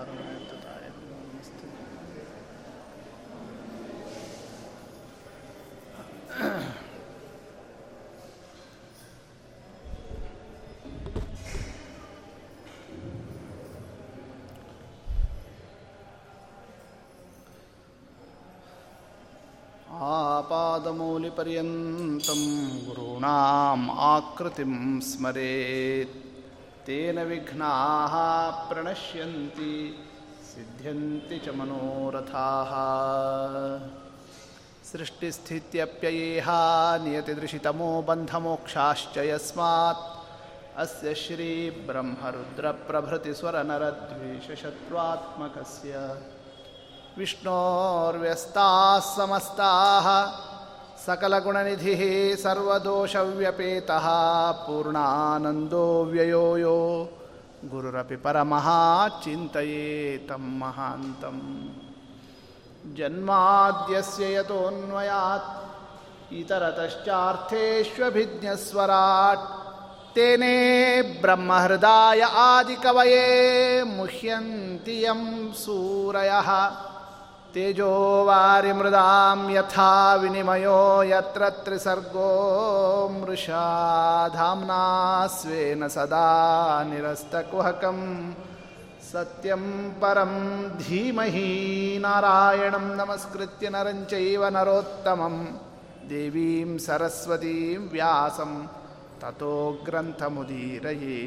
कारणाय तदाय नमस्ते। आपादमूलिपर्यन्तं गुरूणाम् आकृतिं स्मरेत् तेन विघ्नाः प्रणश्यन्ति सिद्ध्यन्ति च मनोरथाः। सृष्टिस्थित्यप्ययेह नियतिदृशितमो बन्धमोक्षाश्च यस्मात् अस्य श्रीब्रह्मरुद्रप्रभृतिस्वरनरद्वेषशत्रुत्मकस्य विष्णोर्व्यस्ताः समस्ताः सकलगुणनिधिः सर्वदोषव्यपेतः पूर्णानन्दो व्ययो यो गुरुरपि परमः चिन्तयेतं महान्तं। जन्माद्यस्य यतोऽन्वयात् इतरतश्चार्थेष्वभिज्ञस्वराट् तेने ब्रह्महृदाय आदिकवये मुह्यन्ति यं सूरयः। तेजो वारिमृदां यथा विनिमयो यत्र त्रिसर्गो मृषा धाम्ना स्वेन सदा निरस्तकुहकं सत्यं परं धीमहि नारायणं नमस्कृत्य नरं चैव नरोत्तमं देवीं सरस्वतीं व्यासं ततो ग्रन्थमुदीरये।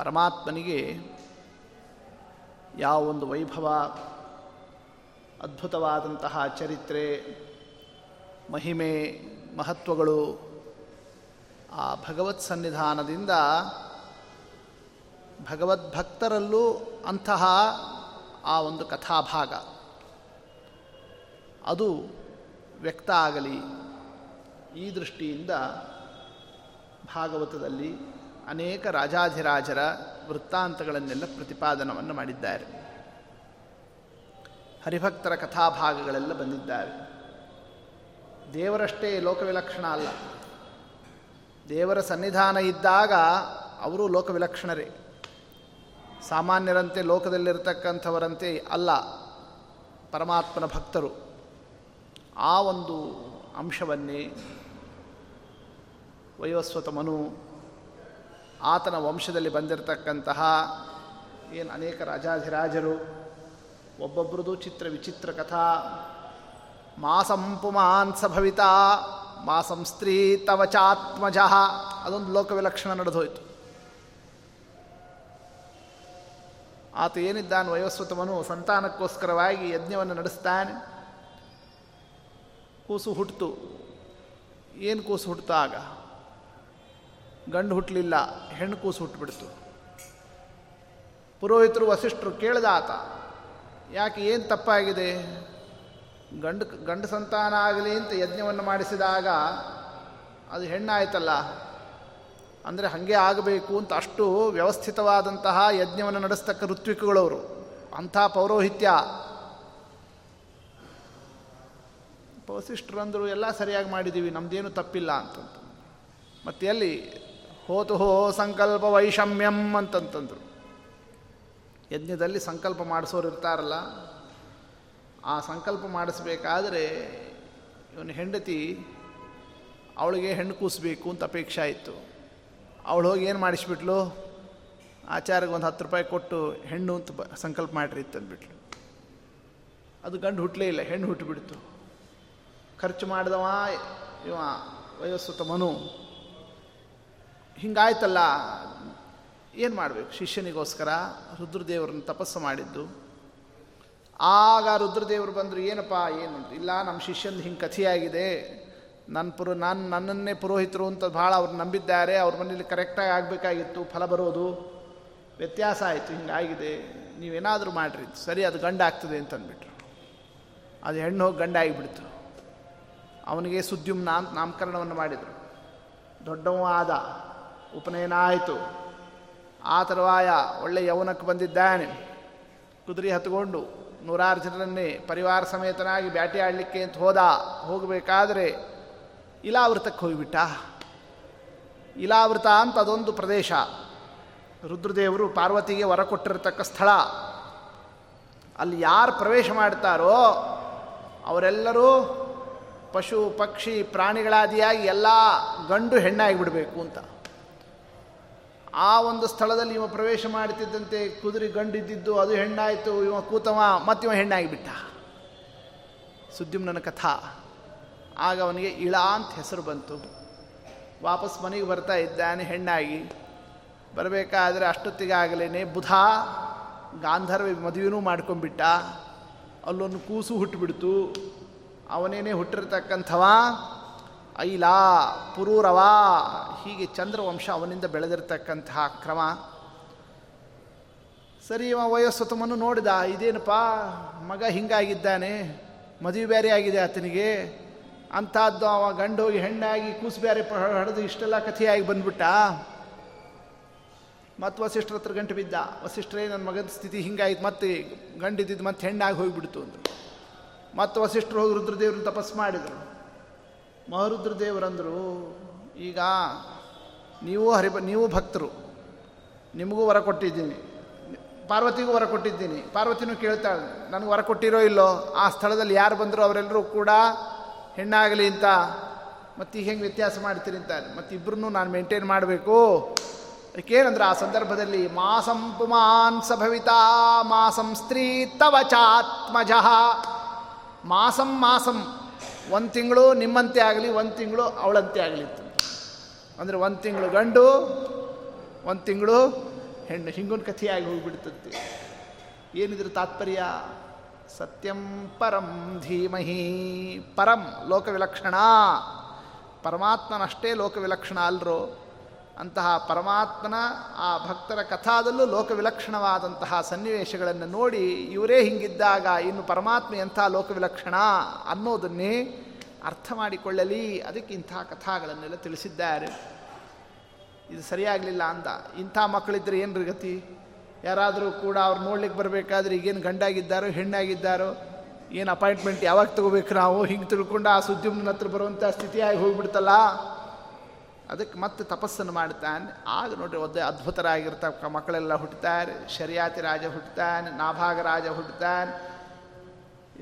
ಪರಮಾತ್ಮನಿಗೆ ಯಾವೊಂದು ವೈಭವ, ಅದ್ಭುತವಾದಂತಹ ಚರಿತ್ರೆ, ಮಹಿಮೆ, ಮಹತ್ವಗಳು ಆ ಭಗವತ್ ಸನ್ನಿಧಾನದಿಂದ ಭಗವದ್ಭಕ್ತರಲ್ಲೂ ಅಂತಹ ಆ ಒಂದು ಕಥಾಭಾಗ ಅದು ವ್ಯಕ್ತ ಆಗಲಿ. ಈ ದೃಷ್ಟಿಯಿಂದ ಭಾಗವತದಲ್ಲಿ ಅನೇಕ ರಾಜಾಧಿರಾಜರ ವೃತ್ತಾಂತಗಳನ್ನೆಲ್ಲ ಪ್ರತಿಪಾದನವನ್ನು ಮಾಡಿದ್ದಾರೆ. ಹರಿಭಕ್ತರ ಕಥಾಭಾಗಗಳೆಲ್ಲ ಬಂದಿದ್ದಾವೆ. ದೇವರಷ್ಟೇ ಲೋಕವಿಲಕ್ಷಣ ಅಲ್ಲ, ದೇವರ ಸನ್ನಿಧಾನ ಇದ್ದಾಗ ಅವರು ಲೋಕವಿಲಕ್ಷಣರೇ, ಸಾಮಾನ್ಯರಂತೆ ಲೋಕದಲ್ಲಿರತಕ್ಕಂಥವರಂತೆ ಅಲ್ಲ ಪರಮಾತ್ಮನ ಭಕ್ತರು. ಆ ಒಂದು ಅಂಶವನ್ನೇ ವೈವಸ್ವತ ಮನು, ಆತನ ವಂಶದಲ್ಲಿ ಬಂದಿರತಕ್ಕಂತಹ ಏನು ಅನೇಕ ರಾಜಾಧಿರಾಜರು, ಒಬ್ಬೊಬ್ಬರದು ಚಿತ್ರ ವಿಚಿತ್ರ ಕಥಾ. ಮಾಸಂ ಪುಮಾನ್ಸ ಭವಿತ ಮಾಸಂ ಸ್ತ್ರೀ ತವ ಚಾತ್ಮಜ, ಅದೊಂದು ಲೋಕವಿಲಕ್ಷಣ ನಡೆದೋಯ್ತು. ಆತ ಏನಿದ್ದಾನೆ, ವೈವಸ್ವತಮನು ಸಂತಾನಕ್ಕೋಸ್ಕರವಾಗಿ ಯಜ್ಞವನ್ನು ನಡೆಸ್ತಾನೆ. ಕೂಸು ಹುಟ್ಟಿತು. ಏನು ಕೂಸು ಹುಟ್ಟಿದಾಗ? ಗಂಡು ಹುಟ್ಟಲಿಲ್ಲ, ಹೆಣ್ಣು ಕೂಸು ಹುಟ್ಟುಬಿಡ್ತು. ಪುರೋಹಿತರು ವಸಿಷ್ಠರು ಕೇಳಿದ ಆತ, ಯಾಕೆ ಏನು ತಪ್ಪಾಗಿದೆ? ಗಂಡು ಸಂತಾನ ಆಗಲಿ ಅಂತ ಯಜ್ಞವನ್ನು ಮಾಡಿಸಿದಾಗ ಅದು ಹೆಣ್ಣಾಯ್ತಲ್ಲ, ಅಂದರೆ ಹಾಗೆ ಆಗಬೇಕು ಅಂತ ಅಷ್ಟು ವ್ಯವಸ್ಥಿತವಾದಂತಹ ಯಜ್ಞವನ್ನು ನಡೆಸ್ತಕ್ಕ ಋತ್ವಿಕಗಳವರು, ಅಂಥ ಪೌರೋಹಿತ್ಯ. ವಸಿಷ್ಠರಂದರು ಎಲ್ಲ ಸರಿಯಾಗಿ ಮಾಡಿದ್ದೀವಿ, ನಮ್ಮದೇನು ತಪ್ಪಿಲ್ಲ ಅಂತಂತ. ಮತ್ತೆ ಅಲ್ಲಿ ಹೋತು ಹೋ ಸಂಕಲ್ಪ ವೈಷಮ್ಯಂ ಅಂತಂತಂದರು. ಯಜ್ಞದಲ್ಲಿ ಸಂಕಲ್ಪ ಮಾಡಿಸೋರು ಇರ್ತಾರಲ್ಲ, ಆ ಸಂಕಲ್ಪ ಮಾಡಿಸ್ಬೇಕಾದ್ರೆ ಇವನು ಹೆಂಡತಿ, ಅವಳಿಗೆ ಹೆಣ್ಣು ಕೂಸಬೇಕು ಅಂತ ಅಪೇಕ್ಷೆ ಆಯಿತು. ಅವಳು ಹೋಗಿ ಏನು ಮಾಡಿಸ್ಬಿಟ್ಲು, ಆಚಾರ್ಯಗೆ ಒಂದು 10 ರೂಪಾಯಿ ಕೊಟ್ಟು ಹೆಣ್ಣು ಅಂತ ಸಂಕಲ್ಪ ಮಾಡಿರಿ ಅಂತಂದ್ಬಿಟ್ಲು. ಅದು ಗಂಡು ಹುಟ್ಟಲೇ ಇಲ್ಲ, ಹೆಣ್ಣು ಹುಟ್ಟುಬಿಡ್ತು. ಖರ್ಚು ಮಾಡಿದವ ಇವ ವೈವಸ್ವತ ಮನು. ಹಿಂಗಾಯ್ತಲ್ಲ, ಏನು ಮಾಡಬೇಕು? ಶಿಷ್ಯನಿಗೋಸ್ಕರ ರುದ್ರದೇವರನ್ನು ತಪಸ್ಸು ಮಾಡಿದ್ದು. ಆಗ ರುದ್ರದೇವರು ಬಂದರು, ಏನಪ್ಪ ಏನು? ಇಲ್ಲ, ನಮ್ಮ ಶಿಷ್ಯಂದು ಹಿಂಗೆ ಕಥೆಯಾಗಿದೆ, ನನ್ನನ್ನೇ ಪುರೋಹಿತರು ಅಂತ ಭಾಳ ಅವ್ರು ನಂಬಿದ್ದಾರೆ, ಅವ್ರ ಮನೇಲಿ ಕರೆಕ್ಟಾಗಿ ಆಗಬೇಕಾಗಿತ್ತು, ಫಲ ಬರೋದು ವ್ಯತ್ಯಾಸ ಆಯಿತು, ಹಿಂಗಾಗಿದೆ, ನೀವೇನಾದರೂ ಮಾಡಿರಿ. ಸರಿ, ಅದು ಗಂಡಾಗ್ತದೆ ಅಂತಂದ್ಬಿಟ್ರು. ಅದು ಹೆಣ್ಣು ಹೋಗಿ ಗಂಡಾಗಿಬಿಡ್ತು. ಅವನಿಗೆ ಸುದ್ಯುಮ್ನ ಅಂತ ನಾಮಕರಣವನ್ನು ಮಾಡಿದರು. ದೊಡ್ಡವ ಆದ, ಉಪನಯನ ಆಯಿತು. ಆ ತರುವಾಯ ಒಳ್ಳೆ ಯೌವನಕ್ಕೆ ಬಂದಿದ್ದಾನೆ, ಕುದುರೆ ಹತ್ಕೊಂಡು ನೂರಾರು ಜನರನ್ನೇ ಪರಿವಾರ ಸಮೇತನಾಗಿ ಬ್ಯಾಟಿ ಆಡಲಿಕ್ಕೆ ಅಂತ ಹೋಗಬೇಕಾದ್ರೆ ಇಲಾವೃತಕ್ಕೆ ಹೋಗಿಬಿಟ್ಟ. ಇಲಾವೃತ ಅಂತ ಅದೊಂದು ಪ್ರದೇಶ, ರುದ್ರದೇವರು ಪಾರ್ವತಿಗೆ ವರ ಕೊಟ್ಟಿರತಕ್ಕ ಸ್ಥಳ. ಅಲ್ಲಿ ಯಾರು ಪ್ರವೇಶ ಮಾಡ್ತಾರೋ ಅವರೆಲ್ಲರೂ ಪಶು ಪಕ್ಷಿ ಪ್ರಾಣಿಗಳಾದಿಯಾಗಿ ಎಲ್ಲ ಗಂಡು ಹೆಣ್ಣಾಗಿಬಿಡಬೇಕು ಅಂತ. ಆ ಒಂದು ಸ್ಥಳದಲ್ಲಿ ಇವ ಪ್ರವೇಶ ಮಾಡ್ತಿದ್ದಂತೆ ಕುದುರೆ ಗಂಡಿದ್ದು ಅದು ಹೆಣ್ಣಾಯಿತು, ಇವ ಕೂತವ ಮತ್ತು ಇವ ಹೆಣ್ಣಾಗಿಬಿಟ್ಟ. ಸುದ್ಯುಮ್ನನ ಕಥಾ. ಆಗ ಅವನಿಗೆ ಇಳ ಅಂತ ಹೆಸರು ಬಂತು. ವಾಪಸ್ ಮನೆಗೆ ಬರ್ತಾ ಇದ್ದಾನೆ ಹೆಣ್ಣಾಗಿ. ಬರಬೇಕಾದ್ರೆ ಅಷ್ಟೊತ್ತಿಗಾಗಲೇ ಬುಧ ಗಾಂಧರ್ವ ಮದುವೆನೂ ಮಾಡ್ಕೊಂಡ್ಬಿಟ್ಟ. ಅಲ್ಲೊಂದು ಕೂಸು ಹುಟ್ಟುಬಿಡ್ತು. ಅವನೇನೇ ಹುಟ್ಟಿರ್ತಕ್ಕಂಥವ ಐಲ ಪುರೂರವ. ಹೀಗೆ ಚಂದ್ರವಂಶ ಅವನಿಂದ ಬೆಳೆದಿರ್ತಕ್ಕಂತಹ ಕ್ರಮ. ಸರಿ, ಇವ ವಯೋಸ್ವತಮನ್ನು ನೋಡಿದ. ಇದೇನಪ್ಪ ಮಗ ಹಿಂಗಾಗಿದ್ದಾನೆ, ಮದುವೆ ಬೇರೆ ಆಗಿದೆ ಆತನಿಗೆ ಅಂಥದ್ದು. ಅವ ಗಂಡು ಹೋಗಿ ಹೆಣ್ಣಾಗಿ ಕೂಸು ಬೇರೆ ಹಡೆದು ಇಷ್ಟೆಲ್ಲ ಕಥೆಯಾಗಿ ಬಂದ್ಬಿಟ್ಟ. ಮತ್ತು ವಸಿಷ್ಠರ ಹತ್ರ ಗಂಟು ಬಿದ್ದ. ವಸಿಷ್ಠರೇ, ನನ್ನ ಮಗನ ಸ್ಥಿತಿ ಹಿಂಗಾಯ್ತು, ಮತ್ತೆ ಗಂಡಿದ್ದು ಮತ್ತೆ ಹೆಣ್ಣಾಗಿ ಹೋಗಿಬಿಡ್ತು ಅಂದರು. ಮತ್ತು ವಸಿಷ್ಠರು ಹೋಗಿ ರುದ್ರದೇವ್ರನ್ನ ತಪಸ್ಸು ಮಾಡಿದರು. ಮಹರುದ್ರದೇವರಂದರು, ಈಗ ನೀವು ಭಕ್ತರು, ನಿಮಗೂ ವರ ಕೊಟ್ಟಿದ್ದೀನಿ, ಪಾರ್ವತಿಗೂ ವರ ಕೊಟ್ಟಿದ್ದೀನಿ. ಪಾರ್ವತಿನೂ ಕೇಳ್ತಾಳೆ, ನನಗೆ ವರ ಕೊಟ್ಟಿರೋ ಇಲ್ಲೋ, ಆ ಸ್ಥಳದಲ್ಲಿ ಯಾರು ಬಂದರೂ ಅವರೆಲ್ಲರೂ ಕೂಡ ಹೆಣ್ಣಾಗಲಿ ಅಂತ, ಮತ್ತು ಈಗ ಹೆಂಗೆ ವ್ಯತ್ಯಾಸ ಮಾಡ್ತೀರಿ ಅಂತ. ಮತ್ತಿಬ್ಬರನ್ನೂ ನಾನು ಮೇಂಟೈನ್ ಮಾಡಬೇಕು. ಅದಕ್ಕೇನಂದ್ರೆ ಆ ಸಂದರ್ಭದಲ್ಲಿ ಮಾಸಂ ಪುಮಾನ್ ಸಭವಿತಾ ಮಾಸಂ ಸ್ತ್ರೀ ತವ ಚಾತ್ಮಜ. ಮಾಸಂ ಮಾಸಂ, ಒಂದು ತಿಂಗಳು ನಿಮ್ಮಂತೆ ಆಗಲಿ, ಒಂದು ತಿಂಗಳು ಅವಳಂತೆ ಆಗಲಿ. ಅಂದರೆ ಒಂದು ತಿಂಗಳು ಗಂಡು, ಒಂದು ತಿಂಗಳು ಹೆಣ್ಣು, ಹಿಂಗೊಂದು ಕಥೆಯಾಗಿ ಹೋಗಿಬಿಡ್ತಂತೆ. ಏನಿದ್ರು ತಾತ್ಪರ್ಯ? ಸತ್ಯಂ ಪರಂ ಧೀಮಹಿ. ಪರಂ ಲೋಕವಿಲಕ್ಷಣ, ಪರಮಾತ್ಮನಷ್ಟೇ ಲೋಕವಿಲಕ್ಷಣ ಅಲ್ಲರು. ಅಂತಹ ಪರಮಾತ್ಮನ ಆ ಭಕ್ತರ ಕಥಾದಲ್ಲೂ ಲೋಕವಿಲಕ್ಷಣವಾದಂತಹ ಸನ್ನಿವೇಶಗಳನ್ನು ನೋಡಿ ಇವರೇ ಹಿಂಗಿದ್ದಾಗ ಇನ್ನು ಪರಮಾತ್ಮ ಎಂಥ ಲೋಕವಿಲಕ್ಷಣ ಅನ್ನೋದನ್ನೇ ಅರ್ಥ ಮಾಡಿಕೊಳ್ಳಲಿ, ಅದಕ್ಕೆ ಇಂತಹ ಕಥಾಗಳನ್ನೆಲ್ಲ ತಿಳಿಸಿದ್ದಾರೆ. ಇದು ಸರಿಯಾಗಲಿಲ್ಲ ಅಂದ. ಇಂಥ ಮಕ್ಕಳಿದ್ದರೆ ಏನು ಗತಿ? ಯಾರಾದರೂ ಕೂಡ ಅವ್ರು ನೋಡ್ಲಿಕ್ಕೆ ಬರಬೇಕಾದ್ರೆ ಈಗೇನು ಗಂಡಾಗಿದ್ದಾರೋ ಹೆಣ್ಣಾಗಿದ್ದಾರೋ, ಏನು ಅಪಾಯಿಂಟ್ಮೆಂಟ್ ಯಾವಾಗ ತಗೋಬೇಕು ನಾವು, ಹಿಂಗೆ ತಿಳ್ಕೊಂಡು ಆ ಸುದ್ಯುಮ್ನ ಹತ್ರ ಬರುವಂಥ ಸ್ಥಿತಿಯಾಗಿ ಹೋಗಿಬಿಡ್ತಲ್ಲ. ಅದಕ್ಕೆ ಮತ್ತೆ ತಪಸ್ಸನ್ನು ಮಾಡ್ತಾನೆ. ಆಗ ನೋಡ್ರಿ, ಒದ್ದೆ ಅದ್ಭುತರಾಗಿರ್ತಕ್ಕ ಮಕ್ಕಳೆಲ್ಲ ಹುಟ್ಟುತ್ತಾರೆ. ಶರ್ಯಾತಿ ರಾಜ ಹುಟ್ಟುತ್ತಾನೆ, ನಾಭಾಗ ರಾಜ ಹುಟ್ಟುತ್ತಾನೆ,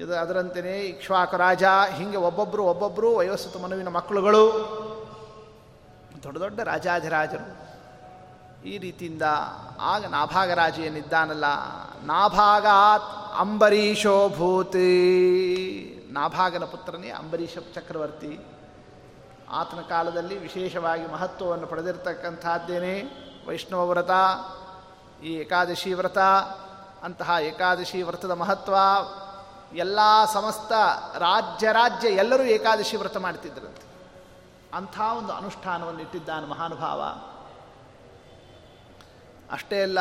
ಇದು ಅದರಂತೆಯೇ ಇಕ್ಷ್ವಾಕ ರಾಜ. ಹೀಗೆ ಒಬ್ಬೊಬ್ಬರು ವಯೋಸ್ವತ ಮನುವಿನ ಮಕ್ಕಳುಗಳು ದೊಡ್ಡ ದೊಡ್ಡ ರಾಜಾಧಿರಾಜರು. ಈ ರೀತಿಯಿಂದ ಆಗ ನಾಭಾಗ ರಾಜ ಏನಿದ್ದಾನಲ್ಲ, ನಾಭಾಗಾತ್ ಅಂಬರೀಷೋಭೂತಿ, ನಾಭಾಗನ ಪುತ್ರನೇ ಅಂಬರೀಷ ಚಕ್ರವರ್ತಿ. ಆತನ ಕಾಲದಲ್ಲಿ ವಿಶೇಷವಾಗಿ ಮಹತ್ವವನ್ನು ಪಡೆದಿರತಕ್ಕಂಥದ್ದೇನೆ ವೈಷ್ಣವ ವ್ರತ, ಈ ಏಕಾದಶಿ ವ್ರತ. ಅಂತಹ ಏಕಾದಶಿ ವ್ರತದ ಮಹತ್ವ ಎಲ್ಲ ಸಮಸ್ತ ರಾಜ್ಯ ಎಲ್ಲರೂ ಏಕಾದಶಿ ವ್ರತ ಮಾಡ್ತಿದ್ದರಂತೆ. ಅಂಥ ಒಂದು ಅನುಷ್ಠಾನವನ್ನು ಇಟ್ಟಿದ್ದಾನೆ ಮಹಾನುಭಾವ. ಅಷ್ಟೇ ಅಲ್ಲ,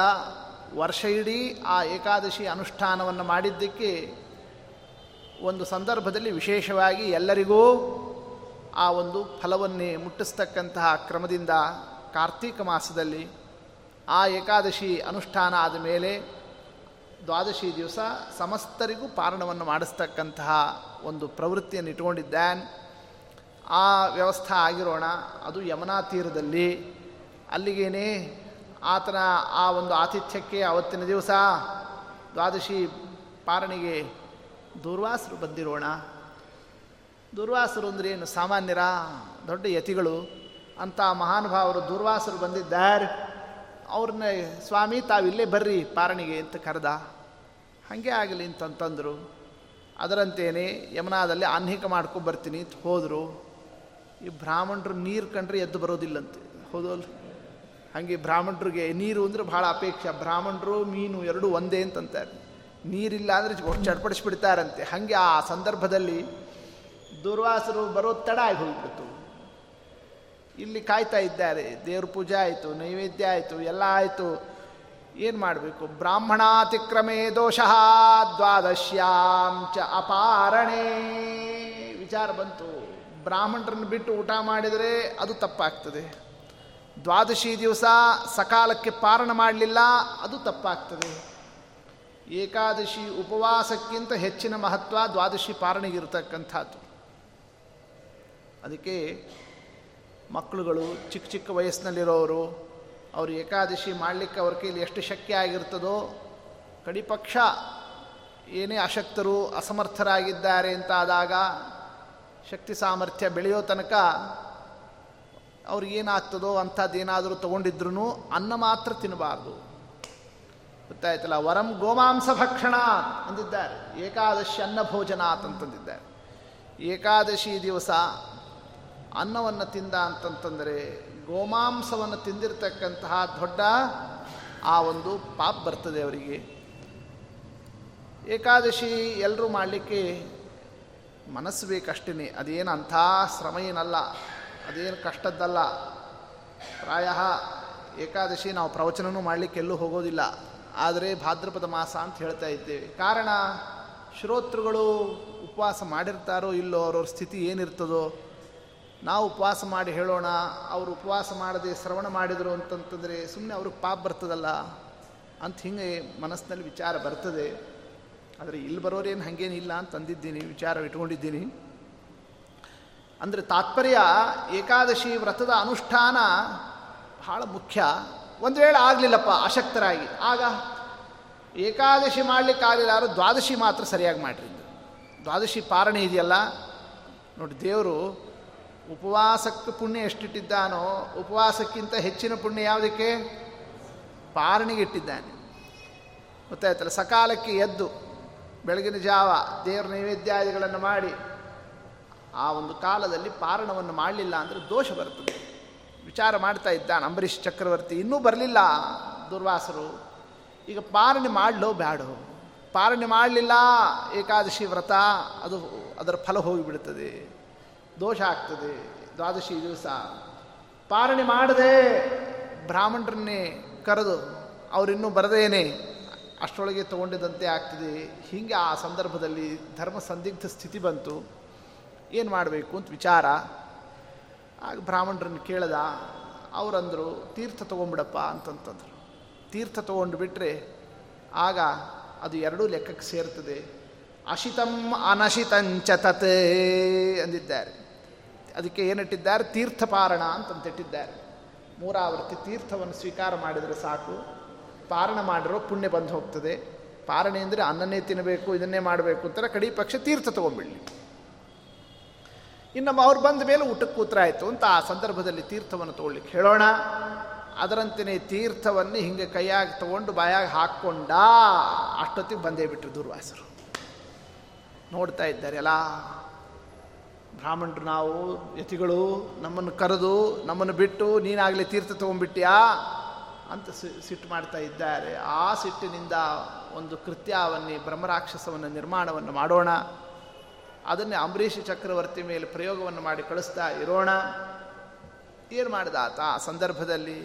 ವರ್ಷ ಇಡೀ ಆ ಏಕಾದಶಿ ಅನುಷ್ಠಾನವನ್ನು ಮಾಡಿದ್ದಕ್ಕೆ ಒಂದು ಸಂದರ್ಭದಲ್ಲಿ ವಿಶೇಷವಾಗಿ ಎಲ್ಲರಿಗೂ ಆ ಒಂದು ಫಲವನ್ನೇ ಮುಟ್ಟಿಸ್ತಕ್ಕಂತಹ ಕ್ರಮದಿಂದ ಕಾರ್ತೀಕ ಮಾಸದಲ್ಲಿ ಆ ಏಕಾದಶಿ ಅನುಷ್ಠಾನ ಆದ ಮೇಲೆ ದ್ವಾದಶಿ ದಿವಸ ಸಮಸ್ತರಿಗೂ ಪಾರಣವನ್ನು ಮಾಡಿಸ್ತಕ್ಕಂತಹ ಒಂದು ಪ್ರವೃತ್ತಿಯನ್ನು ಇಟ್ಕೊಂಡಿದ್ದಾನೆ. ಆ ವ್ಯವಸ್ಥೆ ಆಗಿರೋಣ. ಅದು ಯಮುನಾ ತೀರದಲ್ಲಿ. ಅಲ್ಲಿಗೇನೆ ಆತನ ಆ ಒಂದು ಆತಿಥ್ಯಕ್ಕೆ ಅವತ್ತಿನ ದಿವಸ ದ್ವಾದಶಿ ಪಾರಣೆಗೆ ದೂರ್ವಾಸರು ಬಂದಿರೋಣ. ದುರ್ವಾಸರು ಅಂದರೆ ಏನು? ಸಾಮಾನ್ಯರ, ದೊಡ್ಡ ಯತಿಗಳು. ಅಂಥ ಮಹಾನುಭಾವರು ದುರ್ವಾಸರು ಬಂದಿದ್ದಾರೆ. ಅವ್ರನ್ನ, ಸ್ವಾಮಿ ತಾವಿಲ್ಲೇ ಬರ್ರಿ ಪಾರಣಿಗೆ ಅಂತ ಕರೆದ. ಹಾಗೆ ಆಗಲಿ ಅಂತಂತಂದರು. ಅದರಂತೇನೆ ಯಮುನಾದಲ್ಲಿ ಆಹ್ನಿಕ ಮಾಡ್ಕೊಂಬರ್ತೀನಿ ಅಂತ ಹೋದರು. ಈ ಬ್ರಾಹ್ಮಣರು ನೀರು ಕಂಡ್ರೆ ಎದ್ದು ಬರೋದಿಲ್ಲಂತೆ, ಹೌದಲ್ಲ? ಹಾಗೆ ಬ್ರಾಹ್ಮಣರಿಗೆ ನೀರು ಅಂದರೆ ಭಾಳ ಅಪೇಕ್ಷೆ. ಬ್ರಾಹ್ಮಣರು ಮೀನು ಎರಡೂ ಒಂದೇ ಅಂತಂತಾರೆ. ನೀರಿಲ್ಲ ಅಂದರೆ ಚಡ್ಪಡಿಸ್ಬಿಡ್ತಾರಂತೆ. ಹಾಗೆ ಆ ಸಂದರ್ಭದಲ್ಲಿ ದುರ್ವಾಸರು ಬರೋದು ತಡ ಆಗಿ ಹೋಗಿಬಿಡ್ತು. ಇಲ್ಲಿ ಕಾಯ್ತಾ ಇದ್ದಾರೆ. ದೇವ್ರ ಪೂಜೆ ಆಯಿತು, ನೈವೇದ್ಯ ಆಯಿತು, ಎಲ್ಲ ಆಯಿತು. ಏನು ಮಾಡಬೇಕು? ಬ್ರಾಹ್ಮಣಾತಿಕ್ರಮೇ ದೋಷಃ ದ್ವಾದಶ್ಯಾಂ ಚ ಅಪಾರಣೆ. ವಿಚಾರ ಬಂತು, ಬ್ರಾಹ್ಮಣರನ್ನು ಬಿಟ್ಟು ಊಟ ಮಾಡಿದರೆ ಅದು ತಪ್ಪಾಗ್ತದೆ. ದ್ವಾದಶಿ ದಿವಸ ಸಕಾಲಕ್ಕೆ ಪಾರಣ ಮಾಡಲಿಲ್ಲ, ಅದು ತಪ್ಪಾಗ್ತದೆ. ಏಕಾದಶಿ ಉಪವಾಸಕ್ಕಿಂತ ಹೆಚ್ಚಿನ ಮಹತ್ವ ದ್ವಾದಶಿ ಪಾರಣೆಗಿರ್ತಕ್ಕಂಥದ್ದು. ಅದಕ್ಕೆ ಮಕ್ಕಳುಗಳು ಚಿಕ್ಕ ಚಿಕ್ಕ ವಯಸ್ಸಿನಲ್ಲಿರೋರು ಅವರು ಏಕಾದಶಿ ಮಾಡಲಿಕ್ಕೆ ಅವ್ರ ಕೈಲಿ ಎಷ್ಟು ಶಕ್ತಿ ಆಗಿರ್ತದೋ, ಕಡಿಪಕ್ಷ ಏನೇ ಅಶಕ್ತರು ಅಸಮರ್ಥರಾಗಿದ್ದಾರೆ ಅಂತಾದಾಗ ಶಕ್ತಿ ಸಾಮರ್ಥ್ಯ ಬೆಳೆಯೋ ತನಕ ಅವ್ರಿಗೇನಾಗ್ತದೋ ಅಂಥದ್ದೇನಾದರೂ ತೊಗೊಂಡಿದ್ರು ಅನ್ನ ಮಾತ್ರ ತಿನ್ನಬಾರ್ದು. ಗೊತ್ತಾಯ್ತಲ್ಲ, ವರಂ ಗೋಮಾಂಸ ಭಕ್ಷಣ ಅಂದಿದ್ದಾರೆ, ಏಕಾದಶಿ ಅನ್ನ ಭೋಜನ ಅಂತಂದಿದ್ದಾರೆ. ಏಕಾದಶಿ ದಿವಸ ಅನ್ನವನ್ನು ತಿಂದ ಅಂತಂತಂದರೆ ಗೋಮಾಂಸವನ್ನು ತಿಂದಿರತಕ್ಕಂತಹ ದೊಡ್ಡ ಆ ಒಂದು ಪಾಪ ಬರ್ತದೆ ಅವರಿಗೆ. ಏಕಾದಶಿ ಎಲ್ಲರೂ ಮಾಡಲಿಕ್ಕೆ ಮನಸ್ಸು ಬೇಕಷ್ಟೇ, ಅದೇನು ಅಂಥ ಶ್ರಮ ಏನಲ್ಲ, ಅದೇನು ಕಷ್ಟದ್ದಲ್ಲ. ಪ್ರಾಯ ಏಕಾದಶಿ ನಾವು ಪ್ರವಚನವೂ ಮಾಡಲಿಕ್ಕೆ ಎಲ್ಲೂ ಹೋಗೋದಿಲ್ಲ, ಆದರೆ ಭಾದ್ರಪದ ಮಾಸ ಅಂತ ಹೇಳ್ತಾ ಇದ್ದೇವೆ. ಕಾರಣ ಶ್ರೋತೃಗಳು ಉಪವಾಸ ಮಾಡಿರ್ತಾರೋ ಇಲ್ಲೋ, ಅವ್ರವ್ರ ಸ್ಥಿತಿ ಏನಿರ್ತದೋ. ನಾವು ಉಪವಾಸ ಮಾಡಿ ಹೇಳೋಣ, ಅವರು ಉಪವಾಸ ಮಾಡದೆ ಶ್ರವಣ ಮಾಡಿದರು ಅಂತಂತಂದರೆ ಸುಮ್ಮನೆ ಅವ್ರಿಗೆ ಪಾಪ ಬರ್ತದಲ್ಲ ಅಂತ ಹಿಂಗೆ ಮನಸ್ಸಿನಲ್ಲಿ ವಿಚಾರ ಬರ್ತದೆ. ಆದರೆ ಇಲ್ಲಿ ಬರೋರೇನು ಹಾಗೇನಿಲ್ಲ ಅಂತಂದಿದ್ದೀನಿ, ವಿಚಾರ ಇಟ್ಕೊಂಡಿದ್ದೀನಿ. ಅಂದರೆ ತಾತ್ಪರ್ಯ ಏಕಾದಶಿ ವ್ರತದ ಅನುಷ್ಠಾನ ಬಹಳ ಮುಖ್ಯ. ಒಂದು ವೇಳೆ ಆಗಲಿಲ್ಲಪ್ಪ ಅಶಕ್ತರಾಗಿ, ಆಗ ಏಕಾದಶಿ ಮಾಡಲಿಕ್ಕೆ ಆಗಲಿಲ್ಲಾರು ದ್ವಾದಶಿ ಮಾತ್ರ ಸರಿಯಾಗಿ ಮಾಡಿದ್ರು. ದ್ವಾದಶಿ ಪಾರಣೆ ಇದೆಯಲ್ಲ ನೋಡಿ, ದೇವರು ಉಪವಾಸಕ್ಕೆ ಪುಣ್ಯ ಎಷ್ಟಿಟ್ಟಿದ್ದಾನೋ ಉಪವಾಸಕ್ಕಿಂತ ಹೆಚ್ಚಿನ ಪುಣ್ಯ ಯಾವುದಕ್ಕೆ? ಪಾರಣೆಗೆ ಇಟ್ಟಿದ್ದಾನೆ. ಗೊತ್ತಾಯ್ತಲ್ಲ, ಸಕಾಲಕ್ಕೆ ಎದ್ದು ಬೆಳಗಿನ ಜಾವ ದೇವರ ನೈವೇದ್ಯಾದಿಗಳನ್ನು ಮಾಡಿ ಆ ಒಂದು ಕಾಲದಲ್ಲಿ ಪಾರಣವನ್ನು ಮಾಡಲಿಲ್ಲ ಅಂದರೆ ದೋಷ ಬರ್ತದೆ. ವಿಚಾರ ಮಾಡ್ತಾ ಇದ್ದಾನೆ ಅಂಬರೀಷ್ ಚಕ್ರವರ್ತಿ, ಇನ್ನೂ ಬರಲಿಲ್ಲ ದುರ್ವಾಸರು, ಈಗ ಪಾರಣೆ ಮಾಡಲೋ ಬ್ಯಾಡೋ. ಪಾರಣೆ ಮಾಡಲಿಲ್ಲ ಏಕಾದಶಿ ವ್ರತ, ಅದು ಅದರ ಫಲ ಹೋಗಿಬಿಡ್ತದೆ, ದೋಷ ಆಗ್ತದೆ ದ್ವಾದಶಿ ದಿವಸ. ಪಾರಣೆ ಮಾಡದೆ ಬ್ರಾಹ್ಮಣರನ್ನೇ ಕರೆದು ಅವರಿನ್ನೂ ಬರದೇನೆ ಅಷ್ಟರೊಳಗೆ ತೊಗೊಂಡಿದ್ದಂತೆ ಆಗ್ತದೆ. ಹೀಗೆ ಆ ಸಂದರ್ಭದಲ್ಲಿ ಧರ್ಮ ಸಂದಿಗ್ಧ ಸ್ಥಿತಿ ಬಂತು, ಏನು ಮಾಡಬೇಕು ಅಂತ ವಿಚಾರ. ಆಗ ಬ್ರಾಹ್ಮಣರನ್ನು ಕೇಳಿದ, ಅವರಂದರು ತೀರ್ಥ ತೊಗೊಂಬಿಡಪ್ಪ ಅಂತಂತಂದರು. ತೀರ್ಥ ತೊಗೊಂಡು ಬಿಟ್ಟರೆ ಆಗ ಅದು ಎರಡೂ ಲೆಕ್ಕಕ್ಕೆ ಸೇರ್ತದೆ. ಅಶಿತಂ ಅನಶಿತಂಚ ತತೇ ಅಂದಿದ್ದಾರೆ. ಅದಕ್ಕೆ ಏನಿಟ್ಟಿದ್ದಾರೆ? ತೀರ್ಥಪಾರಣ ಅಂತಂತಿಟ್ಟಿದ್ದಾರೆ. ಮೂರಾವರ್ತಿ ತೀರ್ಥವನ್ನು ಸ್ವೀಕಾರ ಮಾಡಿದರೆ ಸಾಕು, ಪಾರಣ ಮಾಡಿರೋ ಪುಣ್ಯ ಬಂದು ಹೋಗ್ತದೆ. ಪಾರಣೆ ಅಂದರೆ ಅನ್ನನೇ ತಿನ್ನಬೇಕು, ಇದನ್ನೇ ಮಾಡಬೇಕು ಅಂತಾರೆ. ಕಡಿ ಪಕ್ಷ ತೀರ್ಥ ತೊಗೊಂಡ್ಬಿಡಲಿ. ಇನ್ನೊಬ್ಬ ಅವ್ರು ಬಂದ ಮೇಲೆ ಊಟಕ್ಕೆ ಕೂತ್ರಾಯಿತು ಅಂತ ಆ ಸಂದರ್ಭದಲ್ಲಿ ತೀರ್ಥವನ್ನು ತೊಗೊಳ್ಲಿಕ್ಕೆ ಹೇಳೋಣ. ಅದರಂತೆಯೇ ತೀರ್ಥವನ್ನು ಹಿಂಗೆ ಕೈಯಾಗಿ ತೊಗೊಂಡು ಬಾಯಾಗಿ ಹಾಕ್ಕೊಂಡ. ಅಷ್ಟೊತ್ತಿಗೆ ಬಂದೇ ಬಿಟ್ಟರು ದುರ್ವಾಸರು. ನೋಡ್ತಾ ಇದ್ದಾರೆ ಅಲ್ಲ ಬ್ರಾಹ್ಮಣರು, ನಾವು ಯತಿಗಳು ನಮ್ಮನ್ನು ಕರೆದು ನಮ್ಮನ್ನು ಬಿಟ್ಟು ನೀನಾಗಲೇ ತೀರ್ಥ ತೊಗೊಂಡ್ಬಿಟ್ಟಿಯಾ ಅಂತ ಸಿಟ್ಟು ಮಾಡ್ತಾ ಇದ್ದಾರೆ. ಆ ಸಿಟ್ಟಿನಿಂದ ಒಂದು ಕೃತ್ಯವನ್ನೇ, ಬ್ರಹ್ಮರಾಕ್ಷಸವನ್ನು ನಿರ್ಮಾಣವನ್ನು ಮಾಡೋಣ, ಅದನ್ನೇ ಅಂಬರೀಷ ಚಕ್ರವರ್ತಿ ಮೇಲೆ ಪ್ರಯೋಗವನ್ನು ಮಾಡಿ ಕಳಿಸ್ತಾ ಇರೋಣ. ಏನು ಮಾಡಿದ ಆತ ಆ ಸಂದರ್ಭದಲ್ಲಿ?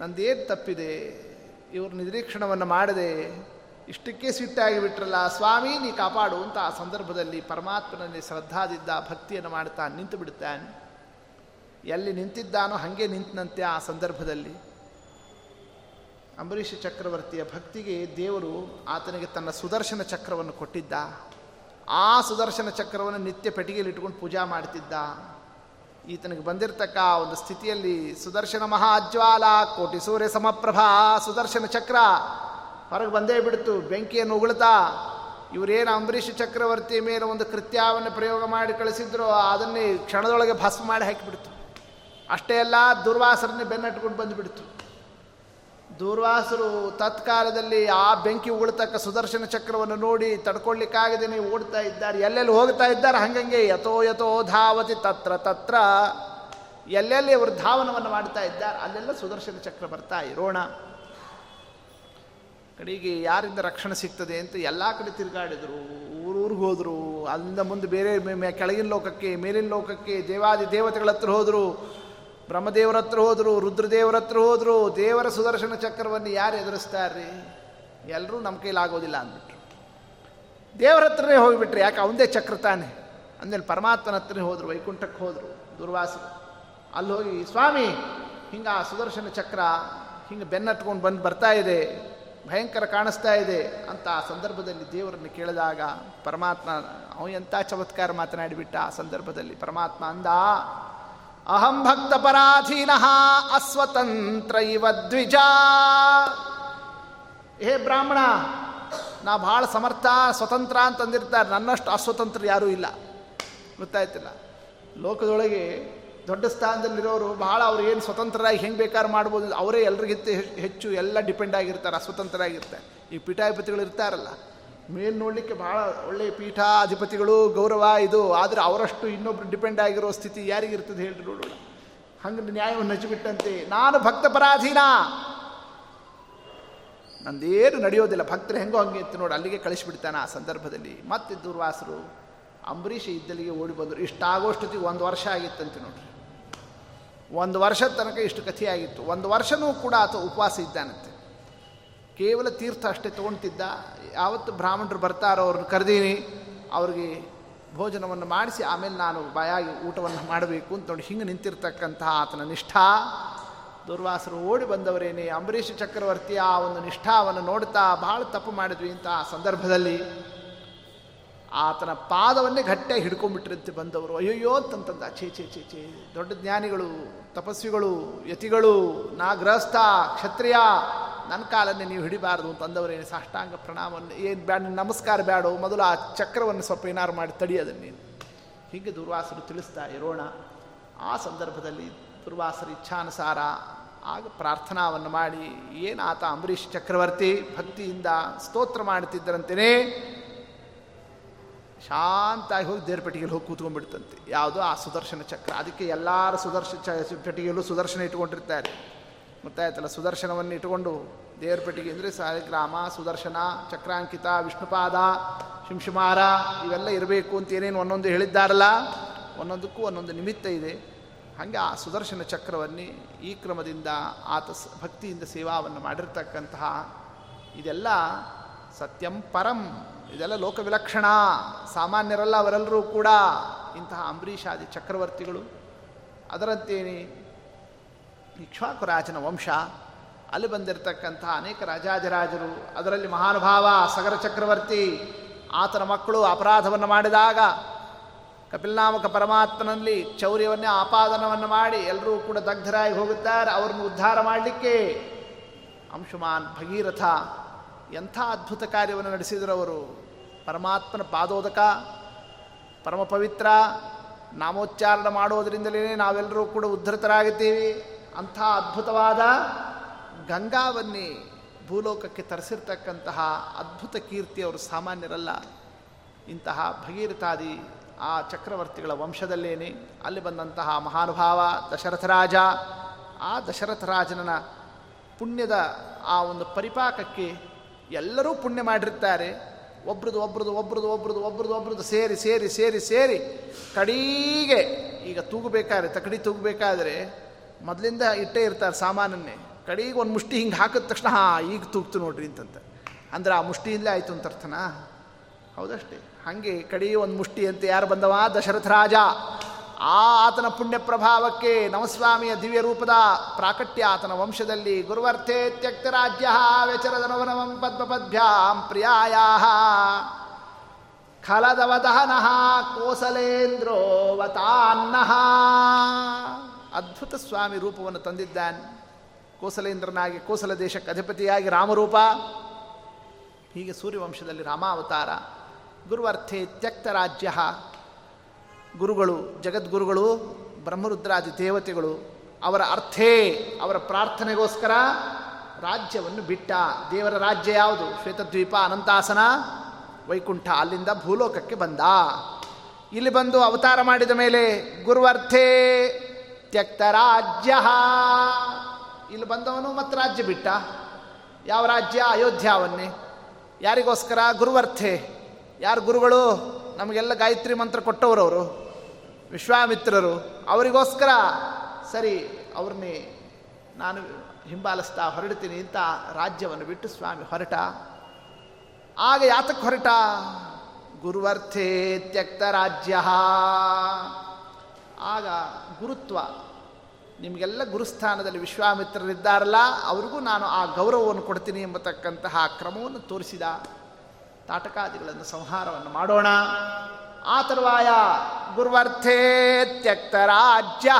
ನಂದೇನು ತಪ್ಪಿದೆ, ಇವರು ನಿರೀಕ್ಷಣವನ್ನು ಮಾಡದೆ ಇಷ್ಟಕ್ಕೆ ಸಿಟ್ಟಾಗಿ ಬಿಟ್ರಲ್ಲ, ಸ್ವಾಮಿ ನೀ ಕಾಪಾಡು ಅಂತ ಆ ಸಂದರ್ಭದಲ್ಲಿ ಪರಮಾತ್ಮನಲ್ಲಿ ಶ್ರದ್ಧಾದಿದ್ದ ಭಕ್ತಿಯನ್ನು ಮಾಡ್ತಾ ನಿಂತು ಬಿಡ್ತಾನೆ. ಎಲ್ಲಿ ನಿಂತಿದ್ದಾನೋ ಹಾಗೆ ನಿಂತನಂತೆ ಆ ಸಂದರ್ಭದಲ್ಲಿ. ಅಂಬರೀಷ ಚಕ್ರವರ್ತಿಯ ಭಕ್ತಿಗೆ ದೇವರು ಆತನಿಗೆ ತನ್ನ ಸುದರ್ಶನ ಚಕ್ರವನ್ನು ಕೊಟ್ಟಿದ್ದ. ಆ ಸುದರ್ಶನ ಚಕ್ರವನ್ನು ನಿತ್ಯ ಪೆಟ್ಟಿಗೆಯಲ್ಲಿ ಇಟ್ಕೊಂಡು ಪೂಜಾ ಮಾಡ್ತಿದ್ದ. ಈತನಿಗೆ ಬಂದಿರತಕ್ಕ ಒಂದು ಸ್ಥಿತಿಯಲ್ಲಿ ಸುದರ್ಶನ ಮಹಾಜ್ವಾಲ ಕೋಟಿ ಸೂರ್ಯ ಸಮಪ್ರಭಾ ಸುದರ್ಶನ ಚಕ್ರ ಹೊರಗೆ ಬಂದೇ ಬಿಡ್ತು, ಬೆಂಕಿಯನ್ನು ಉಗುಳ್ತಾ. ಇವರೇನು ಅಂಬರೀಷ ಚಕ್ರವರ್ತಿ ಮೇಲೆ ಒಂದು ಕೃತ್ಯವನ್ನು ಪ್ರಯೋಗ ಮಾಡಿ ಕಳಿಸಿದ್ರು, ಅದನ್ನೇ ಕ್ಷಣದೊಳಗೆ ಭಸ್ಮ ಮಾಡಿ ಹಾಕಿಬಿಡ್ತು. ಅಷ್ಟೇ ಅಲ್ಲ, ದುರ್ವಾಸರನ್ನೇ ಬೆನ್ನಟ್ಕೊಂಡು ಬಂದುಬಿಡ್ತು. ದುರ್ವಾಸರು ತತ್ಕಾಲದಲ್ಲಿ ಆ ಬೆಂಕಿ ಉಗುಳ್ತಕ್ಕ ಸುದರ್ಶನ ಚಕ್ರವನ್ನು ನೋಡಿ ತಡ್ಕೊಳ್ಳಿಕ್ಕಾಗದೆ ನೀವು ಓಡ್ತಾ ಇದ್ದಾರೆ. ಎಲ್ಲೆಲ್ಲಿ ಹೋಗ್ತಾ ಇದ್ದಾರೆ ಹಾಗಂಗೆ ಯಥೋ ಯಥೋ ಧಾವತಿ ತತ್ರ ತತ್ರ, ಎಲ್ಲೆಲ್ಲಿ ಅವರು ಧಾವನವನ್ನು ಮಾಡ್ತಾ ಇದ್ದಾರೆ ಅಲ್ಲೆಲ್ಲ ಸುದರ್ಶನ ಚಕ್ರ ಬರ್ತಾ ಇರೋಣ. ಕಡೆಗೆ ಯಾರಿಂದ ರಕ್ಷಣೆ ಸಿಗ್ತದೆ ಅಂತ ಎಲ್ಲ ಕಡೆ ತಿರುಗಾಡಿದರು, ಊರೂರಿಗೆ ಹೋದರು. ಅಲ್ಲಿಂದ ಮುಂದೆ ಬೇರೆ ಕೆಳಗಿನ ಲೋಕಕ್ಕೆ, ಮೇಲಿನ ಲೋಕಕ್ಕೆ, ದೇವಾದಿ ದೇವತೆಗಳ ಹತ್ರ ಹೋದರು, ಬ್ರಹ್ಮದೇವರ ಹತ್ರ ಹೋದರು, ರುದ್ರದೇವರ ಹತ್ರ ಹೋದರು. ದೇವರ ಸುದರ್ಶನ ಚಕ್ರವನ್ನು ಯಾರು ಎದುರಿಸ್ತಾರ್ರಿ? ಎಲ್ಲರೂ ನಮ್ಮ ಕೈಲಾಗೋದಿಲ್ಲ ಅಂದ್ಬಿಟ್ರು. ದೇವರ ಹತ್ರನೇ ಹೋಗಿಬಿಟ್ರೆ, ಯಾಕೆ ಅವನದೇ ಚಕ್ರ ತಾನೆ ಅಂದೇಳಿ ಪರಮಾತ್ಮನ ಹತ್ರನೇ ಹೋದರು, ವೈಕುಂಠಕ್ಕೆ ಹೋದರು ದುರ್ವಾಸರು. ಅಲ್ಲಿ ಹೋಗಿ, ಸ್ವಾಮಿ ಹಿಂಗೆ ಆ ಸುದರ್ಶನ ಚಕ್ರ ಹಿಂಗೆ ಬೆನ್ನಟ್ಕೊಂಡು ಬರ್ತಾ ಇದೆ, ಭಯಂಕರ ಕಾಣಿಸ್ತಾ ಇದೆ ಅಂತ ಆ ಸಂದರ್ಭದಲ್ಲಿ ದೇವರನ್ನು ಕೇಳಿದಾಗ ಪರಮಾತ್ಮ ಅವನು ಎಂಥ ಚಮತ್ಕಾರ ಮಾತನಾಡಿಬಿಟ್ಟ. ಆ ಸಂದರ್ಭದಲ್ಲಿ ಪರಮಾತ್ಮ ಅಂದ, ಅಹಂ ಭಕ್ತ ಪರಾಧೀನಃ ಅಸ್ವತಂತ್ರ ಇವ ದ್ವಿಜ. ಹೇ ಬ್ರಾಹ್ಮಣ, ನಾ ಭಾಳ ಸಮರ್ಥ ಸ್ವತಂತ್ರ ಅಂತಂದಿರ್ತಾರೆ, ನನ್ನಷ್ಟು ಅಸ್ವತಂತ್ರ ಯಾರೂ ಇಲ್ಲ. ಗೊತ್ತಾಯ್ತಿಲ್ಲ, ಲೋಕದೊಳಗೆ ದೊಡ್ಡ ಸ್ಥಾನದಲ್ಲಿರೋರು ಭಾಳ ಅವ್ರು ಏನು ಸ್ವತಂತ್ರರಾಗಿ ಹೆಂಗೆ ಬೇಕಾದ್ರೂ ಮಾಡ್ಬೋದು, ಅವರೇ ಎಲ್ರಿಗಿಂತ ಹೆಚ್ಚು ಎಲ್ಲ ಡಿಪೆಂಡ್ ಆಗಿರ್ತಾರೆ, ಅಸ್ವತಂತ್ರರಾಗಿರ್ತಾರೆ. ಈ ಪೀಠಾಧಿಪತಿಗಳು ಇರ್ತಾರಲ್ಲ, ಮೇಲ್ ನೋಡಲಿಕ್ಕೆ ಭಾಳ ಒಳ್ಳೆಯ ಪೀಠಾಧಿಪತಿಗಳು ಗೌರವ ಇದು, ಆದರೆ ಅವರಷ್ಟು ಇನ್ನೊಬ್ರು ಡಿಪೆಂಡ್ ಆಗಿರೋ ಸ್ಥಿತಿ ಯಾರಿಗಿರ್ತದೆ ಹೇಳ್ರಿ ನೋಡೋಣ. ಹಂಗೆ ನ್ಯಾಯವನ್ನು ಹಚ್ಚಿಬಿಟ್ಟಂತೆ ನಾನು ಭಕ್ತ ಪರಾಧೀನ, ನಂದೇನು ನಡೆಯೋದಿಲ್ಲ, ಭಕ್ತರು ಹೆಂಗೋ ಹಂಗೆ ಅಂತ ನೋಡಿ ಅಲ್ಲಿಗೆ ಕಳಿಸಿಬಿಡ್ತಾನೆ. ಆ ಸಂದರ್ಭದಲ್ಲಿ ಮತ್ತೆ ದೂರ್ವಾಸರು ಅಂಬರೀಷ್ ಇದ್ದಲ್ಲಿಗೆ ಓಡಿ ಬಂದರು. ಇಷ್ಟಾಗೋಷ್ಟೊತ್ತಿಗೆ ಒಂದು ವರ್ಷ ಆಗಿತ್ತಂತೆ ನೋಡ್ರಿ. ಒಂದು ವರ್ಷದ ತನಕ ಇಷ್ಟು ಕಥೆಯಾಗಿತ್ತು. ಒಂದು ವರ್ಷವೂ ಕೂಡ ಆತ ಉಪವಾಸ ಇದ್ದಾನಂತೆ, ಕೇವಲ ತೀರ್ಥ ಅಷ್ಟೇ ತೊಗೊಳ್ತಿದ್ದ. ಯಾವತ್ತು ಬ್ರಾಹ್ಮಣರು ಬರ್ತಾರೋ ಅವ್ರನ್ನ ಕರೆದೀನಿ, ಅವ್ರಿಗೆ ಭೋಜನವನ್ನು ಮಾಡಿಸಿ ಆಮೇಲೆ ನಾನು ಬಾಯಾಗಿ ಊಟವನ್ನು ಮಾಡಬೇಕು ಅಂತ ನೋಡಿ ಹಿಂಗೆ ನಿಂತಿರ್ತಕ್ಕಂತಹ ಆತನ ನಿಷ್ಠಾ. ದುರ್ವಾಸರು ಓಡಿ ಬಂದವರೇನೆ ಅಂಬರೀಷ ಚಕ್ರವರ್ತಿಯ ಆ ಒಂದು ನಿಷ್ಠಾವನ್ನು ನೋಡ್ತಾ ಭಾಳ ತಪ್ಪು ಮಾಡಿದ್ವಿ ಅಂತ ಆ ಸಂದರ್ಭದಲ್ಲಿ ಆತನ ಪಾದವನ್ನೇ ಗಟ್ಟಿಯಾಗಿ ಹಿಡ್ಕೊಂಡ್ಬಿಟ್ಟಿರಂತೆ ಬಂದವರು. ಅಯ್ಯೋ ಅಂತಂತಂದ, ಛೇ ಛೇ ಛೇ ಛೇ, ದೊಡ್ಡ ಜ್ಞಾನಿಗಳು, ತಪಸ್ವಿಗಳು, ಯತಿಗಳು, ನಾ ಗೃಹಸ್ಥ ಕ್ಷತ್ರಿಯ, ನನ್ನ ಕಾಲನ್ನೇ ನೀವು ಹಿಡಿಬಾರ್ದು ಅಂತಂದವರೇನು ಸಾಷ್ಟಾಂಗ ಪ್ರಣಾಮವನ್ನು ಏನು ಬ್ಯಾಡ, ನಮಸ್ಕಾರ ಬ್ಯಾಡೋ, ಮೊದಲು ಆ ಚಕ್ರವನ್ನು ಸ್ವಲ್ಪ ಏನಾರು ಮಾಡಿ ತಡಿಯೋದನ್ನೇನು ಹೀಗೆ ದುರ್ವಾಸರು ತಿಳಿಸ್ತಾ ಇರೋಣ. ಆ ಸಂದರ್ಭದಲ್ಲಿ ದುರ್ವಾಸರ ಇಚ್ಛಾನುಸಾರ ಆಗ ಪ್ರಾರ್ಥನಾವನ್ನು ಮಾಡಿ ಏನಾತ ಅಂಬರೀಷ್ ಚಕ್ರವರ್ತಿ ಭಕ್ತಿಯಿಂದ ಸ್ತೋತ್ರ ಮಾಡ್ತಿದ್ದರಂತೆಯೇ ಶಾಂತಾಗಿ ಹೋಗಿ ದೇರ್ಪೆಟ್ಟಿಗೆಯಲ್ಲಿ ಹೋಗಿ ಕೂತ್ಕೊಂಡ್ಬಿಡ್ತಂತೆ. ಯಾವುದೋ ಆ ಸುದರ್ಶನ ಚಕ್ರ, ಅದಕ್ಕೆ ಎಲ್ಲರೂ ಪೆಟ್ಟಿಗೆಯಲ್ಲೂ ಸುದರ್ಶನ ಇಟ್ಕೊಂಡಿರ್ತಾರೆ, ಗೊತ್ತಾಯ್ತಲ್ಲ. ಸುದರ್ಶನವನ್ನು ಇಟ್ಕೊಂಡು ದೇವರಪೆಟ್ಟಿಗೆ ಅಂದರೆ ಸಾಲಿಗ್ರಾಮ, ಸುದರ್ಶನ, ಚಕ್ರಾಂಕಿತ, ವಿಷ್ಣುಪಾದ, ಶಿಂಶುಮಾರ ಇವೆಲ್ಲ ಇರಬೇಕು ಅಂತ ಏನೇನು ಒಂದೊಂದು ಹೇಳಿದ್ದಾರಲ್ಲ, ಒಂದೊಂದಕ್ಕೂ ಒಂದೊಂದು ನಿಮಿತ್ತ ಇದೆ. ಹಾಗೆ ಆ ಸುದರ್ಶನ ಚಕ್ರವನ್ನೇ ಈ ಕ್ರಮದಿಂದ ಆತ ಭಕ್ತಿಯಿಂದ ಸೇವಾವನ್ನು ಮಾಡಿರ್ತಕ್ಕಂತಹ ಇದೆಲ್ಲ ಸತ್ಯಂ ಪರಂ, ಇದೆಲ್ಲ ಲೋಕವಿಲಕ್ಷಣ, ಸಾಮಾನ್ಯರಲ್ಲ ಅವರೆಲ್ಲರೂ ಕೂಡ. ಇಂತಹ ಅಂಬರೀಷಾದಿ ಚಕ್ರವರ್ತಿಗಳು, ಅದರಂತೇನೆ ಇಕ್ಷ್ವಾಕುರಾಜನ ವಂಶ, ಅಲ್ಲಿ ಬಂದಿರತಕ್ಕಂತಹ ಅನೇಕ ರಾಜಾಜರಾಜರು, ಅದರಲ್ಲಿ ಮಹಾನುಭಾವ ಸಗರ ಚಕ್ರವರ್ತಿ, ಆತನ ಮಕ್ಕಳು ಅಪರಾಧವನ್ನು ಮಾಡಿದಾಗ ಕಪಿಲ್ನಾಮಕ ಪರಮಾತ್ಮನಲ್ಲಿ ಚೌರ್ಯವನ್ನೇ ಆಪಾದನವನ್ನು ಮಾಡಿ ಎಲ್ಲರೂ ಕೂಡ ದಗ್ಧರಾಗಿ ಹೋಗುತ್ತಾರೆ. ಅವ್ರನ್ನ ಉದ್ಧಾರ ಮಾಡಲಿಕ್ಕೆ ಅಂಶುಮಾನ್ ಭಗೀರಥ ಎಂಥ ಅದ್ಭುತ ಕಾರ್ಯವನ್ನು ನಡೆಸಿದರವರು. ಪರಮಾತ್ಮನ ಪಾದೋದಕ ಪರಮ ಪವಿತ್ರ ನಾಮೋಚ್ಚಾರಣ ಮಾಡೋದರಿಂದಲೇ ನಾವೆಲ್ಲರೂ ಕೂಡ ಉದ್ಧೃತರಾಗುತ್ತೀವಿ. ಅಂಥ ಅದ್ಭುತವಾದ ಗಂಗಾವನ್ನೇ ಭೂಲೋಕಕ್ಕೆ ತರಿಸಿರ್ತಕ್ಕಂತಹ ಅದ್ಭುತ ಕೀರ್ತಿ ಅವರು ಸಾಮಾನ್ಯರಲ್ಲ. ಇಂತಹ ಭಗೀರಥಾದಿ ಆ ಚಕ್ರವರ್ತಿಗಳ ವಂಶದಲ್ಲೇನೆ ಅಲ್ಲಿ ಬಂದಂತಹ ಮಹಾನುಭಾವ ದಶರಥರಾಜ, ಆ ದಶರಥರಾಜನ ಪುಣ್ಯದ ಆ ಒಂದು ಪರಿಪಾಕಕ್ಕೆ ಎಲ್ಲರೂ ಪುಣ್ಯ ಮಾಡಿರ್ತಾರೆ. ಒಬ್ರದು ಒಬ್ರದು ಒಬ್ರದು ಒಬ್ರದು ಒಬ್ರದು ಒಬ್ರದು ಸೇರಿ ಸೇರಿ ಸೇರಿ ಸೇರಿ ಕಡೀಗೆ ಈಗ ತೂಗಬೇಕಾದ್ರೆ, ತಕಡಿ ತೂಗಬೇಕಾದ್ರೆ ಮೊದಲಿಂದ ಇಟ್ಟೇ ಇರ್ತಾರೆ ಸಾಮಾನನ್ನೇ. ಕಡೆಗೆ ಒಂದು ಮುಷ್ಟಿ ಹಿಂಗೆ ಹಾಕಿದ ತಕ್ಷಣ ಹಾಂ ಈಗ ತೂಗ್ತು ನೋಡ್ರಿ ಅಂತಂತ ಅಂದ್ರೆ ಆ ಮುಷ್ಟಿಯಿಂದಲೇ ಆಯಿತು ಅಂತ ಅರ್ಥನಾ? ಹೌದಷ್ಟೇ. ಹಾಗೆ ಕಡೆಗೆ ಒಂದು ಮುಷ್ಟಿ ಅಂತ ಯಾರು ಬಂದವ? ದಶರಥ ರಾಜ. ಆತನ ಪುಣ್ಯ ಪ್ರಭಾವಕ್ಕೆ ನಮಸ್ವಾಮಿಯ ದಿವ್ಯ ರೂಪದ ಪ್ರಾಕಟ್ಯ ಆತನ ವಂಶದಲ್ಲಿ. ಗುರುವರ್ಥೇ ತ್ಯಕ್ತ ರಾಜ್ಯ ವ್ಯಚರದನವನವಂ ಪದ್ಮಪದ್ಭ್ಯಾಂ ಪ್ರಿಯಾಯಾಃ ಖಲದವದಹನಃ ಕೋಸಲೇಂದ್ರೋ ವತಾನ್ನಃ. ಅದ್ಭುತ ಸ್ವಾಮಿ ರೂಪವನ್ನು ತಂದಿದ್ದಾನೆ. ಕೋಸಲೇಂದ್ರನಾಗಿ ಕೋಸಲ ದೇಶಕ್ಕೆ ಅಧಿಪತಿಯಾಗಿ ರಾಮರೂಪ. ಹೀಗೆ ಸೂರ್ಯವಂಶದಲ್ಲಿ ರಾಮಾವತಾರ. ಗುರುವರ್ಥೆ ತ್ಯಕ್ತ ರಾಜ್ಯ, ಗುರುಗಳು, ಜಗದ್ಗುರುಗಳು, ಬ್ರಹ್ಮರುದ್ರಾದಿ ದೇವತೆಗಳು ಅವರ ಅರ್ಥೇ, ಅವರ ಪ್ರಾರ್ಥನೆಗೋಸ್ಕರ ರಾಜ್ಯವನ್ನು ಬಿಟ್ಟ. ದೇವರ ರಾಜ್ಯ ಯಾವುದು? ಶ್ವೇತದ್ವೀಪ, ಅನಂತಾಸನ, ವೈಕುಂಠ. ಅಲ್ಲಿಂದ ಭೂಲೋಕಕ್ಕೆ ಬಂದ. ಇಲ್ಲಿ ಬಂದು ಅವತಾರ ಮಾಡಿದ ಮೇಲೆ ಗುರುವರ್ಥೇ ತ್ಯಕ್ತ ರಾಜ್ಯ, ಇಲ್ಲಿ ಬಂದವನು ಮತ್ತು ರಾಜ್ಯ ಬಿಟ್ಟ. ಯಾವ ರಾಜ್ಯ? ಅಯೋಧ್ಯಾವನ್ನೇ. ಯಾರಿಗೋಸ್ಕರ? ಗುರುವರ್ಥೆ. ಯಾರು ಗುರುಗಳು? ನಮಗೆಲ್ಲ ಗಾಯತ್ರಿ ಮಂತ್ರ ಕೊಟ್ಟವರವರು, ವಿಶ್ವಾಮಿತ್ರರು, ಅವರಿಗೋಸ್ಕರ. ಸರಿ, ಅವ್ರನ್ನೇ ನಾನು ಹಿಂಬಾಲಿಸ್ತಾ ಹೊರಡ್ತೀನಿ ಅಂತ ರಾಜ್ಯವನ್ನು ಬಿಟ್ಟು ಸ್ವಾಮಿ ಹೊರಟ. ಆಗ ಯಾತಕ್ಕೆ ಹೊರಟ? ಗುರುವರ್ಥೇ ತ್ಯಕ್ತ ರಾಜ್ಯ. ಆಗ ಗುರುತ್ವ ನಿಮಗೆಲ್ಲ ಗುರುಸ್ಥಾನದಲ್ಲಿ ವಿಶ್ವಾಮಿತ್ರರಿದ್ದಾರಲ್ಲ ಅವ್ರಿಗೂ ನಾನು ಆ ಗೌರವವನ್ನು ಕೊಡ್ತೀನಿ ಎಂಬತಕ್ಕಂತಹ ಕ್ರಮವನ್ನು ತೋರಿಸಿದ. ತಾಟಕಾದಿಗಳನ್ನು ಸಂಹಾರವನ್ನು ಮಾಡೋಣ. ಆ ತರುವಾಯ ಗುರುವರ್ಥೇ ತ್ಯಕ್ತರಾಜ್ಯ,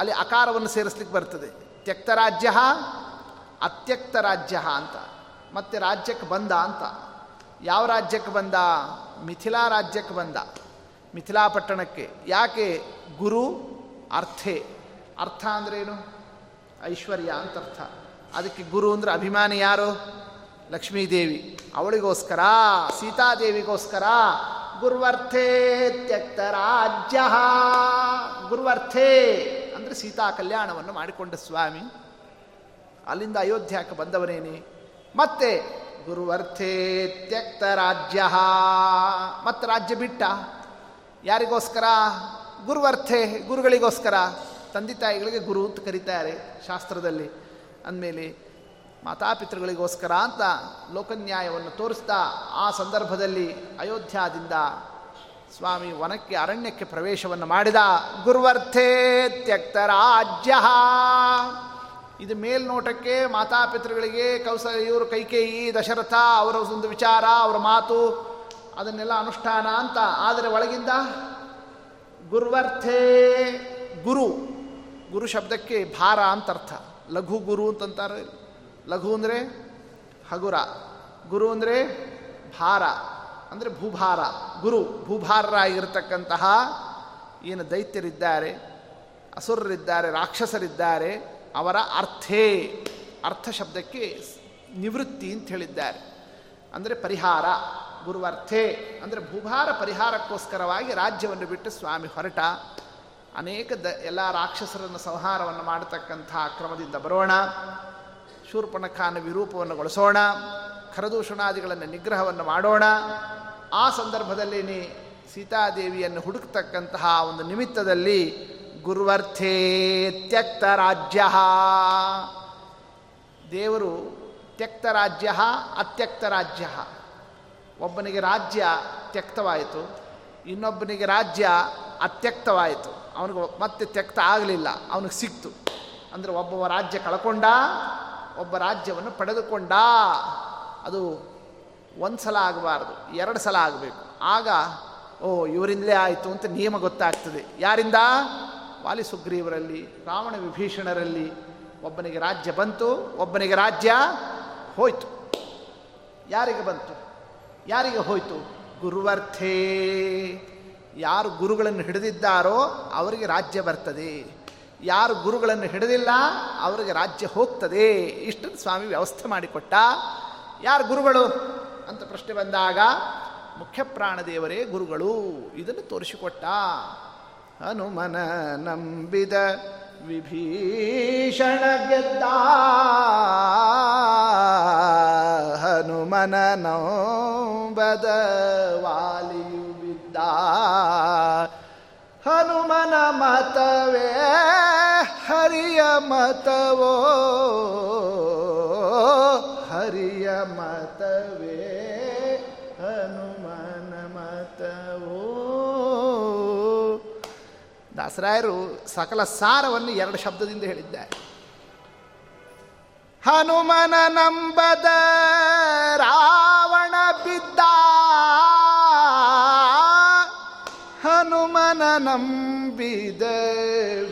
ಅಲ್ಲಿ ಅಕಾರವನ್ನು ಸೇರಿಸ್ಲಿಕ್ಕೆ ಬರ್ತದೆ. ತ್ಯಕ್ತರಾಜ್ಯ, ಅತ್ಯಕ್ತರಾಜ್ಯ ಅಂತ. ಮತ್ತೆ ರಾಜ್ಯಕ್ಕೆ ಬಂದ ಅಂತ. ಯಾವ ರಾಜ್ಯಕ್ಕೆ ಬಂದ? ಮಿಥಿಲಾ ರಾಜ್ಯಕ್ಕೆ ಬಂದ, ಮಿಥಿಲಾ ಪಟ್ಟಣಕ್ಕೆ. ಯಾಕೆ? ಗುರು ಅರ್ಥೇ, ಅರ್ಥ ಅಂದ್ರೇನು? ಐಶ್ವರ್ಯ ಅಂತ ಅರ್ಥ. ಅದಕ್ಕೆ ಗುರು ಅಂದರೆ ಅಭಿಮಾನಿ ಯಾರು? ಲಕ್ಷ್ಮೀದೇವಿ. ಅವಳಿಗೋಸ್ಕರ, ಸೀತಾದೇವಿಗೋಸ್ಕರ ಗುರುವರ್ಥೇ ತ್ಯಕ್ತ ರಾಜ್ಯ. ಗುರುವರ್ಥೇ ಅಂದರೆ ಸೀತಾ ಕಲ್ಯಾಣವನ್ನು ಮಾಡಿಕೊಂಡ ಸ್ವಾಮಿ. ಅಲ್ಲಿಂದ ಅಯೋಧ್ಯಕ್ಕೆ ಬಂದವನೇನೆ. ಮತ್ತೆ ಗುರುವರ್ಥೇ ತ್ಯಕ್ತ ರಾಜ್ಯ, ಮತ್ತು ರಾಜ್ಯ ಬಿಟ್ಟ. ಯಾರಿಗೋಸ್ಕರ? ಗುರುವರ್ಥೆ, ಗುರುಗಳಿಗೋಸ್ಕರ. ತಂದೆ ತಾಯಿಗಳಿಗೆ ಗುರು ಅಂತ ಕರೀತಾರೆ ಶಾಸ್ತ್ರದಲ್ಲಿ, ಅಂದಮೇಲೆ ಮಾತಾಪಿತೃಗಳಿಗೋಸ್ಕರ ಅಂತ ಲೋಕನ್ಯಾಯವನ್ನು ತೋರಿಸ್ತಾ ಆ ಸಂದರ್ಭದಲ್ಲಿ ಅಯೋಧ್ಯದಿಂದ ಸ್ವಾಮಿ ವನಕ್ಕೆ, ಅರಣ್ಯಕ್ಕೆ ಪ್ರವೇಶವನ್ನು ಮಾಡಿದ. ಗುರುವರ್ಥೇ ತ್ಯಕ್ತ ರಾಜ್ಯ. ಇದು ಮೇಲ್ನೋಟಕ್ಕೆ ಮಾತಾಪಿತೃಗಳಿಗೆ ಕೌಸಲ, ಇವರು ಕೈಕೇಯಿ, ದಶರಥ, ಅವರ ಒಂದು ವಿಚಾರ, ಅವರ ಮಾತು, ಅದನ್ನೆಲ್ಲ ಅನುಷ್ಠಾನ ಅಂತ. ಆದರೆ ಒಳಗಿಂದ ಗುರುವರ್ಥೇ, ಗುರು, ಗುರು ಶಬ್ದಕ್ಕೆ ಭಾರ ಅಂತ ಅರ್ಥ. ಲಘು ಗುರು ಅಂತಂತಾರೆ. ಲಘು ಅಂದರೆ ಹಗುರ, ಗುರು ಅಂದರೆ ಭಾರ, ಅಂದರೆ ಭೂಭಾರ. ಗುರು ಭೂಭಾರರಾಗಿರತಕ್ಕಂತಹ ಏನು ದೈತ್ಯರಿದ್ದಾರೆ, ಅಸುರರಿದ್ದಾರೆ, ರಾಕ್ಷಸರಿದ್ದಾರೆ, ಅವರ ಅರ್ಥೇ, ಅರ್ಥ ಶಬ್ದಕ್ಕೆ ನಿವೃತ್ತಿ ಅಂತ ಹೇಳಿದ್ದಾರೆ, ಅಂದರೆ ಪರಿಹಾರ. ಗುರುವರ್ಥೇ ಅಂದರೆ ಭೂಭಾರ ಪರಿಹಾರಕ್ಕೋಸ್ಕರವಾಗಿ ರಾಜ್ಯವನ್ನು ಬಿಟ್ಟು ಸ್ವಾಮಿ ಹೊರಟ. ಅನೇಕ ಎಲ್ಲ ರಾಕ್ಷಸರನ್ನು ಸಂಹಾರವನ್ನು ಮಾಡತಕ್ಕಂತಹ ಕ್ರಮದಿಂದ ಬರೋಣ. ಶೂರ್ಪಣಖಾನ ವಿರೂಪವನ್ನುಗೊಳಿಸೋಣ. ಖರದೂಷಣಾದಿಗಳನ್ನು ನಿಗ್ರಹವನ್ನು ಮಾಡೋಣ. ಆ ಸಂದರ್ಭದಲ್ಲಿ ಸೀತಾದೇವಿಯನ್ನು ಹುಡುಕ್ತಕ್ಕಂತಹ ಒಂದು ನಿಮಿತ್ತದಲ್ಲಿ ಗುರುವರ್ಥೇ ತ್ಯಕ್ತ ರಾಜ್ಯ. ದೇವರು ತ್ಯಕ್ತ ರಾಜ್ಯ, ಅತ್ಯಕ್ತ ರಾಜ್ಯ. ಒಬ್ಬನಿಗೆ ರಾಜ್ಯ ತ್ಯಕ್ತವಾಯಿತು, ಇನ್ನೊಬ್ಬನಿಗೆ ರಾಜ್ಯ ಅತ್ಯಕ್ತವಾಯಿತು. ಅವನಿಗೆ ಮತ್ತೆ ತ್ಯಕ್ತ ಆಗಲಿಲ್ಲ, ಅವನಿಗೆ ಸಿಕ್ತು. ಅಂದರೆ ಒಬ್ಬ ರಾಜ್ಯ ಕಳ್ಕೊಂಡ, ಒಬ್ಬ ರಾಜ್ಯವನ್ನು ಪಡೆದುಕೊಂಡ. ಅದು ಒಂದು ಸಲ ಆಗಬಾರ್ದು, ಎರಡು ಸಲ ಆಗಬೇಕು. ಆಗ ಓ ಇವರಿಂದಲೇ ಆಯಿತು ಅಂತ ನಿಯಮ ಗೊತ್ತಾಗ್ತದೆ. ಯಾರಿಂದ? ವಾಲಿ ಸುಗ್ರೀವರಲ್ಲಿ, ರಾವಣ ವಿಭೀಷಣರಲ್ಲಿ. ಒಬ್ಬನಿಗೆ ರಾಜ್ಯ ಬಂತು, ಒಬ್ಬನಿಗೆ ರಾಜ್ಯ ಹೋಯಿತು. ಯಾರಿಗೆ ಬಂತು, ಯಾರಿಗೆ ಹೋಯಿತು? ಗುರುವರ್ಥೇ. ಯಾರು ಗುರುಗಳನ್ನು ಹಿಡಿದಿದ್ದಾರೋ ಅವರಿಗೆ ರಾಜ್ಯ ಬರ್ತದೆ, ಯಾರು ಗುರುಗಳನ್ನು ಹಿಡಿದಿಲ್ಲ ಅವರಿಗೆ ರಾಜ್ಯ ಹೋಗ್ತದೆ. ಇಷ್ಟನ್ನು ಸ್ವಾಮಿ ವ್ಯವಸ್ಥೆ ಮಾಡಿಕೊಟ್ಟ. ಯಾರು ಗುರುಗಳು ಅಂತ ಪ್ರಶ್ನೆ ಬಂದಾಗ ಮುಖ್ಯ ಪ್ರಾಣದೇವರೇ ಗುರುಗಳು, ಇದನ್ನು ತೋರಿಸಿಕೊಟ್ಟ. ಹನುಮನ ನಂಬಿದ ವಿಭೀಷಣ ಗೆದ್ದ, ಹನುಮನ ನಂಬದ ವಾಲಿಯು ಬಿದ್ದ, ಹನುಮನ ಮತವೇ ಹರಿಯ ಮತವೋ, ಹರಿಯ ಮತವೇ ಹನುಮನ ಮತವೋ. ದಾಸರಾಯರು ಸಕಲ ಸಾರವನ್ನು ಎರಡು ಶಬ್ದದಿಂದ ಹೇಳಿದ್ದಾರೆ. ಹನುಮನ ನಂಬದ ರಾವಣ ಬಿದ್ದ, ಹನುಮನ ನಂಬಿದ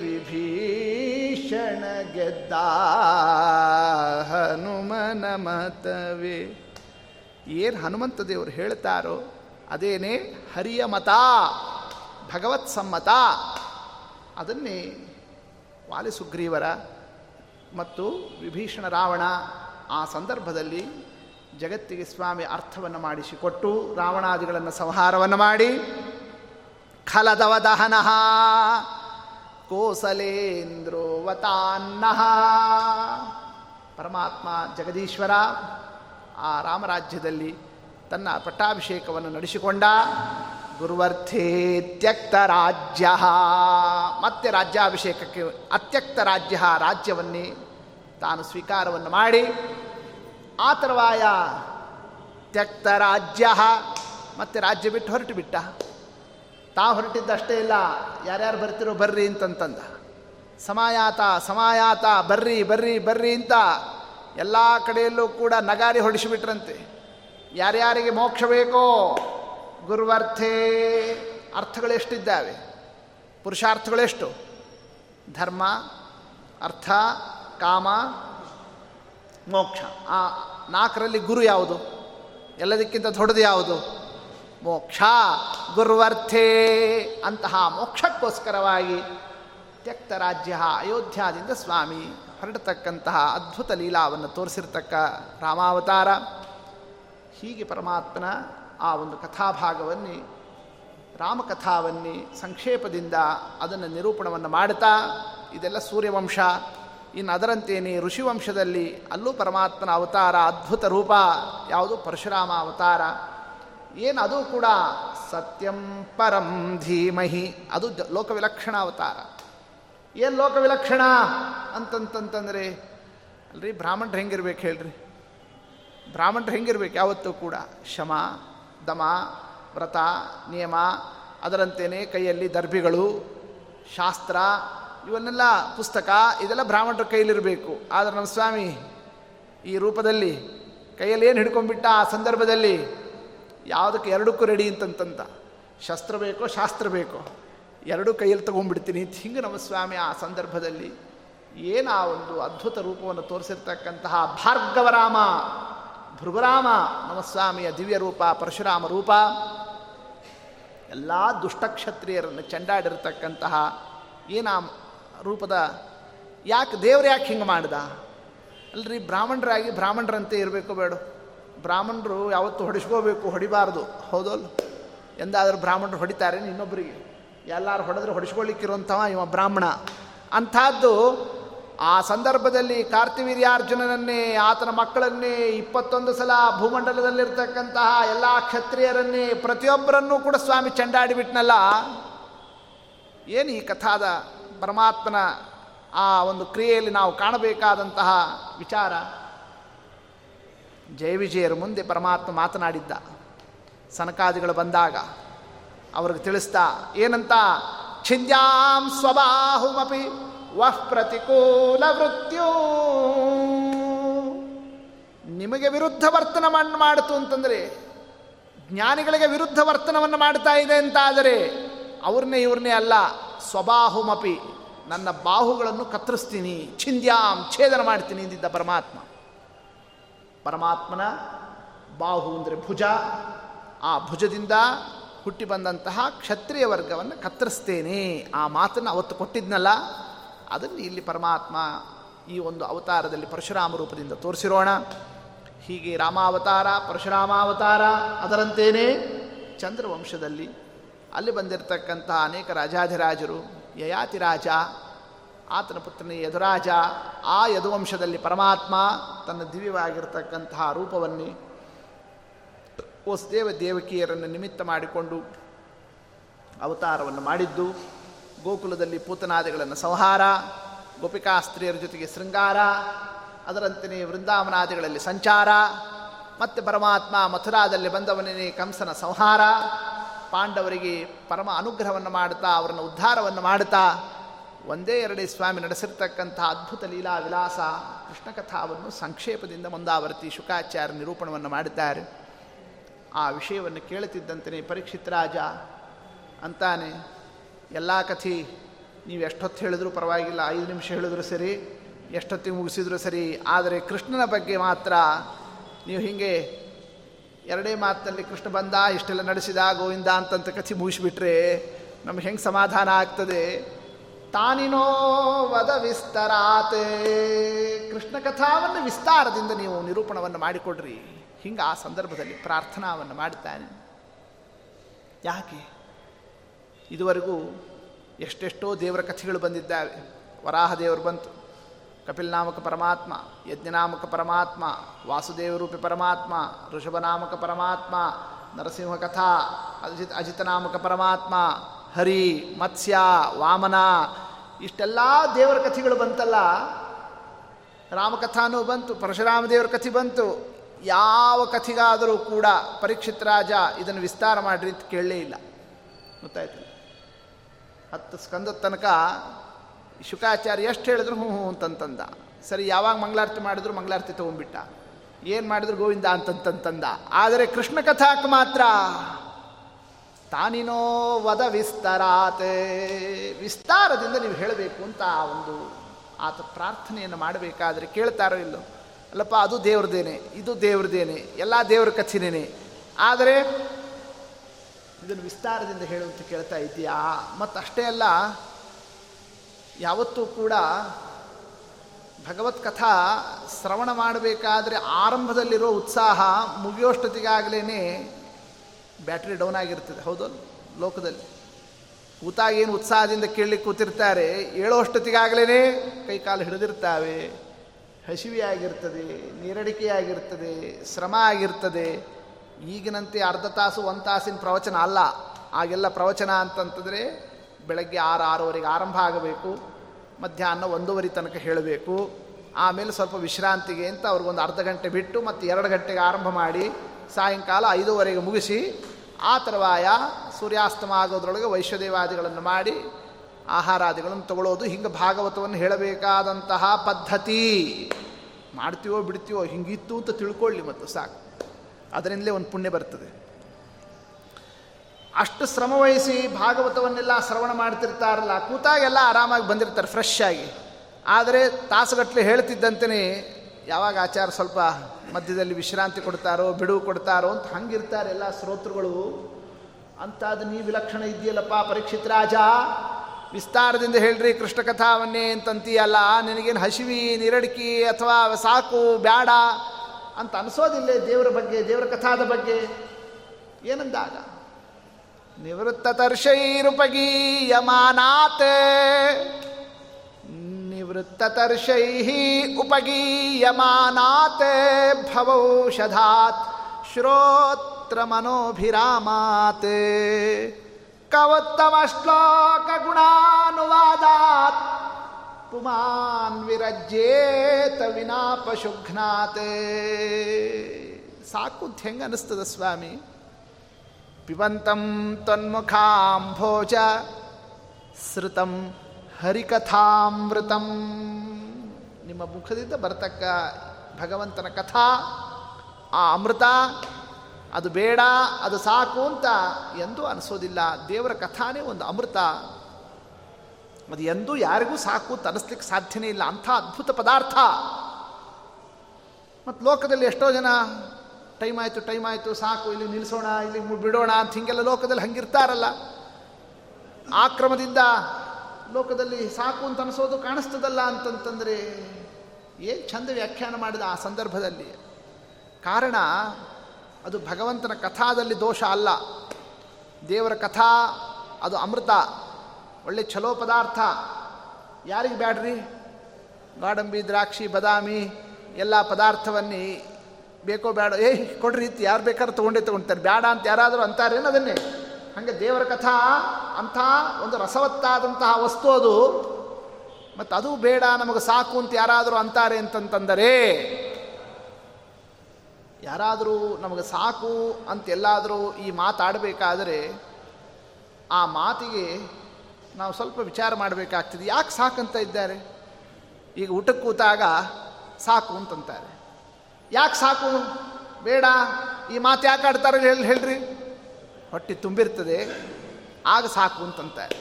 ವಿಭೀಷಣ ಗೆದ್ದ, ಹನುಮನ ಮತವೇ. ಏನು ಹನುಮಂತ ದೇವರು ಹೇಳ್ತಾರೋ ಅದೇನೇ ಹರಿಯ ಮತ, ಭಗವತ್ ಸಮ್ಮತ. ಅದನ್ನೇ ವಾಲಿಸುಗ್ರೀವರ ಮತ್ತು ವಿಭೀಷಣ ರಾವಣ ಆ ಸಂದರ್ಭದಲ್ಲಿ ಜಗತ್ತಿಗೆ ಸ್ವಾಮಿ ಅರ್ಥವನ್ನು ಮಾಡಿಸಿಕೊಟ್ಟು ರಾವಣಾದಿಗಳನ್ನು ಸಂಹಾರವನ್ನು ಮಾಡಿ ಖಲದವ ದಹನಃ ಕೋಸಲೇಂದ್ರೋ ವತಾನ್ನಃ. ಪರಮಾತ್ಮ ಜಗದೀಶ್ವರ ಆ ರಾಮರಾಜ್ಯದಲ್ಲಿ ತನ್ನ ಪಟ್ಟಾಭಿಷೇಕವನ್ನು ನಡೆಸಿಕೊಂಡ. ಗುರುವರ್ಥೇ ತ್ಯಕ್ತ ರಾಜ್ಯ. ಮತ್ತೆ ರಾಜ್ಯಾಭಿಷೇಕಕ್ಕೆ ಅತ್ಯಕ್ತ ರಾಜ್ಯ, ರಾಜ್ಯವನ್ನೇ ತಾನು ಸ್ವೀಕಾರವನ್ನು ಮಾಡಿ. ಆ ತರುವಾಯ ತ್ಯಕ್ತ ರಾಜ್ಯ, ಮತ್ತೆ ರಾಜ್ಯ ಬಿಟ್ಟು ಹೊರಟು ಬಿಟ್ಟ. ತಾ ಹೊರಟಿದ್ದಷ್ಟೇ ಇಲ್ಲ, ಯಾರ್ಯಾರು ಬರ್ತಿರೋ ಬರ್ರಿ ಅಂತಂತಂದ. ಸಮಾಯಾತ ಬರ್ರಿ ಬರ್ರಿ ಬರ್ರಿ ಅಂತ ಎಲ್ಲ ಕಡೆಯಲ್ಲೂ ಕೂಡ ನಗಾರಿ ಹೊಡಿಸಿಬಿಟ್ರಂತೆ. ಯಾರ್ಯಾರಿಗೆ ಮೋಕ್ಷ ಬೇಕೋ ಗುರುವರ್ಥೇ ಅರ್ಥಗಳೆಷ್ಟಿದ್ದಾವೆ, ಪುರುಷಾರ್ಥಗಳೆಷ್ಟು? ಧರ್ಮ, ಅರ್ಥ, ಕಾಮ, ಮೋಕ್ಷ. ಆ ನಾಲ್ಕರಲ್ಲಿ ಗುರು ಯಾವುದು? ಎಲ್ಲದಕ್ಕಿಂತ ದೊಡ್ಡದು ಯಾವುದು? ಮೋಕ್ಷ. ಗುರುವರ್ಥೇ ಅಂತಹ ಮೋಕ್ಷಕ್ಕೋಸ್ಕರವಾಗಿ ತ್ಯಕ್ತರಾಜ್ಯ ಅಯೋಧ್ಯಾದಿಂದ ಸ್ವಾಮಿ ಹೊರಡತಕ್ಕಂತಹ ಅದ್ಭುತ ಲೀಲಾವನ್ನು ತೋರಿಸಿರ್ತಕ್ಕ ರಾಮಾವತಾರ. ಹೀಗೆ ಪರಮಾತ್ಮನ ಆ ಒಂದು ಕಥಾಭಾಗವನ್ನೇ ರಾಮಕಥಾವನ್ನೇ ಸಂಕ್ಷೇಪದಿಂದ ಅದನ್ನು ನಿರೂಪಣವನ್ನು ಮಾಡುತ್ತಾ, ಇದೆಲ್ಲ ಸೂರ್ಯವಂಶ. ಇನ್ನು ಅದರಂತೇನೆ ಋಷಿವಂಶದಲ್ಲಿ ಅಲ್ಲೂ ಪರಮಾತ್ಮನ ಅವತಾರ ಅದ್ಭುತ ರೂಪ ಯಾವುದು? ಪರಶುರಾಮ ಅವತಾರ. ಏನು ಅದು ಕೂಡ ಸತ್ಯಂ ಪರಂ ಧೀಮಹಿ, ಅದು ಲೋಕವಿಲಕ್ಷಣ ಅವತಾರ. ಏನು ಲೋಕವಿಲಕ್ಷಣ ಅಂತಂತಂತಂದರೆ, ಅಲ್ರಿ ಬ್ರಾಹ್ಮಣರು ಹೆಂಗಿರ್ಬೇಕು ಹೇಳ್ರಿ, ಬ್ರಾಹ್ಮಣರು ಹೆಂಗಿರ್ಬೇಕು? ಯಾವತ್ತೂ ಕೂಡ ಶಮ, ದಮ, ವ್ರತ, ನಿಯಮ, ಅದರಂತೆಯೇ ಕೈಯಲ್ಲಿ ದರ್ಭಿಗಳು, ಶಾಸ್ತ್ರ, ಇವನ್ನೆಲ್ಲ ಪುಸ್ತಕ, ಇದೆಲ್ಲ ಬ್ರಾಹ್ಮಣರ ಕೈಯಲ್ಲಿರಬೇಕು. ಆದರೆ ನಮ್ಮ ಸ್ವಾಮಿ ಈ ರೂಪದಲ್ಲಿ ಕೈಯಲ್ಲಿ ಏನು ಹಿಡ್ಕೊಂಡ್ಬಿಟ್ಟ? ಆ ಸಂದರ್ಭದಲ್ಲಿ ಯಾವುದಕ್ಕೆ ಎರಡಕ್ಕೂ ರೆಡಿ ಅಂತಂತ, ಶಸ್ತ್ರ ಬೇಕೋ ಶಾಸ್ತ್ರ ಬೇಕೋ ಎರಡೂ ಕೈಯಲ್ಲಿ ತೊಗೊಂಡ್ಬಿಡ್ತೀನಿ ಅಂತ. ಹಿಂಗೆ ನಮ್ಮ ಸ್ವಾಮಿ ಆ ಸಂದರ್ಭದಲ್ಲಿ ಏನು ಆ ಒಂದು ಅದ್ಭುತ ರೂಪವನ್ನು ತೋರಿಸಿರ್ತಕ್ಕಂತಹ ಭಾರ್ಗವರಾಮ, ಭೃಗುರಾಮ ನಮ್ಮ ಸ್ವಾಮಿಯ ದಿವ್ಯ ರೂಪ, ಪರಶುರಾಮ ರೂಪ, ಎಲ್ಲ ದುಷ್ಟಕ್ಷತ್ರಿಯರನ್ನು ಚಂಡಾಡಿರ್ತಕ್ಕಂತಹ ಏನು ಆ ರೂಪದ, ಯಾಕೆ ದೇವ್ರು ಯಾಕೆ ಹಿಂಗೆ ಮಾಡ್ದ? ಅಲ್ರಿ ಬ್ರಾಹ್ಮಣರಾಗಿ ಬ್ರಾಹ್ಮಣರಂತೆ ಇರಬೇಕು ಬೇಡ, ಬ್ರಾಹ್ಮಣರು ಯಾವತ್ತೂ ಹೊಡಿಸ್ಕೋಬೇಕು, ಹೊಡಿಬಾರ್ದು, ಹೌದಲ್ಲ? ಎಂದಾದರೂ ಬ್ರಾಹ್ಮಣರು ಹೊಡಿತಾರೆ ಇನ್ನೊಬ್ಬರಿಗೆ, ಎಲ್ಲರೂ ಹೊಡೆದ್ರೆ ಹೊಡಿಸ್ಕೊಳ್ಳಿಕ್ಕಿರೋಂಥವ ಇವ ಬ್ರಾಹ್ಮಣ ಅಂಥದ್ದು. ಆ ಸಂದರ್ಭದಲ್ಲಿ ಕಾರ್ತಿವೀರ್ಯಾರ್ಜುನನನ್ನೇ, ಆತನ ಮಕ್ಕಳನ್ನೇ, 21 ಸಲ ಭೂಮಂಡಲದಲ್ಲಿರ್ತಕ್ಕಂತಹ ಎಲ್ಲ ಕ್ಷತ್ರಿಯರನ್ನೇ, ಪ್ರತಿಯೊಬ್ಬರನ್ನೂ ಕೂಡ ಸ್ವಾಮಿ ಚಂಡಾಡಿಬಿಟ್ನಲ್ಲ. ಏನು ಈ ಕಥಾದ ಪರಮಾತ್ಮನ ಆ ಒಂದು ಕ್ರಿಯೆಯಲ್ಲಿ ನಾವು ಕಾಣಬೇಕಾದಂತಹ ವಿಚಾರ. ಜಯವಿಜಯರ ಮುಂದೆ ಪರಮಾತ್ಮ ಮಾತನಾಡಿದ್ದ, ಸನಕಾದಿಗಳು ಬಂದಾಗ ಅವ್ರಿಗೆ ತಿಳಿಸ್ತಾ ಏನಂತ? ಛಿಂದ್ಯಾಂ ಸ್ವಬಾಹುಮಪಿ ವಃ ಪ್ರತಿಕೂಲ ವೃತ್ಯೂ. ನಿಮಗೆ ವಿರುದ್ಧ ವರ್ತನ ಮಾಡಿತು ಅಂತಂದರೆ, ಜ್ಞಾನಿಗಳಿಗೆ ವಿರುದ್ಧ ವರ್ತನವನ್ನು ಮಾಡ್ತಾ ಇದೆ ಅಂತಾದರೆ ಅವ್ರನ್ನೇ ಇವ್ರನ್ನೇ ಅಲ್ಲ, ಸ್ವಬಾಹುಮಪಿ ನನ್ನ ಬಾಹುಗಳನ್ನು ಕತ್ತರಿಸ್ತೀನಿ, ಛಿಂದ್ಯಾಂ ಛೇದನ ಮಾಡ್ತೀನಿ ಎಂದಿದ್ದ ಪರಮಾತ್ಮ. ಪರಮಾತ್ಮನ ಬಾಹು ಅಂದರೆ ಭುಜ, ಆ ಭುಜದಿಂದ ಹುಟ್ಟಿ ಬಂದಂತಹ ಕ್ಷತ್ರಿಯ ವರ್ಗವನ್ನು ಕತ್ತರಿಸ್ತೇನೆ, ಆ ಮಾತನ್ನು ಅವತ್ತು ಕೊಟ್ಟಿದ್ನಲ್ಲ, ಅದನ್ನು ಇಲ್ಲಿ ಪರಮಾತ್ಮ ಈ ಒಂದು ಅವತಾರದಲ್ಲಿ ಪರಶುರಾಮ ರೂಪದಿಂದ ತೋರಿಸಿರೋಣ. ಹೀಗೆ ರಾಮಾವತಾರ, ಪರಶುರಾಮಾವತಾರ, ಅದರಂತೆಯೇ ಚಂದ್ರವಂಶದಲ್ಲಿ ಅಲ್ಲಿ ಬಂದಿರತಕ್ಕಂತಹ ಅನೇಕ ರಾಜಾಧಿರಾಜರು, ಯಯಾತಿ ರಾಜ, ಆತನ ಪುತ್ರನೇ ಯದುರಾಜ, ಆ ಯದುವಂಶದಲ್ಲಿ ಪರಮಾತ್ಮ ತನ್ನ ದಿವ್ಯವಾಗಿರ್ತಕ್ಕಂತಹ ರೂಪವನ್ನೇ ವಸುದೇವ ದೇವಕಿಯರನ್ನು ನಿಮಿತ್ತ ಮಾಡಿಕೊಂಡು ಅವತಾರವನ್ನು ಮಾಡಿದ್ದು, ಗೋಕುಲದಲ್ಲಿ ಪೂತನಾದಿಗಳನ್ನು ಸಂಹಾರ, ಗೋಪಿಕಾಸ್ತ್ರೀಯರ ಜೊತೆಗೆ ಶೃಂಗಾರ, ಅದರಂತೆಯೇ ವೃಂದಾವನಾದಿಗಳಲ್ಲಿ ಸಂಚಾರ, ಮತ್ತು ಪರಮಾತ್ಮ ಮಥುರಾದಲ್ಲಿ ಬಂದವನೇ ಕಂಸನ ಸಂಹಾರ, ಪಾಂಡವರಿಗೆ ಪರಮ ಅನುಗ್ರಹವನ್ನು ಮಾಡುತ್ತಾ ಅವರನ್ನು ಉದ್ಧಾರವನ್ನು ಮಾಡುತ್ತಾ ಒಂದೇ ಎರಡೇ ಸ್ವಾಮಿ ನಡೆಸಿರ್ತಕ್ಕಂಥ ಅದ್ಭುತ ಲೀಲಾ ವಿಲಾಸ ಕೃಷ್ಣಕಥಾವನ್ನು ಸಂಕ್ಷೇಪದಿಂದ ಮುಂದಾವರ್ತಿ ಶುಕಾಚಾರ್ಯ ನಿರೂಪಣವನ್ನು ಮಾಡಿದ್ದಾರೆ. ಆ ವಿಷಯವನ್ನು ಕೇಳುತ್ತಿದ್ದಂತೆಯೇ ಪರೀಕ್ಷಿತ್ ರಾಜ ಅಂತಾನೆ, ಎಲ್ಲ ಕಥೆ ನೀವು ಎಷ್ಟೊತ್ತು ಹೇಳಿದ್ರೂ ಪರವಾಗಿಲ್ಲ, 5 ನಿಮಿಷ ಹೇಳಿದ್ರೂ ಸರಿ, ಎಷ್ಟೊತ್ತಿಗೆ ಮುಗಿಸಿದ್ರೂ ಸರಿ, ಆದರೆ ಕೃಷ್ಣನ ಬಗ್ಗೆ ಮಾತ್ರ ನೀವು ಹೀಗೆ ಎರಡೇ ಮಾತಲ್ಲಿ ಕೃಷ್ಣ ಬಂದ, ಇಷ್ಟೆಲ್ಲ ನಡೆಸಿದ, ಗೋವಿಂದ ಅಂತಂತ ಕಥೆ ಮುಗಿಸ್ಬಿಟ್ರೆ ನಮ್ಗೆ ಹೆಂಗೆ ಸಮಾಧಾನ ಆಗ್ತದೆ? ತಾನಿನೋ ವದ ವಿಸ್ತರಾತೆ, ಕೃಷ್ಣ ಕಥಾವನ್ನು ವಿಸ್ತಾರದಿಂದ ನೀವು ನಿರೂಪಣವನ್ನು ಮಾಡಿಕೊಡ್ರಿ, ಹಿಂಗೆ ಆ ಸಂದರ್ಭದಲ್ಲಿ ಪ್ರಾರ್ಥನಾವನ್ನು ಮಾಡ್ತಾನೆ. ಯಾಕೆ ಇದುವರೆಗೂ ಎಷ್ಟೆಷ್ಟೋ ದೇವರ ಕಥೆಗಳು ಬಂದಿದ್ದಾವೆ. ವರಾಹ ದೇವರು ಬಂತು, ಕಪಿಲ್ನಾಮಕ ಪರಮಾತ್ಮ, ಯಜ್ಞನಾಮಕ ಪರಮಾತ್ಮ, ವಾಸುದೇವರೂಪಿ ಪರಮಾತ್ಮ, ಋಷಭನಾಮಕ ಪರಮಾತ್ಮ, ನರಸಿಂಹ ಕಥಾ, ಅಜಿತನಾಮಕ ಪರಮಾತ್ಮ, ಹರಿ, ಮತ್ಸ್ಯ, ವಾಮನ, ಇಷ್ಟೆಲ್ಲ ದೇವರ ಕಥೆಗಳು ಬಂತಲ್ಲ. ರಾಮಕಥಾನೂ ಬಂತು, ಪರಶುರಾಮ ದೇವರ ಕಥೆ ಬಂತು. ಯಾವ ಕಥೆಗಾದರೂ ಕೂಡ ಪರೀಕ್ಷಿತ್ ರಾಜ ಇದನ್ನು ವಿಸ್ತಾರ ಮಾಡಿರಿ ಅಂತ ಕೇಳಲೇ ಇಲ್ಲ. ಗೊತ್ತಾಯ್ತು, 10 ಸ್ಕಂದದ ತನಕ ಶುಕಾಚಾರ್ಯ ಎಷ್ಟು ಹೇಳಿದ್ರು ಹ್ಞೂ ಹ್ಞೂ ಅಂತಂತಂದ. ಸರಿ, ಯಾವಾಗ ಮಂಗಳಾರತಿ ಮಾಡಿದ್ರು ಮಂಗಳಾರತಿ ತೊಗೊಂಡ್ಬಿಟ್ಟ, ಏನು ಮಾಡಿದ್ರು ಗೋವಿಂದ ಅಂತಂತಂತಂದ. ಆದರೆ ಕೃಷ್ಣ ಕಥಾಕ್ ಮಾತ್ರ ತಾನಿನೋ ವದ ವಿಸ್ತಾರಾತೆ, ವಿಸ್ತಾರದಿಂದ ನೀವು ಹೇಳಬೇಕು ಅಂತ ಆ ಒಂದು ಆತ ಪ್ರಾರ್ಥನೆಯನ್ನು ಮಾಡಬೇಕಾದ್ರೆ ಕೇಳ್ತಾರೋ ಇಲ್ಲೋ, ಅಲ್ಲಪ್ಪ ಅದು ದೇವ್ರದೇನೆ ಇದು ದೇವ್ರದೇನೆ ಎಲ್ಲ ದೇವ್ರ ಕಥೆನೇ, ಆದರೆ ಇದನ್ನು ವಿಸ್ತಾರದಿಂದ ಹೇಳುವಂತ ಕೇಳ್ತಾ ಇದೆಯಾ. ಮತ್ತಷ್ಟೇ ಅಲ್ಲ, ಯಾವತ್ತೂ ಕೂಡ ಭಗವತ್ ಕಥಾ ಶ್ರವಣ ಮಾಡಬೇಕಾದ್ರೆ ಆರಂಭದಲ್ಲಿರೋ ಉತ್ಸಾಹ ಮುಗಿಯೋಷ್ಟೊತ್ತಿಗಾಗಲೇ ಬ್ಯಾಟ್ರಿ ಡೌನ್ ಆಗಿರ್ತದೆ. ಹೌದಲ್ಲ, ಲೋಕದಲ್ಲಿ ಕೂತಾಗ ಏನು ಉತ್ಸಾಹದಿಂದ ಕೇಳಲಿಕ್ಕೆ ಕೂತಿರ್ತಾರೆ, ಏಳೋಷ್ಟೊತ್ತಿಗಾಗಲೇ ಕೈ ಕಾಲು ಹಿಡಿದಿರ್ತಾವೆ, ಹಸಿವಿ ಆಗಿರ್ತದೆ, ನೀರಡಿಕೆ ಆಗಿರ್ತದೆ, ಶ್ರಮ ಆಗಿರ್ತದೆ. ಈಗಿನಂತೆ ಅರ್ಧ ತಾಸು ಒಂದು ತಾಸಿನ ಪ್ರವಚನ ಅಲ್ಲ, ಆಗೆಲ್ಲ ಪ್ರವಚನ ಅಂತಂತಂದರೆ ಬೆಳಗ್ಗೆ 6-6:30 ಆರಂಭ ಆಗಬೇಕು, ಮಧ್ಯಾಹ್ನ 1:15 ತನಕ ಹೇಳಬೇಕು, ಆಮೇಲೆ ಸ್ವಲ್ಪ ವಿಶ್ರಾಂತಿಗೆ ಅಂತ ಅವ್ರಿಗೊಂದು ಅರ್ಧ ಗಂಟೆ ಬಿಟ್ಟು ಮತ್ತು 2 ಗಂಟೆಗೆ ಆರಂಭ ಮಾಡಿ ಸಾಯಂಕಾಲ 5:00 ಮುಗಿಸಿ, ಆ ತರುವಾಯ ಸೂರ್ಯಾಸ್ತಮ ಆಗೋದ್ರೊಳಗೆ ವೈಶ್ವದೇವಾದಿಗಳನ್ನು ಮಾಡಿ ಆಹಾರಾದಿಗಳನ್ನು ತಗೊಳ್ಳೋದು. ಹಿಂಗೆ ಭಾಗವತವನ್ನು ಹೇಳಬೇಕಾದಂತಹ ಪದ್ಧತಿ ಮಾಡ್ತೀವೋ ಬಿಡ್ತೀವೋ, ಹಿಂಗಿತ್ತು ಅಂತ ತಿಳ್ಕೊಳ್ಳಿ ಮತ್ತು ಸಾಕು, ಅದರಿಂದಲೇ ಒಂದು ಪುಣ್ಯ ಬರ್ತದೆ. ಅಷ್ಟು ಶ್ರಮ ವಹಿಸಿ ಭಾಗವತವನ್ನೆಲ್ಲ ಶ್ರವಣ ಮಾಡ್ತಿರ್ತಾರಲ್ಲ, ಕೂತಾಗೆಲ್ಲ ಆರಾಮಾಗಿ ಬಂದಿರ್ತಾರೆ ಫ್ರೆಶ್ ಆಗಿ, ಆದರೆ ತಾಸುಗಟ್ಟಲೆ ಹೇಳ್ತಿದ್ದಂತೆಯೇ ಯಾವಾಗ ಆಚಾರ ಸ್ವಲ್ಪ ಮಧ್ಯದಲ್ಲಿ ವಿಶ್ರಾಂತಿ ಕೊಡ್ತಾರೋ ಬಿಡುವು ಕೊಡ್ತಾರೋ ಅಂತ ಹಂಗಿರ್ತಾರೆ ಎಲ್ಲ ಶ್ರೋತೃಗಳು. ಅಂಥದ್ದು ನೀ ವಿಲಕ್ಷಣ ಇದೆಯಲ್ಲಪ್ಪ ಪರೀಕ್ಷಿತ್ ರಾಜ, ವಿಸ್ತಾರದಿಂದ ಹೇಳ್ರಿ ಕೃಷ್ಣ ಕಥಾವನ್ನೇ ಅಂತಂತೀಯಲ್ಲ, ನಿನಗೇನು ಹಸಿವಿ ನಿರಡಿಕೆ ಅಥವಾ ಸಾಕು ಬ್ಯಾಡ ಅಂತ ಅನಿಸೋದಿಲ್ಲೇ ದೇವರ ಬಗ್ಗೆ, ದೇವರ ಕಥಾದ ಬಗ್ಗೆ ಏನಂದಾಗ ನಿವೃತ್ತ ತರ್ಷೈರುಪಗೀಯಮಾನಾತ್ ನಿವೃತ್ತತರ್ಷೈ ಉಪಗೀಯಮಾನಾತ್ ಭವೌಷಧಾತ್ ಶ್ರೋತ್ರ ಮನೋಭಿರಾಮಾತ್ ಕವತ್ತಮ ಶ್ಲೋಕ ಗುಣಾನುವಾದಾತ್ ಪುಮಾನ್ ವಿರಜ್ಯೇತ ವಿನಾ ಪಶುಘ್ನಾತೆ. ಸಾಕು ಹೆಂಗೆ ಅನಿಸ್ತದ ಸ್ವಾಮಿ, ಪಿಬಂತಂ ತನ್ಮುಖಾಂಭೋಜ ಶ್ರುತಂ ಹರಿಕಥಾಮೃತಂ. ನಿಮ್ಮ ಮುಖದಿಂದ ಬರ್ತಕ್ಕ ಭಗವಂತನ ಕಥಾ, ಆ ಅಮೃತ, ಅದು ಬೇಡ ಅದು ಸಾಕು ಅಂತ ಎಂದೂ ಅನಿಸೋದಿಲ್ಲ. ದೇವರ ಕಥಾನೇ ಒಂದು ಅಮೃತ, ಅದು ಎಂದೂ ಯಾರಿಗೂ ಸಾಕು ಅಂತ ಅನಿಸ್ಲಿಕ್ಕೆ ಸಾಧ್ಯನೇ ಇಲ್ಲ, ಅಂಥ ಅದ್ಭುತ ಪದಾರ್ಥ. ಮತ್ತು ಲೋಕದಲ್ಲಿ ಎಷ್ಟೋ ಜನ ಟೈಮ್ ಆಯಿತು ಸಾಕು, ಇಲ್ಲಿ ನಿಲ್ಲಿಸೋಣ, ಇಲ್ಲಿ ಬಿಡೋಣ ಅಂತ ಹೀಗೆಲ್ಲ ಲೋಕದಲ್ಲಿ ಹಂಗಿರ್ತಾರಲ್ಲ. ಆ ಕ್ರಮದಿಂದ ಲೋಕದಲ್ಲಿ ಸಾಕು ಅಂತ ಅನಿಸೋದು ಕಾಣಿಸ್ತದಲ್ಲ ಅಂತಂತಂದರೆ ಏನು ಚಂದ ವ್ಯಾಖ್ಯಾನ ಮಾಡಿದ ಆ ಸಂದರ್ಭದಲ್ಲಿ. ಕಾರಣ ಅದು ಭಗವಂತನ ಕಥಾದಲ್ಲಿ ದೋಷ ಅಲ್ಲ, ದೇವರ ಕಥಾ ಅದು ಅಮೃತ, ಒಳ್ಳೆ ಛಲೋ ಪದಾರ್ಥ. ಯಾರಿಗೆ ಬ್ಯಾಡ್ರಿ ಗಾಡಂಬಿ ದ್ರಾಕ್ಷಿ ಬಾದಾಮಿ ಎಲ್ಲ ಪದಾರ್ಥವನ್ನೇ ಬೇಕೋ ಬೇಡ ಏಯ್ ಕೊಡ್ರಿ ಇತ್ತು, ಯಾರು ಬೇಕಾದ್ರೂ ತೊಗೊಂಡ್ತಾರೆ, ಬೇಡ ಅಂತ ಯಾರಾದರೂ ಅಂತಾರೇನು ಅದನ್ನೇ. ಹಾಗೆ ದೇವರ ಕಥಾ ಅಂಥ ಒಂದು ರಸವತ್ತಾದಂತಹ ವಸ್ತು ಅದು, ಮತ್ತು ಅದು ಬೇಡ ನಮಗೆ ಸಾಕು ಅಂತ ಯಾರಾದರೂ ಅಂತಾರೆ ಅಂತಂತಂದರೆ, ಯಾರಾದರೂ ನಮಗೆ ಸಾಕು ಅಂತೆಲ್ಲಾದರೂ ಈ ಮಾತಾಡಬೇಕಾದರೆ ಆ ಮಾತಿಗೆ ನಾವು ಸ್ವಲ್ಪ ವಿಚಾರ ಮಾಡಬೇಕಾಗ್ತದೆ. ಯಾಕೆ ಸಾಕಂತ ಇದ್ದಾರೆ? ಈಗ ಊಟಕ್ಕೆ ಕೂತಾಗ ಸಾಕು ಅಂತಂತಾರೆ, ಯಾಕೆ ಸಾಕು ಬೇಡ ಈ ಮಾತು ಯಾಕೆ ಆಡ್ತಾರೆ ಹೇಳ್ರಿ, ಹೊಟ್ಟೆ ತುಂಬಿರ್ತದೆ ಆಗ ಸಾಕು ಅಂತಂತಾರೆ.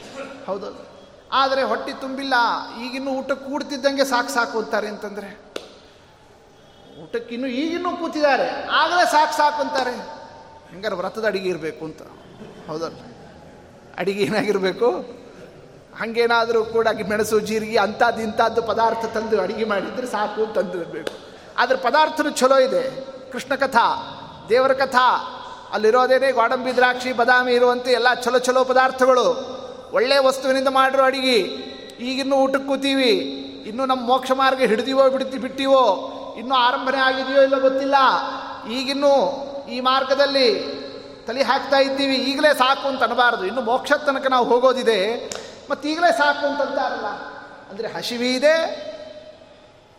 ಹೌದು, ಆದರೆ ಹೊಟ್ಟೆ ತುಂಬಿಲ್ಲ, ಈಗಿನ್ನೂ ಊಟ ಕೂಡ್ತಿದ್ದಂಗೆ ಸಾಕು ಅಂತಾರೆ ಅಂತಂದರೆ, ಊಟಕ್ಕಿನ್ನೂ ಈಗಿನ್ನೂ ಕೂತಿದ್ದಾರೆ ಆಗಲೇ ಸಾಕು ಅಂತಾರೆ. ಹೆಂಗಾರು ವ್ರತದ ಅಡಿಗೆ ಇರಬೇಕು ಅಂತ, ಹೌದಲ್ಲ, ಅಡಿಗೆ ಏನಾಗಿರಬೇಕು, ಹಾಗೇನಾದರೂ ಕೂಡ ಮೆಣಸು ಜೀರಿಗೆ ಅಂಥದ್ದು ಇಂಥದ್ದು ಪದಾರ್ಥ ತಂದು ಅಡಿಗೆ ಮಾಡಿದರೆ ಸಾಕು ಅಂತಂದಿರಬೇಕು. ಆದರೆ ಪದಾರ್ಥನೂ ಚಲೋ ಇದೆ, ಕೃಷ್ಣ ಕಥಾ ದೇವರ ಕಥಾ, ಅಲ್ಲಿರೋದೇನೆ ಗೋಡಂಬಿ ದ್ರಾಕ್ಷಿ ಬಾದಾಮಿ ಇರುವಂತೆ ಎಲ್ಲ ಚಲೋ ಚಲೋ ಪದಾರ್ಥಗಳು, ಒಳ್ಳೆಯ ವಸ್ತುವಿನಿಂದ ಮಾಡಿರೋ ಅಡಿಗೆ. ಈಗಿನ್ನೂ ಊಟಕ್ಕೆ ಕೂತೀವಿ, ಇನ್ನೂ ನಮ್ಮ ಮೋಕ್ಷ ಮಾರ್ಗ ಹಿಡಿದೀವೋ ಬಿಟ್ಟಿವೋ, ಇನ್ನೂ ಆರಂಭನೆ ಆಗಿದೆಯೋ ಇಲ್ಲೋ ಗೊತ್ತಿಲ್ಲ, ಈಗಿನ್ನೂ ಈ ಮಾರ್ಗದಲ್ಲಿ ತಲೆ ಹಾಕ್ತಾ ಇದ್ದೀವಿ, ಈಗಲೇ ಸಾಕು ಅಂತ ಅನ್ನಬಾರದು, ಇನ್ನು ಮೋಕ್ಷ ತನಕ ನಾವು ಹೋಗೋದಿದೆ, ಮತ್ತು ಈಗಲೇ ಸಾಕು ಅಂತಂತಾರಲ್ಲ. ಅಂದರೆ ಹಸಿವಿ ಇದೆ,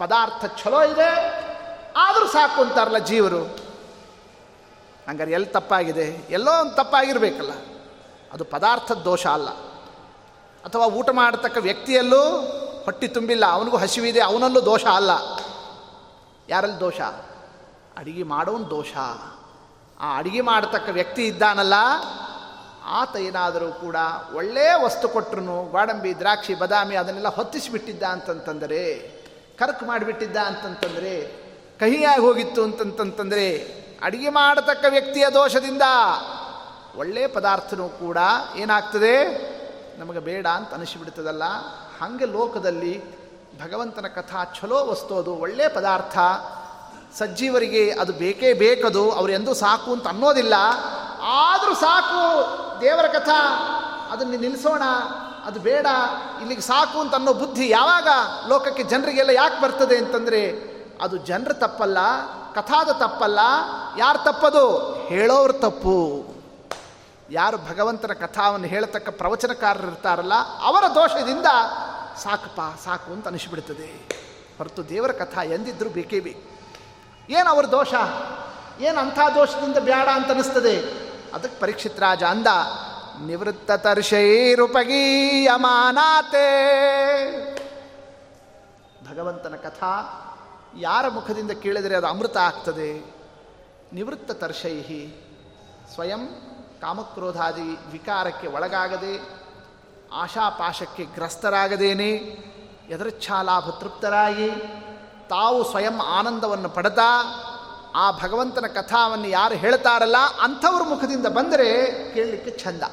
ಪದಾರ್ಥ ಛಲೋ ಇದೆ, ಆದರೂ ಸಾಕು ಅಂತಾರಲ್ಲ ಜೀವರು. ಹಂಗಾರೆ ಎಲ್ಲಿ ತಪ್ಪಾಗಿದೆ? ಎಲ್ಲೋ ಒಂದು ತಪ್ಪಾಗಿರಬೇಕಲ್ಲ. ಅದು ಪದಾರ್ಥದ ದೋಷ ಅಲ್ಲ, ಅಥವಾ ಊಟ ಮಾಡತಕ್ಕ ವ್ಯಕ್ತಿಯಲ್ಲೂ ಹೊಟ್ಟೆ ತುಂಬಿಲ್ಲ, ಅವನಿಗೂ ಹಸಿವಿದೆ, ಅವನಲ್ಲೂ ದೋಷ ಅಲ್ಲ. ಯಾರಲ್ಲಿ ದೋಷ? ಅಡಿಗೆ ಮಾಡೋನು ದೋಷ. ಆ ಅಡಿಗೆ ಮಾಡತಕ್ಕ ವ್ಯಕ್ತಿ ಇದ್ದಾನಲ್ಲ ಆತ ಏನಾದರೂ ಕೂಡ ಒಳ್ಳೆಯ ವಸ್ತು ಕೊಟ್ಟರು, ಗೋಡಂಬಿ, ದ್ರಾಕ್ಷಿ, ಬಾದಾಮಿ ಅದನ್ನೆಲ್ಲ ಹೊತ್ತಿಸಿಬಿಟ್ಟಿದ್ದ ಅಂತಂತಂದರೆ, ಕರ್ಕ್ ಮಾಡಿಬಿಟ್ಟಿದ್ದ ಅಂತಂತಂದರೆ, ಕಹಿಯಾಗಿ ಹೋಗಿತ್ತು ಅಂತಂತಂದರೆ ಅಡಿಗೆ ಮಾಡತಕ್ಕ ವ್ಯಕ್ತಿಯ ದೋಷದಿಂದ ಒಳ್ಳೆಯ ಪದಾರ್ಥನೂ ಕೂಡ ಏನಾಗ್ತದೆ, ನಮಗೆ ಬೇಡ ಅಂತ ಅನಿಸಿಬಿಡ್ತದಲ್ಲ. ಹಾಗೆ ಲೋಕದಲ್ಲಿ ಭಗವಂತನ ಕಥಾ ಛಲೋ ವಸ್ತು, ಅದು ಒಳ್ಳೆಯ ಪದಾರ್ಥ, ಸಜ್ಜೀವರಿಗೆ ಅದು ಬೇಕೇ ಬೇಕದು, ಅವರು ಎಂದೂ ಸಾಕು ಅಂತ ಅನ್ನೋದಿಲ್ಲ. ಆದರೂ ಸಾಕು ದೇವರ ಕಥಾ, ಅದನ್ನು ನಿಲ್ಲಿಸೋಣ, ಅದು ಬೇಡ, ಇಲ್ಲಿಗೆ ಸಾಕು ಅಂತ ಅನ್ನೋ ಬುದ್ಧಿ ಯಾವಾಗ ಲೋಕಕ್ಕೆ ಜನರಿಗೆಲ್ಲ ಯಾಕೆ ಬರ್ತದೆ ಅಂತಂದರೆ, ಅದು ಜನರ ತಪ್ಪಲ್ಲ, ಕಥಾದ ತಪ್ಪಲ್ಲ. ಯಾರು ತಪ್ಪದು? ಹೇಳೋವ್ರ ತಪ್ಪು. ಯಾರು ಭಗವಂತನ ಕಥಾವನ್ನು ಹೇಳ್ತಕ್ಕ ಪ್ರವಚನಕಾರರಿರ್ತಾರಲ್ಲ ಅವರ ದೋಷದಿಂದ ಸಾಕಪ್ಪ ಸಾಕು ಅಂತ ಅನಿಸಿಬಿಡ್ತದೆ. ಹೊರತು ದೇವರ ಕಥಾ ಎಂದಿದ್ದರೂ ಬೇಕೇ ಬೇಕು. ಏನು ಅವ್ರ ದೋಷ? ಏನು ಅಂಥ ದೋಷದಿಂದ ಬೇಡ ಅಂತ ಅನಿಸ್ತದೆ? ಅದಕ್ಕೆ ಪರೀಕ್ಷಿತ್ ರಾಜ ಅಂದ, ನಿವೃತ್ತ ತರ್ಷೈರುಪಗೀಯಮಾನಾತೆ. ಭಗವಂತನ ಕಥಾ ಯಾರ ಮುಖದಿಂದ ಕೇಳಿದರೆ ಅದು ಅಮೃತ ಆಗ್ತದೆ. ನಿವೃತ್ತ ತರ್ಷೈಹಿ, ಸ್ವಯಂ ಕಾಮಕ್ರೋಧಾದಿ ವಿಕಾರಕ್ಕೆ ಒಳಗಾಗದೆ, ಆಶಾಪಾಶಕ್ಕೆ ಗ್ರಸ್ತರಾಗದೇನೆ, ಯದೃಚ್ಛಾಲಾಭ ತೃಪ್ತರಾಗಿ ತಾವು ಸ್ವಯಂ ಆನಂದವನ್ನು ಪಡೆತಾ ಆ ಭಗವಂತನ ಕಥಾವನ್ನು ಯಾರು ಹೇಳ್ತಾರಲ್ಲ ಅಂಥವ್ರ ಮುಖದಿಂದ ಬಂದರೆ ಕೇಳಲಿಕ್ಕೆ ಚಂದ.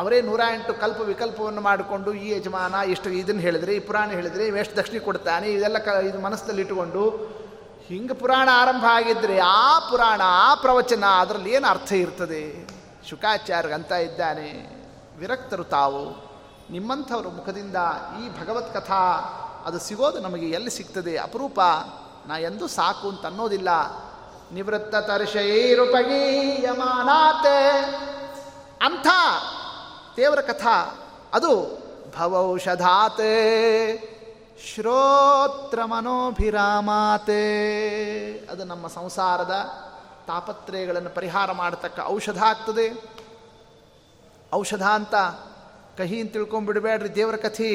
ಅವರೇ 108 ಕಲ್ಪ ವಿಕಲ್ಪವನ್ನು ಮಾಡಿಕೊಂಡು ಈ ಯಜಮಾನ ಇಷ್ಟು ಇದನ್ನು ಹೇಳಿದರೆ, ಈ ಪುರಾಣ ಹೇಳಿದರೆ, ಎಷ್ಟು ದಕ್ಷಿಣೆ ಕೊಡ್ತಾನೆ, ಇದೆಲ್ಲ ಇದು ಮನಸ್ಸಲ್ಲಿಟ್ಟುಕೊಂಡು ಹಿಂಗೆ ಪುರಾಣ ಆರಂಭ ಆಗಿದ್ದರೆ ಆ ಪುರಾಣ, ಆ ಪ್ರವಚನ ಅದರಲ್ಲಿ ಏನು ಅರ್ಥ ಇರ್ತದೆ? ಶುಕಾಚಾರ್ಯಂತ ಇದ್ದಾನೆ. ವಿರಕ್ತರು ತಾವು. ನಿಮ್ಮಂಥವ್ರ ಮುಖದಿಂದ ಈ ಭಗವತ್ ಕಥಾ ಅದು ಸಿಗೋದು ನಮಗೆ ಎಲ್ಲಿ ಸಿಗ್ತದೆ? ಅಪರೂಪ. ನಾ ಎಂದೂ ಸಾಕು ಅಂತ ಅನ್ನೋದಿಲ್ಲ. ನಿವೃತ್ತ ತರ್ಷೈರುಪಗೀಯಮಾನಾತೆ, ಅಂಥ ದೇವರ ಕಥಾ ಅದು ಭವೌಷಧಾತೆ ಶ್ರೋತ್ರ ಮನೋಭಿರಾಮಾತೆ. ಅದು ನಮ್ಮ ಸಂಸಾರದ ತಾಪತ್ರಯಗಳನ್ನು ಪರಿಹಾರ ಮಾಡತಕ್ಕ ಔಷಧ ಆಗ್ತದೆ. ಔಷಧ ಅಂತ ಕಹಿ ಅಂತ ತಿಳ್ಕೊಂಡ್ಬಿಡ್ಬೇಡ್ರಿ ದೇವರ ಕಥೆ.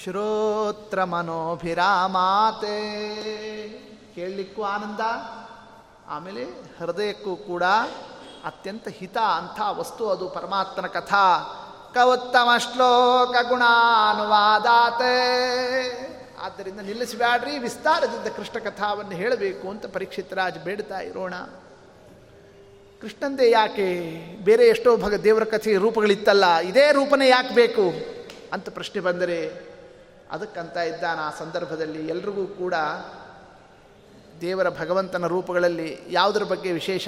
ಶ್ರೋತ್ರ ಮನೋಭಿರಾಮಾತೆ, ಕೇಳಲಿಕ್ಕೂ ಆನಂದ, ಆಮೇಲೆ ಹೃದಯಕ್ಕೂ ಕೂಡ ಅತ್ಯಂತ ಹಿತ. ಅಂಥ ವಸ್ತು ಅದು ಪರಮಾತ್ಮನ ಕಥಾ. ಕವತ್ತಮ ಶ್ಲೋಕ ಗುಣಾನುವಾದಾತೆ. ಆದ್ದರಿಂದ ನಿಲ್ಲಿಸಬೇಡ್ರಿ, ವಿಸ್ತಾರದಿಂದ ಕೃಷ್ಣ ಕಥಾವನ್ನು ಹೇಳಬೇಕು ಅಂತ ಪರೀಕ್ಷಿತ್ ರಾಜ್ ಬೇಡ್ತಾ ಇರೋಣ. ಕೃಷ್ಣಂದೇ ಯಾಕೆ? ಬೇರೆ ಎಷ್ಟೋ ದೇವರ ಕಥೆ ರೂಪಗಳಿತ್ತಲ್ಲ, ಇದೇ ರೂಪನೇ ಯಾಕೆ ಬೇಕು ಅಂತ ಪ್ರಶ್ನೆ ಬಂದರೆ ಅದಕ್ಕಂತ ಇದ್ದಾನೆ. ಆ ಸಂದರ್ಭದಲ್ಲಿ ಎಲ್ರಿಗೂ ಕೂಡ ದೇವರ ಭಗವಂತನ ರೂಪಗಳಲ್ಲಿ ಯಾವುದರ ಬಗ್ಗೆ ವಿಶೇಷ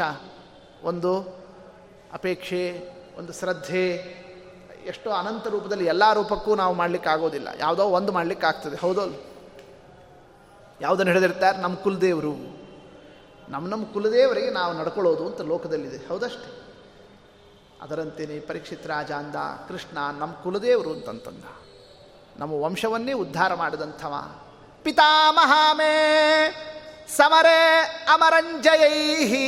ಒಂದು ಅಪೇಕ್ಷೆ, ಒಂದು ಶ್ರದ್ಧೆ, ಎಷ್ಟೋ ಅನಂತ ರೂಪದಲ್ಲಿ ಎಲ್ಲ ರೂಪಕ್ಕೂ ನಾವು ಮಾಡಲಿಕ್ಕಾಗೋದಿಲ್ಲ, ಯಾವುದೋ ಒಂದು ಮಾಡಲಿಕ್ಕಾಗ್ತದೆ. ಹೌದಲ್ಲ? ಯಾವುದನ್ನು ಹಿಡಿದಿರ್ತಾರೆ? ನಮ್ಮ ಕುಲದೇವರು. ನಮ್ಮ ಕುಲದೇವರಿಗೆ ನಾವು ನಡ್ಕೊಳ್ಳೋದು ಅಂತ ಲೋಕದಲ್ಲಿದೆ. ಹೌದಷ್ಟೇ. ಅದರಂತೆಯೇ ಪರೀಕ್ಷಿತ್ ರಾಜ ಅಂದ, ಕೃಷ್ಣ ನಮ್ಮ ಕುಲದೇವರು ಅಂತಂತಂದ, ನಮ್ಮ ವಂಶವನ್ನೇ ಉದ್ಧಾರ ಮಾಡಿದಂಥವ. ಪಿತಾಮಹಾಮೇ ಸಮರೇ ಅಮರಂಜಯೈಹಿ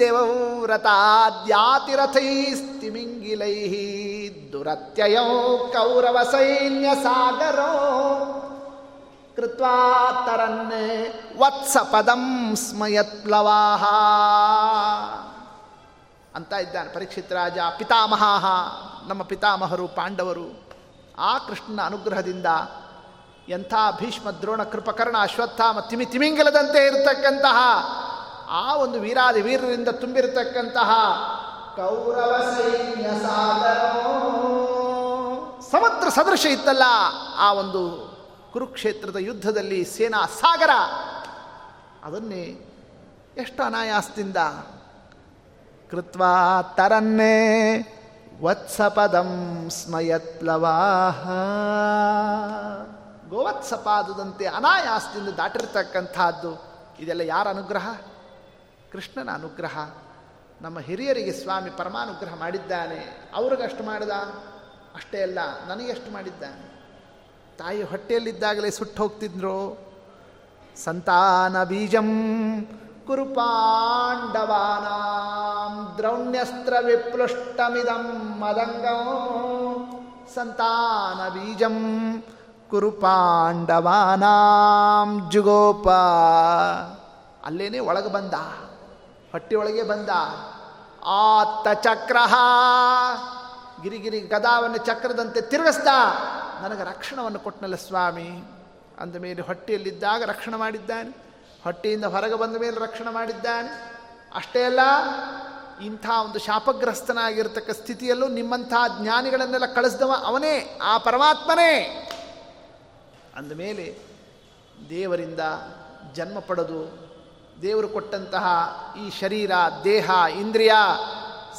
ದೇವವ್ರತಾದ್ಯಾತಿರಥೈಸ್ತಿಮಿಂಗಿಲೈಹಿ ದುರತ್ಯಯೋ ಕೌರವ ಸೈನ್ಯ ಸಾಗರೋ ಕೃತ್ವಾ ತರನ್ನೇ ವತ್ಸಪದಂ ಸ್ಮಯತ್ಲವಾಹ ಅಂತ ಇದ್ದಾನೆ ಪರೀಕ್ಷಿತ್ ರಾಜ. ಪಿತಾಮಹ, ನಮ್ಮ ಪಿತಾಮಹರು ಪಾಂಡವರು. ಆ ಕೃಷ್ಣನ ಅನುಗ್ರಹದಿಂದ ಎಂಥ ಭೀಷ್ಮ, ದ್ರೋಣ, ಕೃಪಕರ್ಣ, ಅಶ್ವತ್ಥಾಮ, ತಿಮಿಂಗಲದಂತೆ ಇರತಕ್ಕಂತಹ ಆ ಒಂದು ವೀರಾದಿ ವೀರರಿಂದ ತುಂಬಿರತಕ್ಕಂತಹ ಕೌರವ ಸೈನ್ಯ ಸಮುದ್ರ ಸದೃಶ ಇತ್ತಲ್ಲ ಆ ಒಂದು ಕುರುಕ್ಷೇತ್ರದ ಯುದ್ಧದಲ್ಲಿ ಸೇನಾ ಸಾಗರ, ಅದನ್ನೇ ಎಷ್ಟು ಅನಾಯಾಸದಿಂದ ಕೃತ್ವಾ ತರನ್ನೇ ವತ್ಸಪದಂ ಸ್ಮಯತ್ಲವಾಹ. ಗೋವತ್ಸಪಾದದಂತೆ ಅನಾಯಾಸದಿಂದ ದಾಟಿರ್ತಕ್ಕಂಥದ್ದು ಇದೆಲ್ಲ ಯಾರ ಅನುಗ್ರಹ? ಕೃಷ್ಣನ ಅನುಗ್ರಹ. ನಮ್ಮ ಹಿರಿಯರಿಗೆ ಸ್ವಾಮಿ ಪರಮಾನುಗ್ರಹ ಮಾಡಿದ್ದಾನೆ. ಅವ್ರಿಗಷ್ಟು ಮಾಡಿದ ಅಷ್ಟೇ ಅಲ್ಲ, ನನಗೆಷ್ಟು ಮಾಡಿದ್ದಾನೆ. ತಾಯಿ ಹೊಟ್ಟೆಯಲ್ಲಿದ್ದಾಗಲೇ ಸುಟ್ಟು ಹೋಗ್ತಿದ್ರು. ಸಂತಾನ ಬೀಜಂ ಕುರು ಪಾಂಡವಾನಾಂ ದ್ರೌಣ್ಯಸ್ತ್ರ ವಿಪ್ಲುಷ್ಟಮಿದಂ ಮದಂಗಂ ಸಂತಾನ ಬೀಜಂ ಕುರುಪಾಂಡವಾನಾಂ ಜುಗೋಪ. ಅಲ್ಲೇನೆ ಒಳಗೆ ಬಂದ, ಹೊಟ್ಟೆ ಒಳಗೆ ಬಂದ. ಆತ್ತ ಚಕ್ರ ಗಿರಿಗಿರಿ ಗದಾವನ್ನು ಚಕ್ರದಂತೆ ತಿರುಗಿಸ್ದ. ನನಗೆ ರಕ್ಷಣವನ್ನು ಕೊಟ್ಟನಲ್ಲ ಸ್ವಾಮಿ ಅಂದ ಮೇಲೆ ಹೊಟ್ಟೆಯಲ್ಲಿದ್ದಾಗ ರಕ್ಷಣೆ ಮಾಡಿದ್ದಾನೆ, ಹೊಟ್ಟೆಯಿಂದ ಹೊರಗೆ ಬಂದ ಮೇಲೆ ರಕ್ಷಣೆ ಮಾಡಿದ್ದಾನೆ. ಅಷ್ಟೇ ಅಲ್ಲ, ಇಂಥ ಒಂದು ಶಾಪಗ್ರಸ್ತನಾಗಿರ್ತಕ್ಕ ಸ್ಥಿತಿಯಲ್ಲೂ ನಿಮ್ಮಂಥ ಜ್ಞಾನಿಗಳನ್ನೆಲ್ಲ ಕಳಿಸ್ದವ ಅವನೇ, ಆ ಪರಮಾತ್ಮನೇ. ಅಂದಮೇಲೆ ದೇವರಿಂದ ಜನ್ಮ ಪಡೆದು ದೇವರು ಕೊಟ್ಟಂತಹ ಈ ಶರೀರ, ದೇಹ, ಇಂದ್ರಿಯ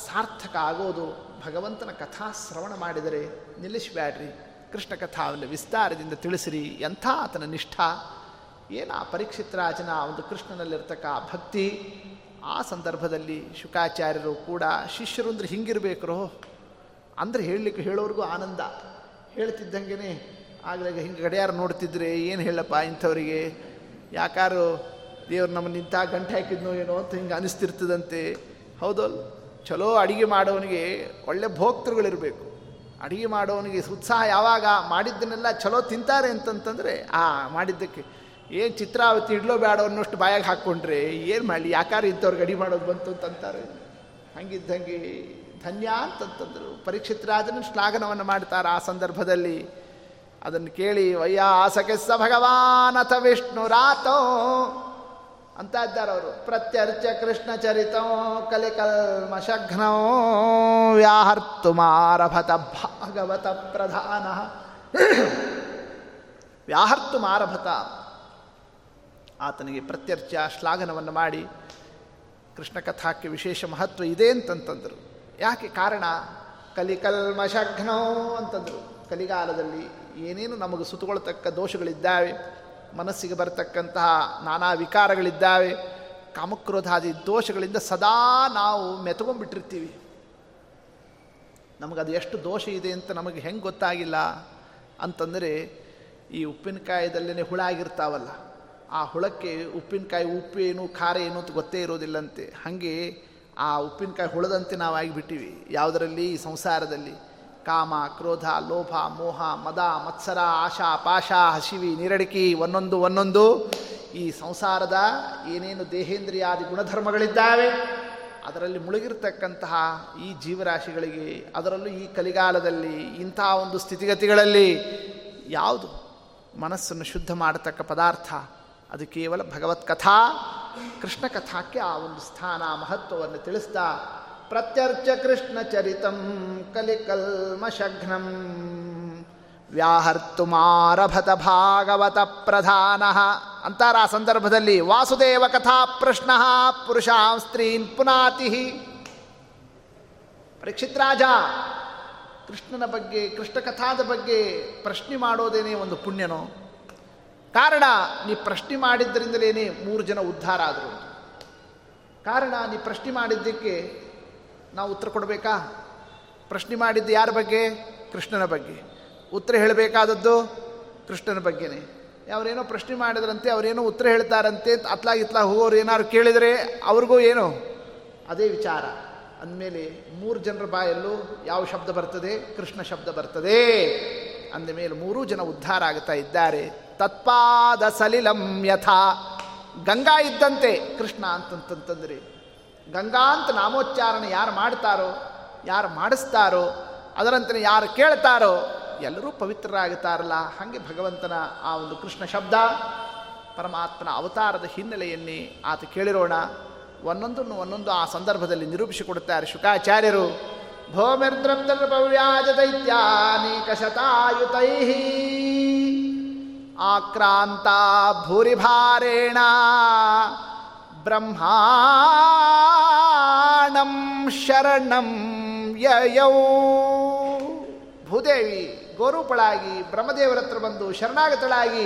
ಸಾರ್ಥಕ ಆಗೋದು ಭಗವಂತನ ಕಥಾ ಶ್ರವಣ ಮಾಡಿದರೆ. ನಿಲ್ಲಿಸಬೇಡ್ರಿ, ಕೃಷ್ಣ ಕಥಾವನ್ನು ವಿಸ್ತಾರದಿಂದ ತಿಳಿಸಿರಿ. ಎಂಥ ಆತನ ನಿಷ್ಠ, ಏನ ಪರೀಕ್ಷಿತರಾಜನ ಒಂದು ಕೃಷ್ಣನಲ್ಲಿರ್ತಕ್ಕ ಭಕ್ತಿ. ಆ ಸಂದರ್ಭದಲ್ಲಿ ಶುಕಾಚಾರ್ಯರು ಕೂಡ ಶಿಷ್ಯರು ಅಂದರೆ ಹಿಂಗಿರಬೇಕ್ರೋ ಅಂದರೆ ಹೇಳಲಿಕ್ಕೆ ಹೇಳೋರಿಗೂ ಆನಂದ. ಹೇಳ್ತಿದ್ದಂಗೆ ಆಗಲಾಗ ಹಿಂಗೆ ಗಡಿಯಾರು ನೋಡ್ತಿದ್ರೆ ಏನು ಹೇಳಪ್ಪ ಇಂಥವ್ರಿಗೆ, ಯಾಕಾರು ದೇವ್ರು ನಮ್ಮನ್ನು ಇಂಥ ಗಂಟೆ ಹಾಕಿದ್ನೋ ಏನೋ ಅಂತ ಹಿಂಗೆ ಅನಿಸ್ತಿರ್ತದಂತೆ. ಹೌದಲ್ಲ, ಚಲೋ ಅಡುಗೆ ಮಾಡೋನಿಗೆ ಒಳ್ಳೆ ಭೋಕ್ತೃಗಳಿರಬೇಕು. ಅಡುಗೆ ಮಾಡೋನಿಗೆ ಉತ್ಸಾಹ ಯಾವಾಗ ಮಾಡಿದ್ದನ್ನೆಲ್ಲ ಚಲೋ ತಿಂತಾರೆ ಅಂತಂತಂದರೆ ಮಾಡಿದ್ದಕ್ಕೆ ಏನು ಚಿತ್ರಾವತಿ ಇಡ್ಲೋ ಬೇಡ ಅನ್ನೋಷ್ಟು ಬಾಯಾಗಿ ಹಾಕ್ಕೊಂಡ್ರೆ ಏನು ಮಾಡಲಿ, ಯಾಕಾರು ಇಂಥವ್ರಿಗೆ ಅಡಿ ಮಾಡೋದು ಬಂತು ಅಂತಂತಾರೆ. ಹಂಗಿದ್ದಂಗೆ ಧನ್ಯ ಅಂತಂತಂದರು. ಪರೀಕ್ಷಿತರಾಜನ ಶ್ಲಾಘನವನ್ನು ಮಾಡ್ತಾರೆ ಆ ಸಂದರ್ಭದಲ್ಲಿ. ಅದನ್ನು ಕೇಳಿ ವಯ್ಯಾಸಕೆಸ್ಸ ಭಗವಾನ್ ಅಥ ವಿಷ್ಣು ರಾತೋ ಅಂತ ಇದ್ದಾರೆ ಅವರು. ಪ್ರತ್ಯರ್ಚ ಕೃಷ್ಣ ಚರಿತೋ ಕಲೆ ಕಲ್ಮಶಘ್ನೋ ವ್ಯಾಹರ್ತು ಮಾರಭತ ಭಾಗವತ ಪ್ರಧಾನ. ವ್ಯಾಹರ್ತು ಮಾರಭತ ಆತನಿಗೆ ಪ್ರತ್ಯರ್ಚ ಶ್ಲಾಘನವನ್ನು ಮಾಡಿ ಕೃಷ್ಣ ಕಥಾಕ್ಕೆ ವಿಶೇಷ ಮಹತ್ವ ಇದೆ ಅಂತಂತಂದರು. ಯಾಕೆ ಕಾರಣ, ಕಲಿಕಲ್ಮಶಘ್ನೋ ಅಂತಂದರು. ಕಲಿಗಾಲದಲ್ಲಿ ಏನೇನು ನಮಗೆ ಸುತ್ತುಕೊಳ್ತಕ್ಕ ದೋಷಗಳಿದ್ದಾವೆ, ಮನಸ್ಸಿಗೆ ಬರತಕ್ಕಂತಹ ನಾನಾ ವಿಕಾರಗಳಿದ್ದಾವೆ, ಕಾಮಕ್ರೋಧಾದಿ ದೋಷಗಳಿಂದ ಸದಾ ನಾವು ಮೆತಗೊಂಡ್ಬಿಟ್ಟಿರ್ತೀವಿ. ನಮಗದು ಎಷ್ಟು ದೋಷ ಇದೆ ಅಂತ ನಮಗೆ ಹೆಂಗೆ ಗೊತ್ತಾಗಿಲ್ಲ ಅಂತಂದರೆ, ಈ ಉಪ್ಪಿನಕಾಯಿದಲ್ಲೇ ಹುಳ ಆಗಿರ್ತಾವಲ್ಲ, ಆ ಹುಳಕ್ಕೆ ಉಪ್ಪಿನಕಾಯಿ ಉಪ್ಪೇನು ಖಾರ ಏನು ಅಂತ ಗೊತ್ತೇ ಇರೋದಿಲ್ಲಂತೆ. ಹಾಗೆ ಆ ಉಪ್ಪಿನಕಾಯಿ ಹುಳದಂತೆ ನಾವು ಆಗಿಬಿಟ್ಟಿವಿ ಯಾವುದರಲ್ಲಿ, ಈ ಸಂಸಾರದಲ್ಲಿ. ಕಾಮ, ಕ್ರೋಧ, ಲೋಭ, ಮೋಹ, ಮದ, ಮತ್ಸರ, ಆಶಾ, ಪಾಶ, ಹಸಿವಿ, ನಿರಡಿಕೆ, ಒಂದೊಂದು ಒಂದೊಂದು ಈ ಸಂಸಾರದ ಏನೇನು ದೇಹೇಂದ್ರಿಯಾದಿ ಗುಣಧರ್ಮಗಳಿದ್ದಾವೆ ಅದರಲ್ಲಿ ಮುಳುಗಿರ್ತಕ್ಕಂತಹ ಈ ಜೀವರಾಶಿಗಳಿಗೆ, ಅದರಲ್ಲೂ ಈ ಕಲಿಗಾಲದಲ್ಲಿ ಇಂಥ ಒಂದು ಸ್ಥಿತಿಗತಿಗಳಲ್ಲಿ ಯಾವುದು ಮನಸ್ಸನ್ನು ಶುದ್ಧ ಮಾಡತಕ್ಕ ಪದಾರ್ಥ, ಅದು ಕೇವಲ ಭಗವತ್ ಕಥಾ, ಕೃಷ್ಣ ಕಥಾಕ್ಕೆ ಆ ಒಂದು ಸ್ಥಾನ ಮಹತ್ವವನ್ನು ತಿಳಿಸ್ತಾ ಪ್ರತ್ಯರ್ಚ ಕೃಷ್ಣ ಚರಿತಂ ಕಲಿಕಲ್ಮಶಘ್ನಂ ವ್ಯಾಹರ್ತು ಮಾರಭತ ಭಾಗವತ ಪ್ರಧಾನ ಅಂತಾರ ಆ ಸಂದರ್ಭದಲ್ಲಿ. ವಾಸುದೇವ ಕಥಾ ಪ್ರಶ್ನಃ ಪುರುಷಾಂ ಸ್ತ್ರೀನ್ ಪುನಾತಿ. ಪರೀಕ್ಷಿತ್ ರಾಜ ಕೃಷ್ಣನ ಬಗ್ಗೆ, ಕೃಷ್ಣ ಕಥಾದ ಬಗ್ಗೆ ಪ್ರಶ್ನೆ ಮಾಡೋದೇನೆ ಒಂದು ಪುಣ್ಯನೋ. ಕಾರಣ, ನೀ ಪ್ರಶ್ನೆ ಮಾಡಿದ್ದರಿಂದಲೇ 3 ಜನ ಉದ್ಧಾರ ಆದರು. ಕಾರಣ, ನೀ ಪ್ರಶ್ನೆ ಮಾಡಿದ್ದಕ್ಕೆ ನಾವು ಉತ್ತರ ಕೊಡಬೇಕಾ? ಪ್ರಶ್ನೆ ಮಾಡಿದ್ದು ಯಾರ ಬಗ್ಗೆ? ಕೃಷ್ಣನ ಬಗ್ಗೆ. ಉತ್ತರ ಹೇಳಬೇಕಾದದ್ದು ಕೃಷ್ಣನ ಬಗ್ಗೆನೇ. ಅವರೇನೋ ಪ್ರಶ್ನೆ ಮಾಡಿದ್ರಂತೆ, ಅವರೇನೋ ಉತ್ತರ ಹೇಳ್ತಾರಂತೆ, ಅತ್ಲಾಗಿತ್ಲಾ ಹೋಗೋರು ಏನಾದ್ರು ಕೇಳಿದರೆ ಅವ್ರಿಗೂ ಏನೋ ಅದೇ ವಿಚಾರ ಅಂದಮೇಲೆ 3 ಜನರ ಬಾಯಲ್ಲೂ ಯಾವ ಶಬ್ದ ಬರ್ತದೆ? ಕೃಷ್ಣ ಶಬ್ದ ಬರ್ತದೆ. ಅಂದಮೇಲೆ 3 ಜನ ಉದ್ಧಾರ ಆಗ್ತಾ ಇದ್ದಾರೆ. ತತ್ಪಾದ ಸಲಿಲಂ ಯಥಾ, ಗಂಗಾ ಇದ್ದಂತೆ ಕೃಷ್ಣ ಅಂತಂತಂತಂದರೆ. ಗಂಗಾ ಅಂತ ನಾಮೋಚ್ಚಾರಣೆ ಯಾರು ಮಾಡ್ತಾರೋ, ಯಾರು ಮಾಡಿಸ್ತಾರೋ, ಅದರಂತೆ ಯಾರು ಕೇಳ್ತಾರೋ ಎಲ್ಲರೂ ಪವಿತ್ರರಾಗುತ್ತಾರಲ್ಲ. ಹಾಗೆ ಭಗವಂತನ ಆ ಒಂದು ಕೃಷ್ಣ ಶಬ್ದ, ಪರಮಾತ್ಮನ ಅವತಾರದ ಹಿನ್ನೆಲೆಯಲ್ಲಿ ಆತ ಕೇಳಿರೋಣ. ಒಂದೊಂದನ್ನು ಒಂದೊಂದು ಆ ಸಂದರ್ಭದಲ್ಲಿ ನಿರೂಪಿಸಿಕೊಡುತ್ತಾರೆ ಶುಕಾಚಾರ್ಯರು. ಭೌಮಿರ್ದ್ರವ್ಯಾಜ ದೈತ್ಯಾನೇಕಶತಾಯುತೈ ಆಕ್ರಾಂತ ಭೂರಿಭಾರೇಣ ಬ್ರಹ್ಮಾಣಂ ಶರಣಂ ಯಯೌ. ಭೂದೇವಿ ಗೋರೂಪಳಾಗಿ ಬ್ರಹ್ಮದೇವರ ಹತ್ರ ಬಂದು ಶರಣಾಗತಳಾಗಿ,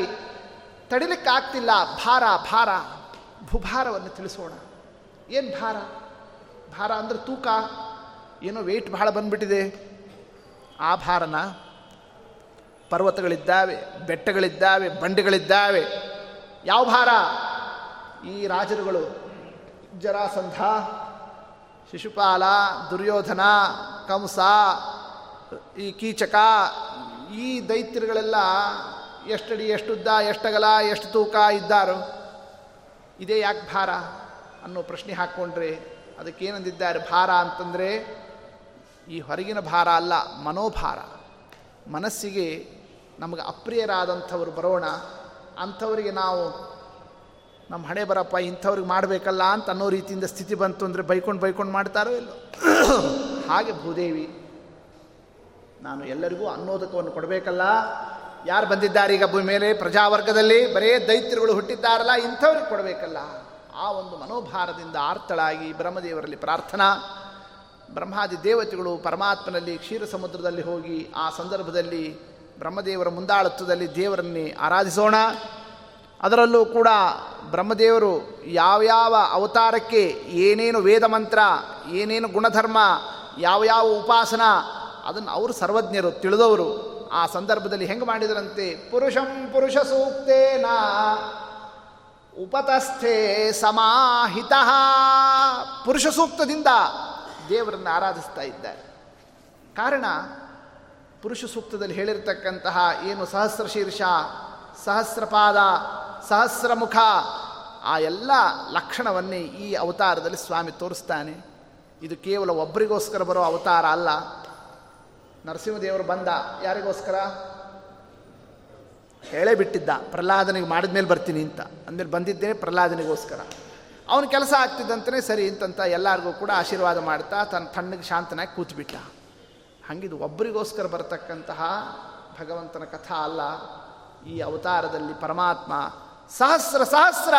ತಡಿಲಿಕ್ಕಾಗ್ತಿಲ್ಲ ಭಾರ ಭಾರ, ಭೂಭಾರವನ್ನು ತಿಳಿಸೋಣ. ಏನು ಭಾರ? ಭಾರ ಅಂದರೆ ತೂಕ, ಏನೋ ವೆಯ್ಟ್ ಭಾಳ ಬಂದ್ಬಿಟ್ಟಿದೆ. ಆ ಭಾರನ, ಪರ್ವತಗಳಿದ್ದಾವೆ, ಬೆಟ್ಟಗಳಿದ್ದಾವೆ, ಬಂಡೆಗಳಿದ್ದಾವೆ. ಯಾವ ಭಾರ? ಈ ರಾಜರುಗಳು ಜರಾಸಂಧ, ಶಿಶುಪಾಲ, ದುರ್ಯೋಧನ, ಕಂಸ, ಈ ಕೀಚಕ, ಈ ದೈತ್ಯರುಗಳೆಲ್ಲ ಎಷ್ಟಡಿ ಎಷ್ಟುದ್ದ ಎಷ್ಟಗಲ ಎಷ್ಟು ತೂಕ ಇದ್ದಾರೋ ಇದೇ ಯಾಕೆ ಭಾರ ಅನ್ನೋ ಪ್ರಶ್ನೆ ಹಾಕ್ಕೊಂಡ್ರೆ ಅದಕ್ಕೇನಂದಿದ್ದಾರೆ ಭಾರ ಅಂತಂದರೆ ಈ ಹೊರಗಿನ ಭಾರ ಅಲ್ಲ, ಮನೋಭಾರ. ಮನಸ್ಸಿಗೆ ನಮಗೆ ಅಪ್ರಿಯರಾದಂಥವ್ರು ಬರೋಣ, ಅಂಥವರಿಗೆ ನಾವು ನಮ್ಮ ಹಣೆ ಬರಪ್ಪ ಇಂಥವ್ರಿಗೆ ಮಾಡಬೇಕಲ್ಲ ಅಂತ ಅನ್ನೋ ರೀತಿಯಿಂದ ಸ್ಥಿತಿ ಬಂತು ಅಂದರೆ ಬೈಕೊಂಡು ಮಾಡ್ತಾರೋ ಇಲ್ಲೋ. ಹಾಗೆ ಭೂದೇವಿ ನಾನು ಎಲ್ಲರಿಗೂ ಅನ್ನೋದಕವನ್ನು ಕೊಡಬೇಕಲ್ಲ. ಯಾರು ಬಂದಿದ್ದಾರೆ ಈಗ ಭೂಮಿ ಮೇಲೆ ಪ್ರಜಾವರ್ಗದಲ್ಲಿ ಬರೇ ದೈತ್ಯರುಗಳು ಹುಟ್ಟಿದ್ದಾರಲ್ಲ ಇಂಥವ್ರಿಗೆ ಕೊಡಬೇಕಲ್ಲ. ಆ ಒಂದು ಮನೋಭಾರದಿಂದ ಆರ್ತಳಾಗಿ ಬ್ರಹ್ಮದೇವರಲ್ಲಿ ಪ್ರಾರ್ಥನಾ, ಬ್ರಹ್ಮಾದಿ ದೇವತೆಗಳು ಪರಮಾತ್ಮನಲ್ಲಿ ಕ್ಷೀರ ಸಮುದ್ರದಲ್ಲಿ ಹೋಗಿ ಆ ಸಂದರ್ಭದಲ್ಲಿ ಬ್ರಹ್ಮದೇವರ ಮುಂದಾಳತ್ವದಲ್ಲಿ ದೇವರನ್ನೇ ಆರಾಧಿಸೋಣ. ಅದರಲ್ಲೂ ಕೂಡ ಬ್ರಹ್ಮದೇವರು ಯಾವ್ಯಾವ ಅವತಾರಕ್ಕೆ ಏನೇನು ವೇದ ಮಂತ್ರ, ಏನೇನು ಗುಣಧರ್ಮ, ಯಾವ್ಯಾವ ಉಪಾಸನಾ ಅದನ್ನು ಅವರು ಸರ್ವಜ್ಞರು ತಿಳಿದವರು. ಆ ಸಂದರ್ಭದಲ್ಲಿ ಹೆಂಗೆ ಮಾಡಿದರಂತೆ, ಪುರುಷಂ ಪುರುಷ ಸೂಕ್ತೇನ ಉಪತಸ್ಥೆ ಸಮಾಹಿತ, ಪುರುಷ ಸೂಕ್ತದಿಂದ ದೇವರನ್ನು ಆರಾಧಿಸ್ತಾ ಇದ್ದಾರೆ. ಕಾರಣ ಪುರುಷ ಸೂಕ್ತದಲ್ಲಿ ಹೇಳಿರ್ತಕ್ಕಂತಹ ಏನು ಸಹಸ್ರ ಶೀರ್ಷ, ಸಹಸ್ರಪಾದ, ಸಹಸ್ರಮುಖ ಆ ಎಲ್ಲ ಲಕ್ಷಣವನ್ನೇ ಈ ಅವತಾರದಲ್ಲಿ ಸ್ವಾಮಿ ತೋರಿಸ್ತಾನೆ. ಇದು ಕೇವಲ ಒಬ್ಬರಿಗೋಸ್ಕರ ಬರೋ ಅವತಾರ ಅಲ್ಲ. ನರಸಿಂಹದೇವರು ಬಂದ ಯಾರಿಗೋಸ್ಕರ ಹೇಳೇ ಬಿಟ್ಟಿದ್ದ, ಪ್ರಹ್ಲಾದನಿಗೆ ಮಾಡಿದ ಮೇಲೆ ಬರ್ತೀನಿ ಅಂತ ಅಂದಮೇಲೆ ಬಂದಿದ್ದೇನೆ ಪ್ರಹ್ಲಾದನಿಗೋಸ್ಕರ. ಅವನ ಕೆಲಸ ಆಗ್ತಿದ್ದಂತಲೇ ಸರಿ ಅಂತಂತ ಎಲ್ಲರಿಗೂ ಕೂಡ ಆಶೀರ್ವಾದ ಮಾಡ್ತಾ ತನ್ನ ತಣ್ಣಗೆ ಶಾಂತನಾಗಿ ಕೂತ್ಬಿಟ್ಟ. ಹಾಗಿದು ಒಬ್ಬರಿಗೋಸ್ಕರ ಬರತಕ್ಕಂತಹ ಭಗವಂತನ ಕಥಾ ಅಲ್ಲ. ಈ ಅವತಾರದಲ್ಲಿ ಪರಮಾತ್ಮ ಸಹಸ್ರ ಸಹಸ್ರ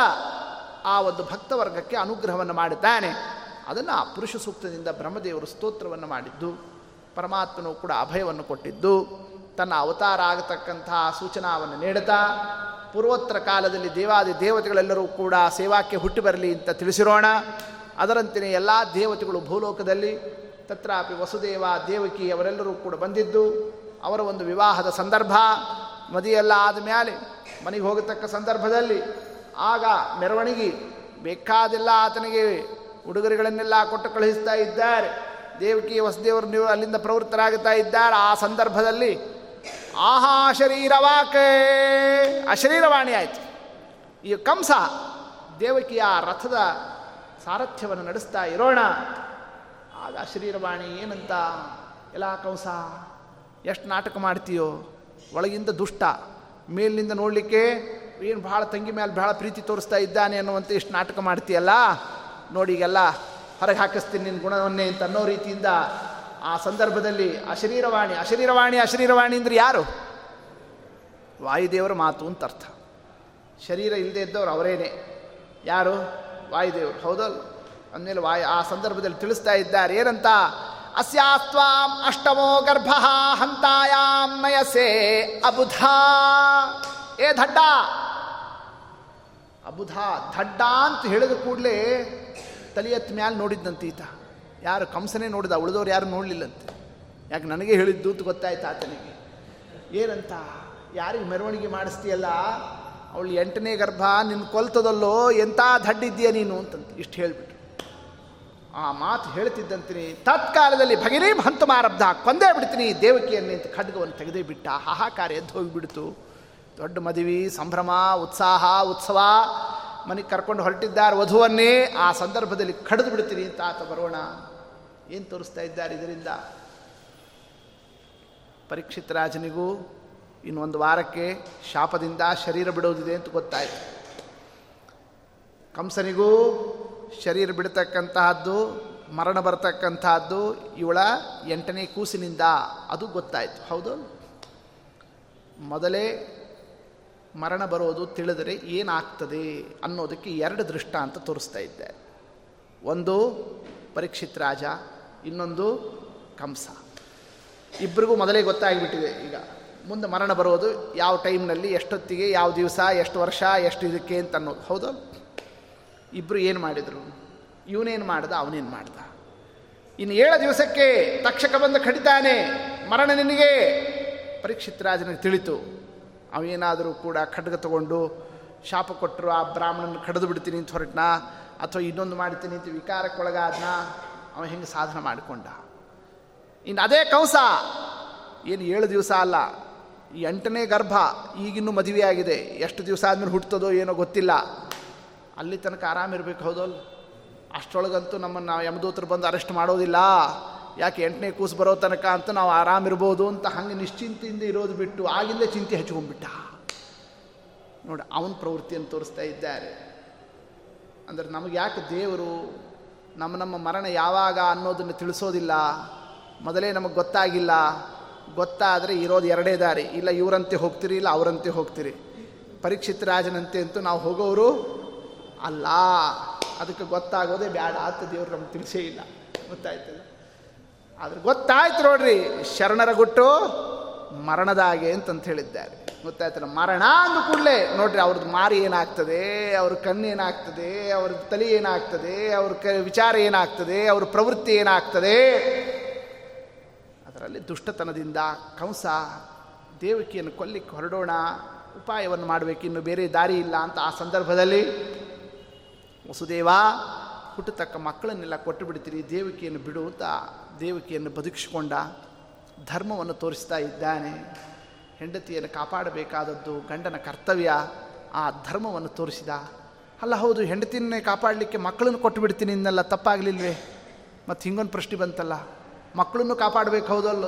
ಆ ಒಂದು ಭಕ್ತವರ್ಗಕ್ಕೆ ಅನುಗ್ರಹವನ್ನು ಮಾಡುತ್ತಾನೆ. ಅದನ್ನು ಆ ಪುರುಷ ಸೂಕ್ತದಿಂದ ಬ್ರಹ್ಮದೇವರು ಸ್ತೋತ್ರವನ್ನು ಮಾಡಿದ್ದು, ಪರಮಾತ್ಮನೂ ಕೂಡ ಅಭಯವನ್ನು ಕೊಟ್ಟಿದ್ದು, ತನ್ನ ಅವತಾರ ಆಗತಕ್ಕಂತಹ ಸೂಚನಾವನ್ನು ನೀಡುತ್ತಾ ಪೂರ್ವೋತ್ತರ ಕಾಲದಲ್ಲಿ ದೇವಾದಿ ದೇವತೆಗಳೆಲ್ಲರೂ ಕೂಡ ಸೇವಾಕ್ಕೆ ಹುಟ್ಟಿ ಬರಲಿ ಅಂತ ತಿಳಿಸಿರೋಣ. ಅದರಂತೆಯೇ ಎಲ್ಲ ದೇವತೆಗಳು ಭೂಲೋಕದಲ್ಲಿ ತತ್ರಾಪಿ ವಸುದೇವ ದೇವಕಿ ಅವರೆಲ್ಲರೂ ಕೂಡ ಬಂದಿದ್ದು, ಅವರ ಒಂದು ವಿವಾಹದ ಸಂದರ್ಭ, ಮದುವೆಯೆಲ್ಲ ಆದ ಮೇಲೆ ಮನೆಗೆ ಹೋಗತಕ್ಕ ಸಂದರ್ಭದಲ್ಲಿ ಆಗ ಮೆರವಣಿಗೆ ಬೇಕಾದೆಲ್ಲ ಆತನಿಗೆ ಉಡುಗೊರೆಗಳನ್ನೆಲ್ಲ ಕೊಟ್ಟು ಕಳುಹಿಸ್ತಾ ಇದ್ದಾರೆ. ದೇವಕಿ ವಸುದೇವರು ನೀವು ಅಲ್ಲಿಂದ ಪ್ರವೃತ್ತರಾಗುತ್ತಾ ಇದ್ದಾರೆ. ಆ ಸಂದರ್ಭದಲ್ಲಿ ಆಹಾ ಶರೀರವಾಕೆ ಅಶರೀರವಾಣಿ ಆಯಿತು. ಈ ಕಂಸ ದೇವಕಿಯ ರಥದ ಸಾರಥ್ಯವನ್ನು ನಡೆಸ್ತಾ ಇರೋಣ. ಆಗ ಅಶರೀರವಾಣಿ ಏನಂತ, ಎಲ್ಲ ಕಂಸ ಎಷ್ಟು ನಾಟಕ ಮಾಡ್ತೀಯೋ, ಒಳಗಿಂದ ದುಷ್ಟ, ಮೇಲಿನಿಂದ ನೋಡಲಿಕ್ಕೆ ಏನು ಭಾಳ ತಂಗಿ ಮೇಲೆ ಭಾಳ ಪ್ರೀತಿ ತೋರಿಸ್ತಾ ಇದ್ದಾನೆ ಅನ್ನುವಂಥ ಇಷ್ಟು ನಾಟಕ ಮಾಡ್ತೀಯಲ್ಲ, ನೋಡಿ ಈಗೆಲ್ಲ ಹೊರಗೆ ಹಾಕಿಸ್ತೀನಿ ನಿನ್ನ ಗುಣವನ್ನೇ ಅಂತ ಅನ್ನೋ ರೀತಿಯಿಂದ ಆ ಸಂದರ್ಭದಲ್ಲಿ ಅಶರೀರವಾಣಿ ಅಶರೀರವಾಣಿ ಅಶರೀರವಾಣಿ ಅಂದರೆ ಯಾರು? ವಾಯುದೇವರ ಮಾತು ಅಂತ ಅರ್ಥ. ಶರೀರ ಇಲ್ಲದೆ ಇದ್ದವ್ರು ಅವರೇನೆ. ಯಾರು? ವಾಯುದೇವರು. ಹೌದಲ್ಲ? ಅಂದಮೇಲೆ ಆ ಸಂದರ್ಭದಲ್ಲಿ ತಿಳಿಸ್ತಾ ಇದ್ದಾರೆ ಏನಂತ, ಅಸ್ಯಾಸ್ತ್ವಾಂ ಅಷ್ಟಮೋ ಗರ್ಭ ಹಂತಾಯಾಂ ನಯಸೆ ಅಬುಧ. ಏ ಧಡ್ಡ, ಅಬುಧ ಧಡ್ಡ ಅಂತ ಹೇಳಿದ ಕೂಡಲೇ ತಲೆಯತ್ತ ಮ್ಯಾಲೆ ನೋಡಿದ್ದಂತೆ ಈತ. ಯಾರು? ಕಂಸನೇ ನೋಡಿದ, ಉಳಿದವ್ರು ಯಾರು ನೋಡಲಿಲ್ಲಂತೆ. ಯಾಕೆ ನನಗೆ ಹೇಳಿದ್ದು ಅಂತ ಗೊತ್ತಾಯ್ತು ಆತನಿಗೆ. ಏನಂತ, ಯಾರಿಗೆ ಮೆರವಣಿಗೆ ಮಾಡಿಸ್ತೀಯಲ್ಲ ಅವಳು 8ನೇ ಗರ್ಭ, ನಿನ್ನ ಕೊಲ್ತದಲ್ಲೋ, ಎಂಥ ಧಡ್ಡಿದ್ದೀಯ ನೀನು ಅಂತಂತ ಇಷ್ಟು ಹೇಳಿಬಿಟ್ರು. ಆ ಮಾತು ಹೇಳ್ತಿದ್ದಂತೀನಿ ತತ್ಕಾಲದಲ್ಲಿ ಭಗಿನಿ ಹಂತಮಾರಬ್ಧ, ಕೊಂದೇ ಬಿಡ್ತೀನಿ ದೇವಕಿಯನ್ನೇ ಅಂತ ಖಡ್ಗವನ್ನು ತೆಗೆದೇ ಬಿಟ್ಟ. ಹಾಹಾಕಾರ ಎದ್ದು ಹೋಗಿಬಿಡ್ತು. ದೊಡ್ಡ ಮದುವೆ, ಸಂಭ್ರಮ, ಉತ್ಸಾಹ, ಉತ್ಸವ, ಮನೆಗೆ ಕರ್ಕೊಂಡು ಹೊರಟಿದ್ದಾರೆ ವಧುವನ್ನೇ. ಆ ಸಂದರ್ಭದಲ್ಲಿ ಕಡಿದು ಬಿಡ್ತೀನಿ ಅಂತ ಆತ ಬರೋಣ. ಏನು ತೋರಿಸ್ತಾ ಇದ್ದಾರೆ ಇದರಿಂದ? ಪರೀಕ್ಷಿತ್ ರಾಜನಿಗೂ ಇನ್ನೊಂದು ವಾರಕ್ಕೆ ಶಾಪದಿಂದ ಶರೀರ ಬಿಡೋದಿದೆ ಅಂತ ಗೊತ್ತಾಯಿತು. ಕಂಸನಿಗೂ ಶರೀರ ಬಿಡತಕ್ಕಂತಹದ್ದು, ಮರಣ ಬರತಕ್ಕಂತಹದ್ದು ಇವಳ 8ನೇ ಕೂಸಿನಿಂದ, ಅದು ಗೊತ್ತಾಯಿತು. ಹೌದು, ಮೊದಲೇ ಮರಣ ಬರೋದು ತಿಳಿದರೆ ಏನಾಗ್ತದೆ ಅನ್ನೋದಕ್ಕೆ ಎರಡು ದೃಷ್ಟಾಂತ ತೋರಿಸ್ತಾ ಇದ್ದಾರೆ. ಒಂದು ಪರೀಕ್ಷಿತ್ ರಾಜ, ಇನ್ನೊಂದು ಕಂಸ. ಇಬ್ಬರಿಗೂ ಮೊದಲೇ ಗೊತ್ತಾಗಿಬಿಟ್ಟಿದೆ ಈಗ ಮುಂದೆ ಮರಣ ಬರೋದು ಯಾವ ಟೈಮ್ನಲ್ಲಿ, ಎಷ್ಟೊತ್ತಿಗೆ, ಯಾವ ದಿವಸ, ಎಷ್ಟು ವರ್ಷ, ಎಷ್ಟು ಇದಕ್ಕೆ ಅಂತ ಅನ್ನೋದು. ಹೌದು, ಇಬ್ಬರು ಏನು ಮಾಡಿದರು? ಇವನೇನು ಮಾಡ್ದ, ಅವನೇನು ಮಾಡ್ದ? ಇನ್ನು 7 ದಿವಸಕ್ಕೆ ತಕ್ಷಕ ಬಂದು ಕಡಿತಾನೆ, ಮರಣ ನಿನಗೆ. ಪರೀಕ್ಷಿತ್ ರಾಜನಿಗೆ ತಿಳಿತು. ಅವೇನಾದರೂ ಕೂಡ ಖಡ್ಗ ತಗೊಂಡು ಶಾಪ ಕೊಟ್ಟರು, ಆ ಬ್ರಾಹ್ಮಣನ ಕಡಿದು ಬಿಡ್ತೀನಿ ಅಂತ ಹೊರಟನ, ಅಥವಾ ಇನ್ನೊಂದು ಮಾಡ್ತೀನಿ ಅಂತ ವಿಕಾರಕ್ಕೊಳಗಾದನ, ಅವನು ಹೆಂಗೆ ಸಾಧನೆ ಮಾಡಿಕೊಂಡ. ಇನ್ನು ಅದೇ ಕಂಸ ಏನು 7 ದಿವಸ ಅಲ್ಲ, 8ನೇ ಗರ್ಭ ಈಗಿನ್ನೂ ಮದುವೆಯಾಗಿದೆ, ಎಷ್ಟು ದಿವಸ ಆದಮೇಲೆ ಹುಟ್ಟುತ್ತದೋ ಏನೋ ಗೊತ್ತಿಲ್ಲ. ಅಲ್ಲಿ ತನಕ ಆರಾಮಿರಬೇಕು, ಹೌದಲ್ಲ? ಅಷ್ಟರೊಳಗಂತೂ ನಮ್ಮನ್ನು ನಾವು ಯಮದೂತರು ಬಂದು ಅರೆಸ್ಟ್ ಮಾಡೋದಿಲ್ಲ, ಯಾಕೆ 8ನೇ ಕೂಸು ಬರೋ ತನಕ ಅಂತ ನಾವು ಆರಾಮಿರ್ಬೋದು ಅಂತ ಹಂಗೆ ನಿಶ್ಚಿಂತೆಯಿಂದ ಇರೋದು ಬಿಟ್ಟು ಆಗಿಂದ ಚಿಂತೆ ಹಚ್ಕೊಂಡ್ಬಿಟ್ಟ ನೋಡಿ, ಅವನ ಪ್ರವೃತ್ತಿಯನ್ನು ತೋರಿಸ್ತಾ ಇದ್ದಾರೆ. ಅಂದರೆ ನಮಗೆ ಯಾಕೆ ದೇವರು ನಮ್ಮ ಮರಣ ಯಾವಾಗ ಅನ್ನೋದನ್ನು ತಿಳಿಸೋದಿಲ್ಲ? ಮೊದಲೇ ನಮಗೆ ಗೊತ್ತಾಗಿಲ್ಲ, ಗೊತ್ತಾದರೆ ಇರೋದು ಎರಡೇ ದಾರಿ, ಇಲ್ಲ ಇವರಂತೆ ಹೋಗ್ತೀರಿ ಇಲ್ಲ ಅವರಂತೆ ಹೋಗ್ತೀರಿ. ಪರೀಕ್ಷಿತ್ ರಾಜನಂತೆ ಅಂತೂ ನಾವು ಹೋಗೋರು ಅಲ್ಲ, ಅದಕ್ಕೆ ಗೊತ್ತಾಗೋದೇ ಬೇಡ ಅಂತ ದೇವರು ನಮ್ಗೆ ತಿಳಿಸೇ ಇಲ್ಲ. ಗೊತ್ತಾಯ್ತಲ್ಲ? ಆದರೆ ಗೊತ್ತಾಯ್ತು ನೋಡ್ರಿ, ಶರಣರ ಗುಟ್ಟು ಮರಣದಾಗೆ ಅಂತಂತ ಹೇಳಿದ್ದಾರೆ. ಗೊತ್ತಾಯ್ತಲ್ಲ? ಮರಣ ಅಂದ ಕೂಡಲೇ ನೋಡ್ರಿ ಅವ್ರದ್ದು ಮಾರಿ ಏನಾಗ್ತದೆ, ಅವ್ರ ಕಣ್ಣೇನಾಗ್ತದೆ, ಅವ್ರ ತಲೆ ಏನಾಗ್ತದೆ, ಅವ್ರ ವಿಚಾರ ಏನಾಗ್ತದೆ, ಅವ್ರ ಪ್ರವೃತ್ತಿ ಏನಾಗ್ತದೆ. ಅದರಲ್ಲಿ ದುಷ್ಟತನದಿಂದ ಕಂಸ ದೇವಕಿಯನ್ನು ಕೊಲ್ಲಿಕ್ಕೆ ಹೊರಡೋಣ, ಉಪಾಯವನ್ನು ಮಾಡಬೇಕು, ಇನ್ನು ಬೇರೆ ದಾರಿ ಇಲ್ಲ ಅಂತ ಆ ಸಂದರ್ಭದಲ್ಲಿ ವಸುದೇವ ಹುಟ್ಟತಕ್ಕ ಮಕ್ಕಳನ್ನೆಲ್ಲ ಕೊಟ್ಟು ಬಿಡ್ತೀರಿ, ದೇವಕಿಯನ್ನು ಬಿಡುವಂತ ದೇವಕಿಯನ್ನು ಬದುಕಿಸಿಕೊಂಡ. ಧರ್ಮವನ್ನು ತೋರಿಸ್ತಾ ಇದ್ದಾನೆ, ಹೆಂಡತಿಯನ್ನು ಕಾಪಾಡಬೇಕಾದದ್ದು ಗಂಡನ ಕರ್ತವ್ಯ, ಆ ಧರ್ಮವನ್ನು ತೋರಿಸಿದ. ಅಲ್ಲ ಹೌದು, ಹೆಂಡತಿಯನ್ನೇ ಕಾಪಾಡಲಿಕ್ಕೆ ಮಕ್ಕಳನ್ನು ಕೊಟ್ಟು ಬಿಡ್ತೀನಿ ಇನ್ನೆಲ್ಲ ತಪ್ಪಾಗಲಿಲ್ವೇ? ಮತ್ತು ಹಿಂಗೊಂದು ಪ್ರಶ್ನೆ ಬಂತಲ್ಲ, ಮಕ್ಕಳನ್ನು ಕಾಪಾಡಬೇಕು, ಹೌದಲ್ಲ?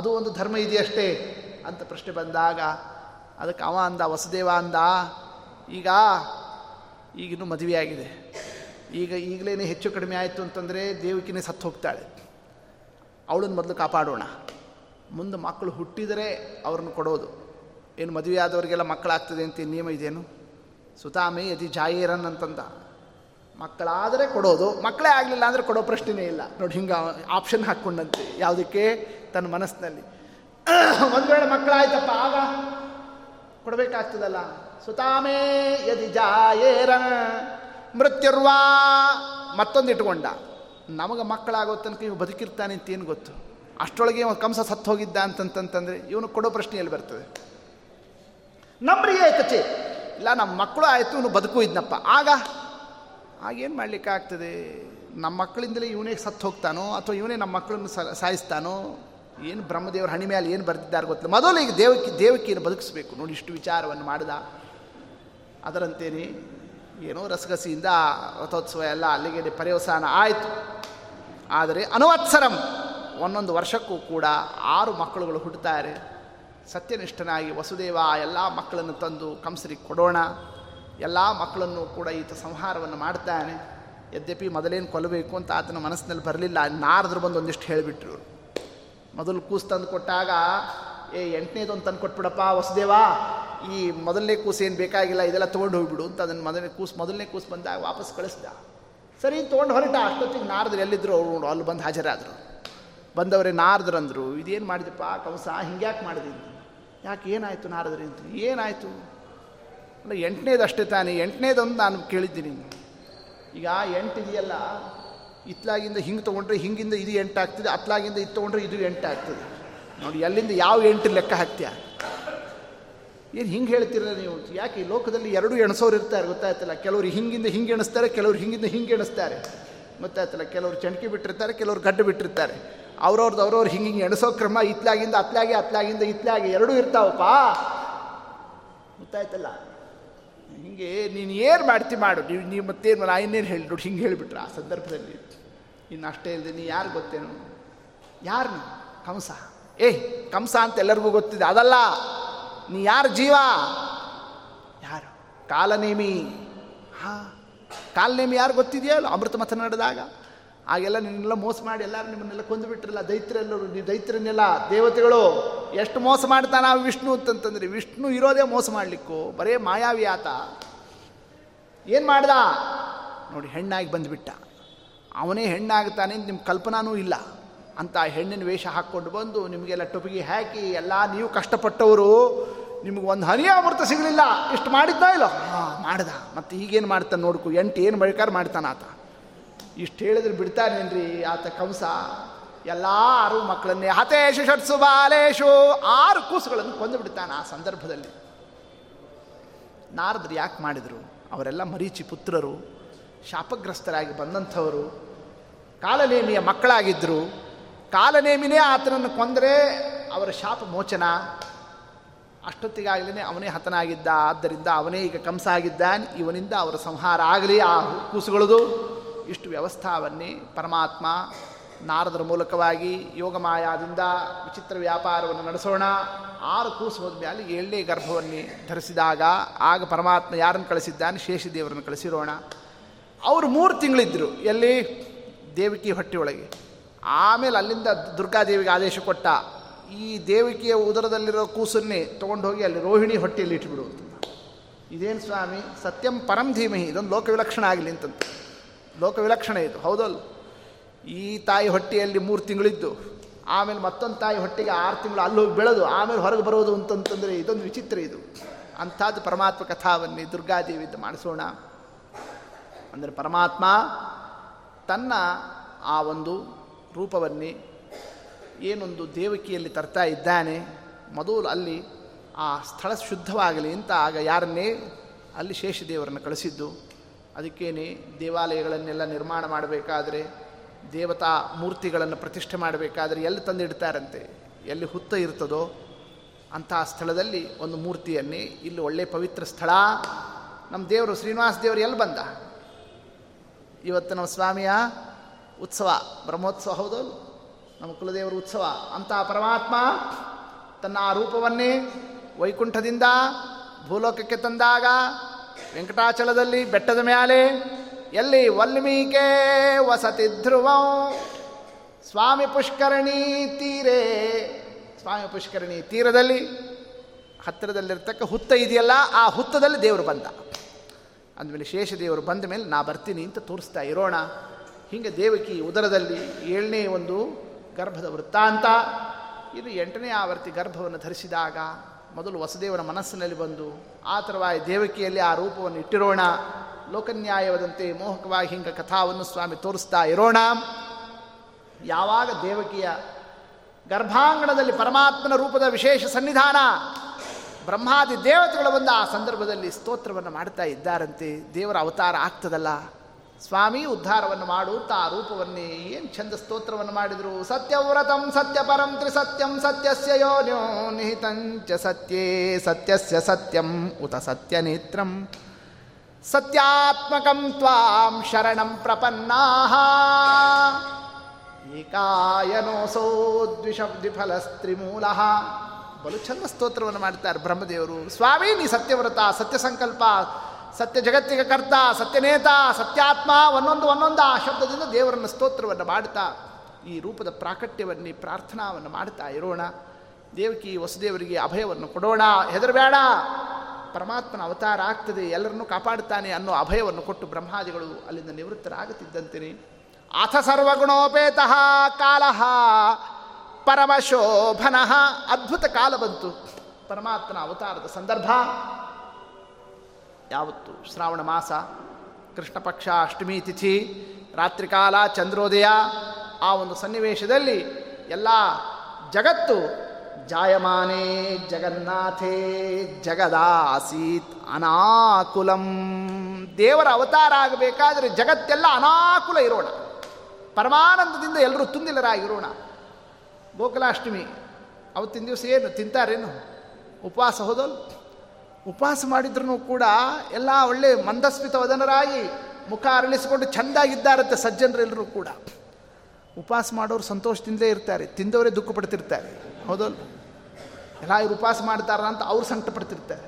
ಅದು ಒಂದು ಧರ್ಮ ಇದೆಯಷ್ಟೇ ಅಂತ ಪ್ರಶ್ನೆ ಬಂದಾಗ ಅದಕ್ಕೆ ಅವ ಅಂದ, ವಸುದೇವ ಅಂದ, ಈಗಿನ್ನೂ ಮದುವೆಯಾಗಿದೆ, ಈಗಲೇ ಹೆಚ್ಚು ಕಡಿಮೆ ಆಯಿತು ಅಂತಂದರೆ ದೇವಕಿನೇ ಸತ್ತು ಹೋಗ್ತಾಳೆ, ಅವಳನ್ನು ಮೊದಲು ಕಾಪಾಡೋಣ, ಮುಂದೆ ಮಕ್ಕಳು ಹುಟ್ಟಿದರೆ ಅವ್ರನ್ನ ಕೊಡೋದು. ಏನು ಮದುವೆ ಆದವರಿಗೆಲ್ಲ ಮಕ್ಕಳಾಗ್ತದೆ ಅಂತ ನಿಯಮ ಇದೇನು? ಸುತಾಮಿ ಯದಿ ಜಾಯೇರನ್ ಅಂತಂದ, ಮಕ್ಕಳಾದರೆ ಕೊಡೋದು, ಮಕ್ಕಳೇ ಆಗಲಿಲ್ಲ ಅಂದರೆ ಕೊಡೋ ಪ್ರಶ್ನೆಯೇ ಇಲ್ಲ ನೋಡಿ. ಹಿಂಗೆ ಆಪ್ಷನ್ ಹಾಕ್ಕೊಂಡಂತೆ ಯಾವುದಕ್ಕೆ ತನ್ನ ಮನಸ್ಸಿನಲ್ಲಿ. ಒಂದು ವೇಳೆ ಮಕ್ಕಳಾಯ್ತಪ್ಪ ಆಗ ಕೊಡಬೇಕಾಗ್ತದಲ್ಲ. ಸುತಾಮೇ ಯದಿ ಜಾಯೇರನ್ ಮೃತ್ಯುರ್ವಾ ಮತ್ತೊಂದು ಇಟ್ಕೊಂಡ, ನಮಗೆ ಮಕ್ಕಳಾಗೋ ತನಕ ಇವು ಬದುಕಿರ್ತಾನೆ ಅಂತೇನು ಗೊತ್ತು, ಅಷ್ಟರೊಳಗೆ ಒಂದು ಕಂಸ ಸತ್ತು ಹೋಗಿದ್ದ ಅಂತಂತಂತಂದರೆ ಇವನು ಕೊಡೋ ಪ್ರಶ್ನೆಯಲ್ಲಿ ಬರ್ತದೆ. ನಮ್ರಿಗೆ ಆಯ್ತಚೆ ಇಲ್ಲ, ನಮ್ಮ ಮಕ್ಕಳು ಆಯಿತು, ಇವನು ಬದುಕು ಇದ್ನಪ್ಪ, ಆಗೇನು ಮಾಡಲಿಕ್ಕಾಗ್ತದೆ? ನಮ್ಮ ಮಕ್ಕಳಿಂದಲೇ ಇವನೇ ಸತ್ತು ಹೋಗ್ತಾನೋ ಅಥವಾ ಇವನೇ ನಮ್ಮ ಮಕ್ಕಳನ್ನು ಸಾಯಿಸ್ತಾನೋ? ಏನು ಬ್ರಹ್ಮದೇವರ ಹಣಿ ಮೇಲೆ ಏನು ಬರ್ತಿದ್ದಾರೆ ಗೊತ್ತಿಲ್ಲ. ಮೊದಲು ಈಗ ದೇವಕಿಯನ್ನು ಬದುಕಿಸ್ಬೇಕು ನೋಡಿ, ಇಷ್ಟು ವಿಚಾರವನ್ನು ಮಾಡಿದ. ಅದರಂತೇನೆ ಏನೋ ರಸಗಸಿಯಿಂದ ರಥೋತ್ಸವ ಎಲ್ಲ ಅಲ್ಲಿಗೆ ಪರ್ಯವಸಾನ ಆಯಿತು. ಆದರೆ ಅನುವತ್ಸರಂ, ಒಂದೊಂದು ವರ್ಷಕ್ಕೂ ಕೂಡ 6 ಮಕ್ಕಳುಗಳು ಹುಟ್ಟುತ್ತಾರೆ. ಸತ್ಯನಿಷ್ಠನಾಗಿ ವಸುದೇವ ಎಲ್ಲ ಮಕ್ಕಳನ್ನು ತಂದು ಕಂಸರಿಗೆ ಕೊಡೋಣ, ಎಲ್ಲ ಮಕ್ಕಳನ್ನು ಕೂಡ ಈತ ಸಂಹಾರವನ್ನು ಮಾಡ್ತಾನೆ. ಯದ್ಯಪಿ ಮೊದಲೇನು ಕೊಲ್ಲಬೇಕು ಅಂತ ಆತನ ಮನಸ್ಸಿನಲ್ಲಿ ಬರಲಿಲ್ಲ, ನಾರದ್ರು ಬಂದು ಒಂದಿಷ್ಟು ಹೇಳಿಬಿಟ್ರು. ಮೊದಲು ಕೂಸು ತಂದು ಕೊಟ್ಟಾಗ 8ನೇದೊಂದು ತಂದು ಕೊಟ್ಬಿಡಪ್ಪ ವಸುದೇವ, ಈ ಮೊದಲನೇ ಕೂಸು ಏನು ಬೇಕಾಗಿಲ್ಲ ಇದೆಲ್ಲ ತೊಗೊಂಡು ಹೋಗಿಬಿಡು ಅಂತ ಅದನ್ನು ಮೊದಲನೇ ಕೂಸು ಬಂದಾಗ ವಾಪಸ್ ಕಳಿಸ್ದ. ಸರಿ ತೊಗೊಂಡು ಹೊರಟ. ಅಷ್ಟೊತ್ತಿಗೆ ನಾರದ್ರು ಎಲ್ಲಿದ್ದರು ಅವರು ಅಲ್ಲಿ ಬಂದು ಹಾಜರಾದರು. ಬಂದವರೇ ನಾರದ್ರು ಅಂದರು, ಇದೇನು ಮಾಡಿದಪ್ಪ ಕಂಸ, ಹಿಂಗ್ಯಾಕೆ ಮಾಡಿದೆ? ಯಾಕೆ ಏನಾಯಿತು ನಾರದ್ರಿ ಅಂತ. ಏನಾಯಿತು ಅಲ್ಲ, 8ನೇದು ಅಷ್ಟೇ ತಾನೇ, 8ನೇದೊಂದು ನಾನು ಕೇಳಿದ್ದೀನಿ. ಈಗ 8 ಇದೆಯಲ್ಲ, ಇತ್ಲಾಗಿಂದ ಹಿಂಗೆ ತೊಗೊಂಡ್ರೆ ಹಿಂಗಿಂದ ಇದು 8 ಆಗ್ತದೆ, ಅತ್ಲಾಗಿಂದ ಇದು ತೊಗೊಂಡ್ರೆ ಇದು 8 ಆಗ್ತದೆ ನೋಡಿ. ಎಲ್ಲಿಂದ ಯಾವ 8 ಲೆಕ್ಕ ಹಾಕ್ತೀಯ? ಏನು ಹಿಂಗೆ ಹೇಳ್ತೀರ ನೀವು? ಯಾಕೆ ಈ ಲೋಕದಲ್ಲಿ 2 ಎಣಸೋರು ಇರ್ತಾರೆ ಗೊತ್ತಾಯ್ತಲ್ಲ, ಕೆಲವರು ಹಿಂಗಿಂದ ಹಿಂಗೆ ಎಣಿಸ್ತಾರೆ, ಕೆಲವರು ಹಿಂಗಿಂದ ಹಿಂಗೆ ಎಣಿಸ್ತಾರೆ ಗೊತ್ತಾಯ್ತಲ್ಲ, ಕೆಲವರು ಚಣಕಿ ಬಿಟ್ಟಿರ್ತಾರೆ, ಕೆಲವರು ಗಡ್ಡೆ ಬಿಟ್ಟಿರ್ತಾರೆ. ಅವ್ರವ್ರು ಹಿಂಗೆ ಹಿಂಗೆ ಎಣಿಸೋ ಕ್ರಮ ಇತ್ಲಾಗಿಂದ ಅತ್ಲಾಗೆ, ಅತ್ಲಾಗಿಂದ ಇತ್ಲಾಗೆ 2 ಇರ್ತಾವಪ್ಪ ಗೊತ್ತಾಯ್ತಲ್ಲ. ಹಿಂಗೆ ನೀನು ಏನು ಮಾಡ್ತಿ ಮಾಡು, ನೀವು ಮತ್ತೇನು ನಾ ಇನ್ನೇನು ಹೇಳಿ ನೋಡಿ, ಹಿಂಗೆ ಹೇಳಿಬಿಟ್ರು ಆ ಸಂದರ್ಭದಲ್ಲಿ. ಇನ್ನು ಅಷ್ಟೇ ಇಲ್ಲದೆ ನೀ ಯಾರು ಗೊತ್ತೇನು, ಯಾರು ನೀನು? ಕಂಸ. ಕಂಸ ಅಂತ ಎಲ್ಲರಿಗೂ ಗೊತ್ತಿದೆ, ಅದಲ್ಲ ನೀ ಯಾರು ಜೀವ? ಯಾರು? ಕಾಲನೇಮಿ. ಹಾಂ, ಕಾಲನೇಮಿ ಯಾರು ಗೊತ್ತಿದೆಯಲ್ಲ, ಅಮೃತ ಮಥನ ನಡೆದಾಗ ಆಗೆಲ್ಲ ನಿನ್ನೆಲ್ಲ ಮೋಸ ಮಾಡಿ ಎಲ್ಲರೂ ನಿಮ್ಮನ್ನೆಲ್ಲ ಕೊಂದುಬಿಟ್ರಲ್ಲ ದೈತ್ಯರೆಲ್ಲರೂ. ನೀವು ದೈತ್ಯರನ್ನೆಲ್ಲ ದೇವತೆಗಳು ಎಷ್ಟು ಮೋಸ ಮಾಡ್ತಾನೆ ಆ ವಿಷ್ಣು ಅಂತಂತಂದ್ರೆ, ವಿಷ್ಣು ಇರೋದೇ ಮೋಸ ಮಾಡಲಿಕ್ಕೂ, ಬರೇ ಮಾಯಾವಿ ಆತ. ಏನು ಮಾಡ್ದ ನೋಡಿ, ಹೆಣ್ಣಾಗಿ ಬಂದುಬಿಟ್ಟ. ಅವನೇ ಹೆಣ್ಣಾಗ್ತಾನೆ ಅಂತ ನಿಮ್ಮ ಕಲ್ಪನಾನೂ ಇಲ್ಲ ಅಂತ ಹೆಣ್ಣಿನ ವೇಷ ಹಾಕ್ಕೊಂಡು ಬಂದು ನಿಮಗೆಲ್ಲ ಟೊಪಿಗೆ ಹಾಕಿ ಎಲ್ಲ ನೀವು ಕಷ್ಟಪಟ್ಟವರು, ನಿಮಗೆ ಒಂದು ಹನಿ ಅಮೃತ ಸಿಗಲಿಲ್ಲ. ಇಷ್ಟು ಮಾಡಿದ್ದ ಇಲ್ಲ? ಹಾಂ, ಮಾಡ್ದ. ಮತ್ತು ಈಗೇನು ಮಾಡ್ತಾನೆ ನೋಡ್ಕು, 8 ಏನು ಬಳಿಕಾರ ಮಾಡ್ತಾನೆ ಆತ. ಇಷ್ಟು ಹೇಳಿದ್ರೆ ಬಿಡ್ತಾನೇನ್ರಿ ಆತ ಕಂಸ? ಎಲ್ಲ 6 ಮಕ್ಕಳನ್ನೇ ಹತೇಶು ಷಟ್ಸು ಬಾಲೇಶು 6 ಕೂಸುಗಳನ್ನು ಕೊಂದು ಬಿಡ್ತಾನೆ ಆ ಸಂದರ್ಭದಲ್ಲಿ. ನಾರದ್ರು ಯಾಕೆ ಮಾಡಿದರು? ಅವರೆಲ್ಲ ಮರೀಚಿ ಪುತ್ರರು, ಶಾಪಗ್ರಸ್ತರಾಗಿ ಬಂದಂಥವರು, ಕಾಲನೇಮಿಯ ಮಕ್ಕಳಾಗಿದ್ದರು. ಕಾಲನೇಮಿನೇ ಆತನನ್ನು ಕೊಂದರೆ ಅವರ ಶಾಪ ಮೋಚನ, ಅಷ್ಟೊತ್ತಿಗಾಗಲೇ ಅವನೇ ಹತನಾಗಿದ್ದ. ಆದ್ದರಿಂದ ಅವನೇ ಈಗ ಕಂಸ ಆಗಿದ್ದಾನೆ. ಇವನಿಂದ ಅವರ ಸಂಹಾರ ಆಗಲಿ. ಆ ಕೂಸುಗಳದು ಇಷ್ಟು ವ್ಯವಸ್ಥಾವನ್ನೇ ಪರಮಾತ್ಮ ನಾರದರ ಮೂಲಕವಾಗಿ ಯೋಗಮಾಯದಿಂದ ವಿಚಿತ್ರ ವ್ಯಾಪಾರವನ್ನು ನಡೆಸೋಣ. 6 ಕೂಸು ಹೋದ್ಮೇಲೆ 7ನೇ ಗರ್ಭವನ್ನೇ ಧರಿಸಿದಾಗ ಆಗ ಪರಮಾತ್ಮ ಯಾರನ್ನು ಕಳಿಸಿದ್ದಾನೆ? ಶೇಷದೇವರನ್ನು ಕಳಿಸಿರೋಣ. ಅವರು 3 ತಿಂಗಳಿದ್ದರು ಎಲ್ಲಿ? ದೇವಿಕಿ ಹೊಟ್ಟೆಯೊಳಗೆ. ಆಮೇಲೆ ಅಲ್ಲಿಂದ ದುರ್ಗಾದೇವಿಗೆ ಆದೇಶ ಕೊಟ್ಟ, ಈ ದೇವಿಕೆಯ ಉದರದಲ್ಲಿರೋ ಕೂಸನ್ನೇ ತೊಗೊಂಡೋಗಿ ಅಲ್ಲಿ ರೋಹಿಣಿ ಹೊಟ್ಟೆಯಲ್ಲಿ ಇಟ್ಬಿಡು ಅಂತ. ಇದೇನು ಸ್ವಾಮಿ? ಸತ್ಯಂ ಪರಂ ಧೀಮಹಿ, ಇದೊಂದು ಲೋಕವಿಲಕ್ಷಣ ಆಗಲಿ ಅಂತಂತ. ಲೋಕವಿಲಕ್ಷಣ ಇದು, ಹೌದಲ್ಲ? ಈ ತಾಯಿ ಹೊಟ್ಟೆಯಲ್ಲಿ 3 ತಿಂಗಳಿದ್ದು, ಆಮೇಲೆ ಮತ್ತೊಂದು ತಾಯಿ ಹೊಟ್ಟೆಗೆ 6 ತಿಂಗಳು ಅಲ್ಲಿ ಹೋಗಿ ಬೆಳೆದು ಆಮೇಲೆ ಹೊರಗೆ ಬರೋದು ಅಂತಂತಂದರೆ ಇದೊಂದು ವಿಚಿತ್ರ ಇದು. ಅಂಥದ್ದು ಪರಮಾತ್ಮ ಕಥಾವನ್ನೇ ದುರ್ಗಾದೇವಿಯಿಂದ ಮಾಡಿಸೋಣ ಅಂದರೆ ಪರಮಾತ್ಮ ತನ್ನ ಆ ಒಂದು ರೂಪವನ್ನೇ ಏನೊಂದು ದೇವಕಿಯಲ್ಲಿ ತರ್ತಾ ಇದ್ದಾನೆ. ಮೊದಲು ಅಲ್ಲಿ ಆ ಸ್ಥಳ ಶುದ್ಧವಾಗಲಿ ಅಂತ ಆಗ ಯಾರನ್ನೇ ಅಲ್ಲಿ ಶೇಷದೇವರನ್ನು ಕಳಿಸಿದ್ದು. ಅದಕ್ಕೇನೆ ದೇವಾಲಯಗಳನ್ನೆಲ್ಲ ನಿರ್ಮಾಣ ಮಾಡಬೇಕಾದ್ರೆ, ದೇವತಾ ಮೂರ್ತಿಗಳನ್ನು ಪ್ರತಿಷ್ಠೆ ಮಾಡಬೇಕಾದ್ರೆ ಎಲ್ಲಿ ತಂದಿಡ್ತಾರಂತೆ? ಎಲ್ಲಿ ಹುತ್ತ ಇರ್ತದೋ ಅಂತಹ ಸ್ಥಳದಲ್ಲಿ ಒಂದು ಮೂರ್ತಿಯನ್ನೇ. ಇಲ್ಲಿ ಒಳ್ಳೆಯ ಪವಿತ್ರ ಸ್ಥಳ. ನಮ್ಮ ದೇವರು ಶ್ರೀನಿವಾಸ ದೇವರು ಎಲ್ಲಿ ಬಂದ? ಇವತ್ತು ನಮ್ಮ ಸ್ವಾಮಿಯ ಉತ್ಸವ, ಬ್ರಹ್ಮೋತ್ಸವ, ಹೌದು, ನಮ್ಮ ಕುಲದೇವರ ಉತ್ಸವ. ಅಂತಹ ಪರಮಾತ್ಮ ತನ್ನ ಆ ರೂಪವನ್ನೇ ವೈಕುಂಠದಿಂದ ಭೂಲೋಕಕ್ಕೆ ತಂದಾಗ ವೆಂಕಟಾಚಲದಲ್ಲಿ ಬೆಟ್ಟದ ಮೇಲೆ ಎಲ್ಲಿ ವಲ್ಮೀಕೆ ವಸತಿ ಧ್ರುವಂ ಸ್ವಾಮಿ ಪುಷ್ಕರಣಿ ತೀರೆ, ಸ್ವಾಮಿ ಪುಷ್ಕರಣಿ ತೀರದಲ್ಲಿ ಹತ್ತಿರದಲ್ಲಿರ್ತಕ್ಕ ಹುತ್ತ ಇದೆಯಲ್ಲ, ಆ ಹುತ್ತದಲ್ಲಿ ದೇವರು ಬಂದ ಅಂದಮೇಲೆ ಶೇಷದೇವರು ಬಂದ ಮೇಲೆ ನಾ ಬರ್ತೀನಿ ಅಂತ ತೋರಿಸ್ತಾ ಇರೋಣ. ಹೀಗೆ ದೇವಕಿ ಉದರದಲ್ಲಿ 7ನೇ ಒಂದು ಗರ್ಭದ ವೃತ್ತಾಂತ ಇದು. 8ನೇ ಆವರ್ತಿ ಗರ್ಭವನ್ನು ಧರಿಸಿದಾಗ ಮೊದಲು ವಸುದೇವನ ಮನಸ್ಸಿನಲ್ಲಿ ಬಂದು ಆ ತರವಾಗಿ ದೇವಕಿಯಲ್ಲಿ ಆ ರೂಪವನ್ನು ಇಟ್ಟಿರೋಣ. ಲೋಕನ್ಯಾಯವಾದಂತೆ ಮೋಹಕವಾಗಿ ಹಿಂಗೆ ಕಥಾವನ್ನು ಸ್ವಾಮಿ ತೋರಿಸ್ತಾ ಇರೋಣ. ಯಾವಾಗ ದೇವಕಿಯ ಗರ್ಭಾಂಗಣದಲ್ಲಿ ಪರಮಾತ್ಮನ ರೂಪದ ವಿಶೇಷ ಸನ್ನಿಧಾನ, ಬ್ರಹ್ಮಾದಿ ದೇವತೆಗಳು ಬಂದ ಆ ಸಂದರ್ಭದಲ್ಲಿ ಸ್ತೋತ್ರವನ್ನು ಮಾಡ್ತಾ ಇದ್ದಾರಂತೆ. ದೇವರ ಅವತಾರ ಆಗ್ತದಲ್ಲ ಸ್ವಾಮಿ, ಉದ್ಧಾರವನ್ನು ಮಾಡುತ್ತಾ ಆ ರೂಪವನ್ನೇ ಏನು ಚಂದ ಸ್ತೋತ್ರವನ್ನು ಮಾಡಿದರು. ಸತ್ಯವ್ರತಂ ಸತ್ಯಪರಂ ತ್ರಿಸತ್ಯಂ ಸತ್ಯಸ್ಯ ಯೋನ್ಯೋ ನಿಹಿತಂಚ ಸತ್ಯೇ ಸತ್ಯಸ್ಯ ಸತ್ಯಂ ಉತ ಸತ್ಯನೇತ್ರಂ ಸತ್ಯಾತ್ಮಕಂ ತ್ವಾಂ ಶರಣಂ ಪ್ರಪನ್ನಾಃ ಏಕಾಯನೋಸೋ ದ್ವಿಫಲಸ್ತ್ರಿಮೂಲಃ. ಬಲು ಚಂದ ಸ್ತೋತ್ರವನ್ನು ಮಾಡ್ತಾರೆ ಬ್ರಹ್ಮದೇವರು. ಸ್ವಾಮಿ ನೀ ಸತ್ಯವ್ರತ, ಸತ್ಯ ಸಂಕಲ್ಪ, ಸತ್ಯ ಜಗತ್ತಿಗೆ ಕರ್ತ, ಸತ್ಯನೇತ, ಸತ್ಯಾತ್ಮ, ಒಂದೊಂದು ಒಂದೊಂದು ಆ ಶಬ್ದದಿಂದ ದೇವರನ್ನು ಸ್ತೋತ್ರವನ್ನು ಮಾಡ್ತಾ ಈ ರೂಪದ ಪ್ರಾಕಟ್ಯವನ್ನೇ ಪ್ರಾರ್ಥನಾವನ್ನು ಮಾಡ್ತಾ ಇರೋಣ. ದೇವಕಿ ವಸುದೇವರಿಗೆ ಅಭಯವನ್ನು ಕೊಡೋಣ. ಹೆದರಬೇಡ, ಪರಮಾತ್ಮನ ಅವತಾರ ಆಗ್ತದೆ, ಎಲ್ಲರನ್ನೂ ಕಾಪಾಡ್ತಾನೆ ಅನ್ನೋ ಅಭಯವನ್ನು ಕೊಟ್ಟು ಬ್ರಹ್ಮಾದಿಗಳು ಅಲ್ಲಿಂದ ನಿವೃತ್ತರಾಗುತ್ತಿದ್ದಂತೆಯೇ ಅಥ ಸರ್ವಗುಣೋಪೇತಃ ಕಾಲಃ ಪರಮಶೋಭನಃ. ಅದ್ಭುತ ಕಾಲ ಬಂತು ಪರಮಾತ್ಮನ ಅವತಾರದ ಸಂದರ್ಭ. ಯಾವತ್ತು? ಶ್ರಾವಣ ಮಾಸ, ಕೃಷ್ಣ ಪಕ್ಷ, ಅಷ್ಟಮಿ ತಿಥಿ, ರಾತ್ರಿಕಾಲ, ಚಂದ್ರೋದಯ. ಆ ಒಂದು ಸನ್ನಿವೇಶದಲ್ಲಿ ಎಲ್ಲ ಜಗತ್ತು ಜಾಯಮಾನೇ ಜಗನ್ನಾಥೇ ಜಗದಾಸೀತ್ ಅನಾಕುಲಂ. ದೇವರ ಅವತಾರ ಆಗಬೇಕಾದರೆ ಜಗತ್ತೆಲ್ಲ ಅನಾಕುಲ ಇರೋಣ, ಪರಮಾನಂದದಿಂದ ಎಲ್ಲರೂ ತುಂಬಿಲರಾಗಿರೋಣ. ಗೋಕುಲಾಷ್ಟಮಿ ಅವತ್ತಿನ ದಿವಸ ಏನು ತಿಂತಾರೇನು? ಉಪವಾಸ, ಹೋದೋಲ್? ಉಪವಾಸ ಮಾಡಿದ್ರೂ ಕೂಡ ಎಲ್ಲ ಒಳ್ಳೆ ಮಂದಸ್ಮಿತ ವದನರಾಗಿ ಮುಖ ಅರಳಿಸಿಕೊಂಡು ಚೆಂದಾಗಿದ್ದಾರಂತೆ ಸಜ್ಜನರೆಲ್ಲರೂ ಕೂಡ. ಉಪವಾಸ ಮಾಡೋರು ಸಂತೋಷದಿಂದಲೇ ಇರ್ತಾರೆ, ತಿಂದವರೇ ದುಃಖ ಪಡ್ತಿರ್ತಾರೆ, ಹೌದಲ್ಲ? ಎಲ್ಲ ಇವ್ರು ಉಪವಾಸ ಮಾಡ್ತಾರ ಅಂತ ಅವ್ರು ಸಂಕಟ ಪಡ್ತಿರ್ತಾರೆ.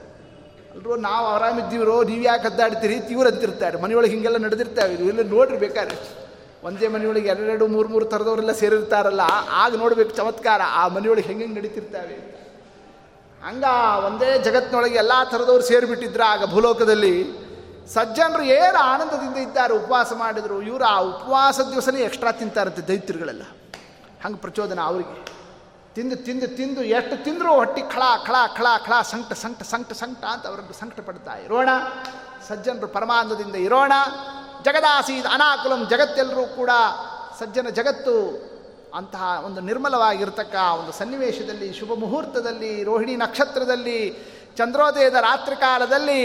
ಎಲ್ಲರೂ ನಾವು ಆರಾಮಿದ್ದೀವ್ರೋ, ನೀವು ಯಾಕೆ ಅದ್ದಾಡ್ತೀರಿ ತೀವ್ರಂತಿರ್ತಾರೆ. ಮನೆಯೊಳಗೆ ಹಿಂಗೆಲ್ಲ ನಡೆದಿರ್ತಾವೆ, ಇವ್ರು ಇಲ್ಲಿ ನೋಡಿರ್ಬೇಕಾದ್ರೆ ಒಂದೇ ಮನೆಯೊಳಗೆ 2-3 ಥರದವರೆಲ್ಲ ಸೇರಿರ್ತಾರಲ್ಲ, ಆಗ ನೋಡಬೇಕು ಚಮತ್ಕಾರ ಆ ಮನೆಯೊಳಗೆ ಹೆಂಗೆ ನಡೀತಿರ್ತಾವೆ. ಹಂಗ ಒಂದೇ ಜಗತ್ತಿನೊಳಗೆ ಎಲ್ಲ ಥರದವ್ರು ಸೇರಿಬಿಟ್ಟಿದ್ರು ಆಗ ಭೂಲೋಕದಲ್ಲಿ. ಸಜ್ಜನರು ಏನು ಆನಂದದಿಂದ ಇದ್ದಾರೆ, ಉಪವಾಸ ಮಾಡಿದರು. ಇವರು ಆ ಉಪವಾಸ ದಿವಸನೇ ಎಕ್ಸ್ಟ್ರಾ ತಿಂತಾರಂತೆ ದೈತ್ಯರುಗಳೆಲ್ಲ. ಹಂಗೆ ಪ್ರಚೋದನೆ ಅವರಿಗೆ. ತಿಂದು ತಿಂದು ತಿಂದು ಎಷ್ಟು ತಿಂದರೂ ಹೊಟ್ಟೆ ಖಳ ಖಳ ಖಳ ಖಳ ಸಂಕಟ ಸಂಕಟ ಸಂಕಟ ಸಂಕಟ ಅಂತ ಅವರನ್ನು ಸಂಕಟ ಪಡ್ತಾ ಇರೋಣ. ಸಜ್ಜನರು ಪರಮಾನಂದದಿಂದ ಇರೋಣ. ಜಗದಾಸಿ ಅನಾಕುಲಂ, ಜಗತ್ತೆಲ್ಲರೂ ಕೂಡ ಸಜ್ಜನ ಜಗತ್ತು. ಅಂತಹ ಒಂದು ನಿರ್ಮಲವಾಗಿರ್ತಕ್ಕ ಒಂದು ಸನ್ನಿವೇಶದಲ್ಲಿ, ಶುಭ ಮುಹೂರ್ತದಲ್ಲಿ, ರೋಹಿಣಿ ನಕ್ಷತ್ರದಲ್ಲಿ, ಚಂದ್ರೋದಯದ ರಾತ್ರಿ ಕಾಲದಲ್ಲಿ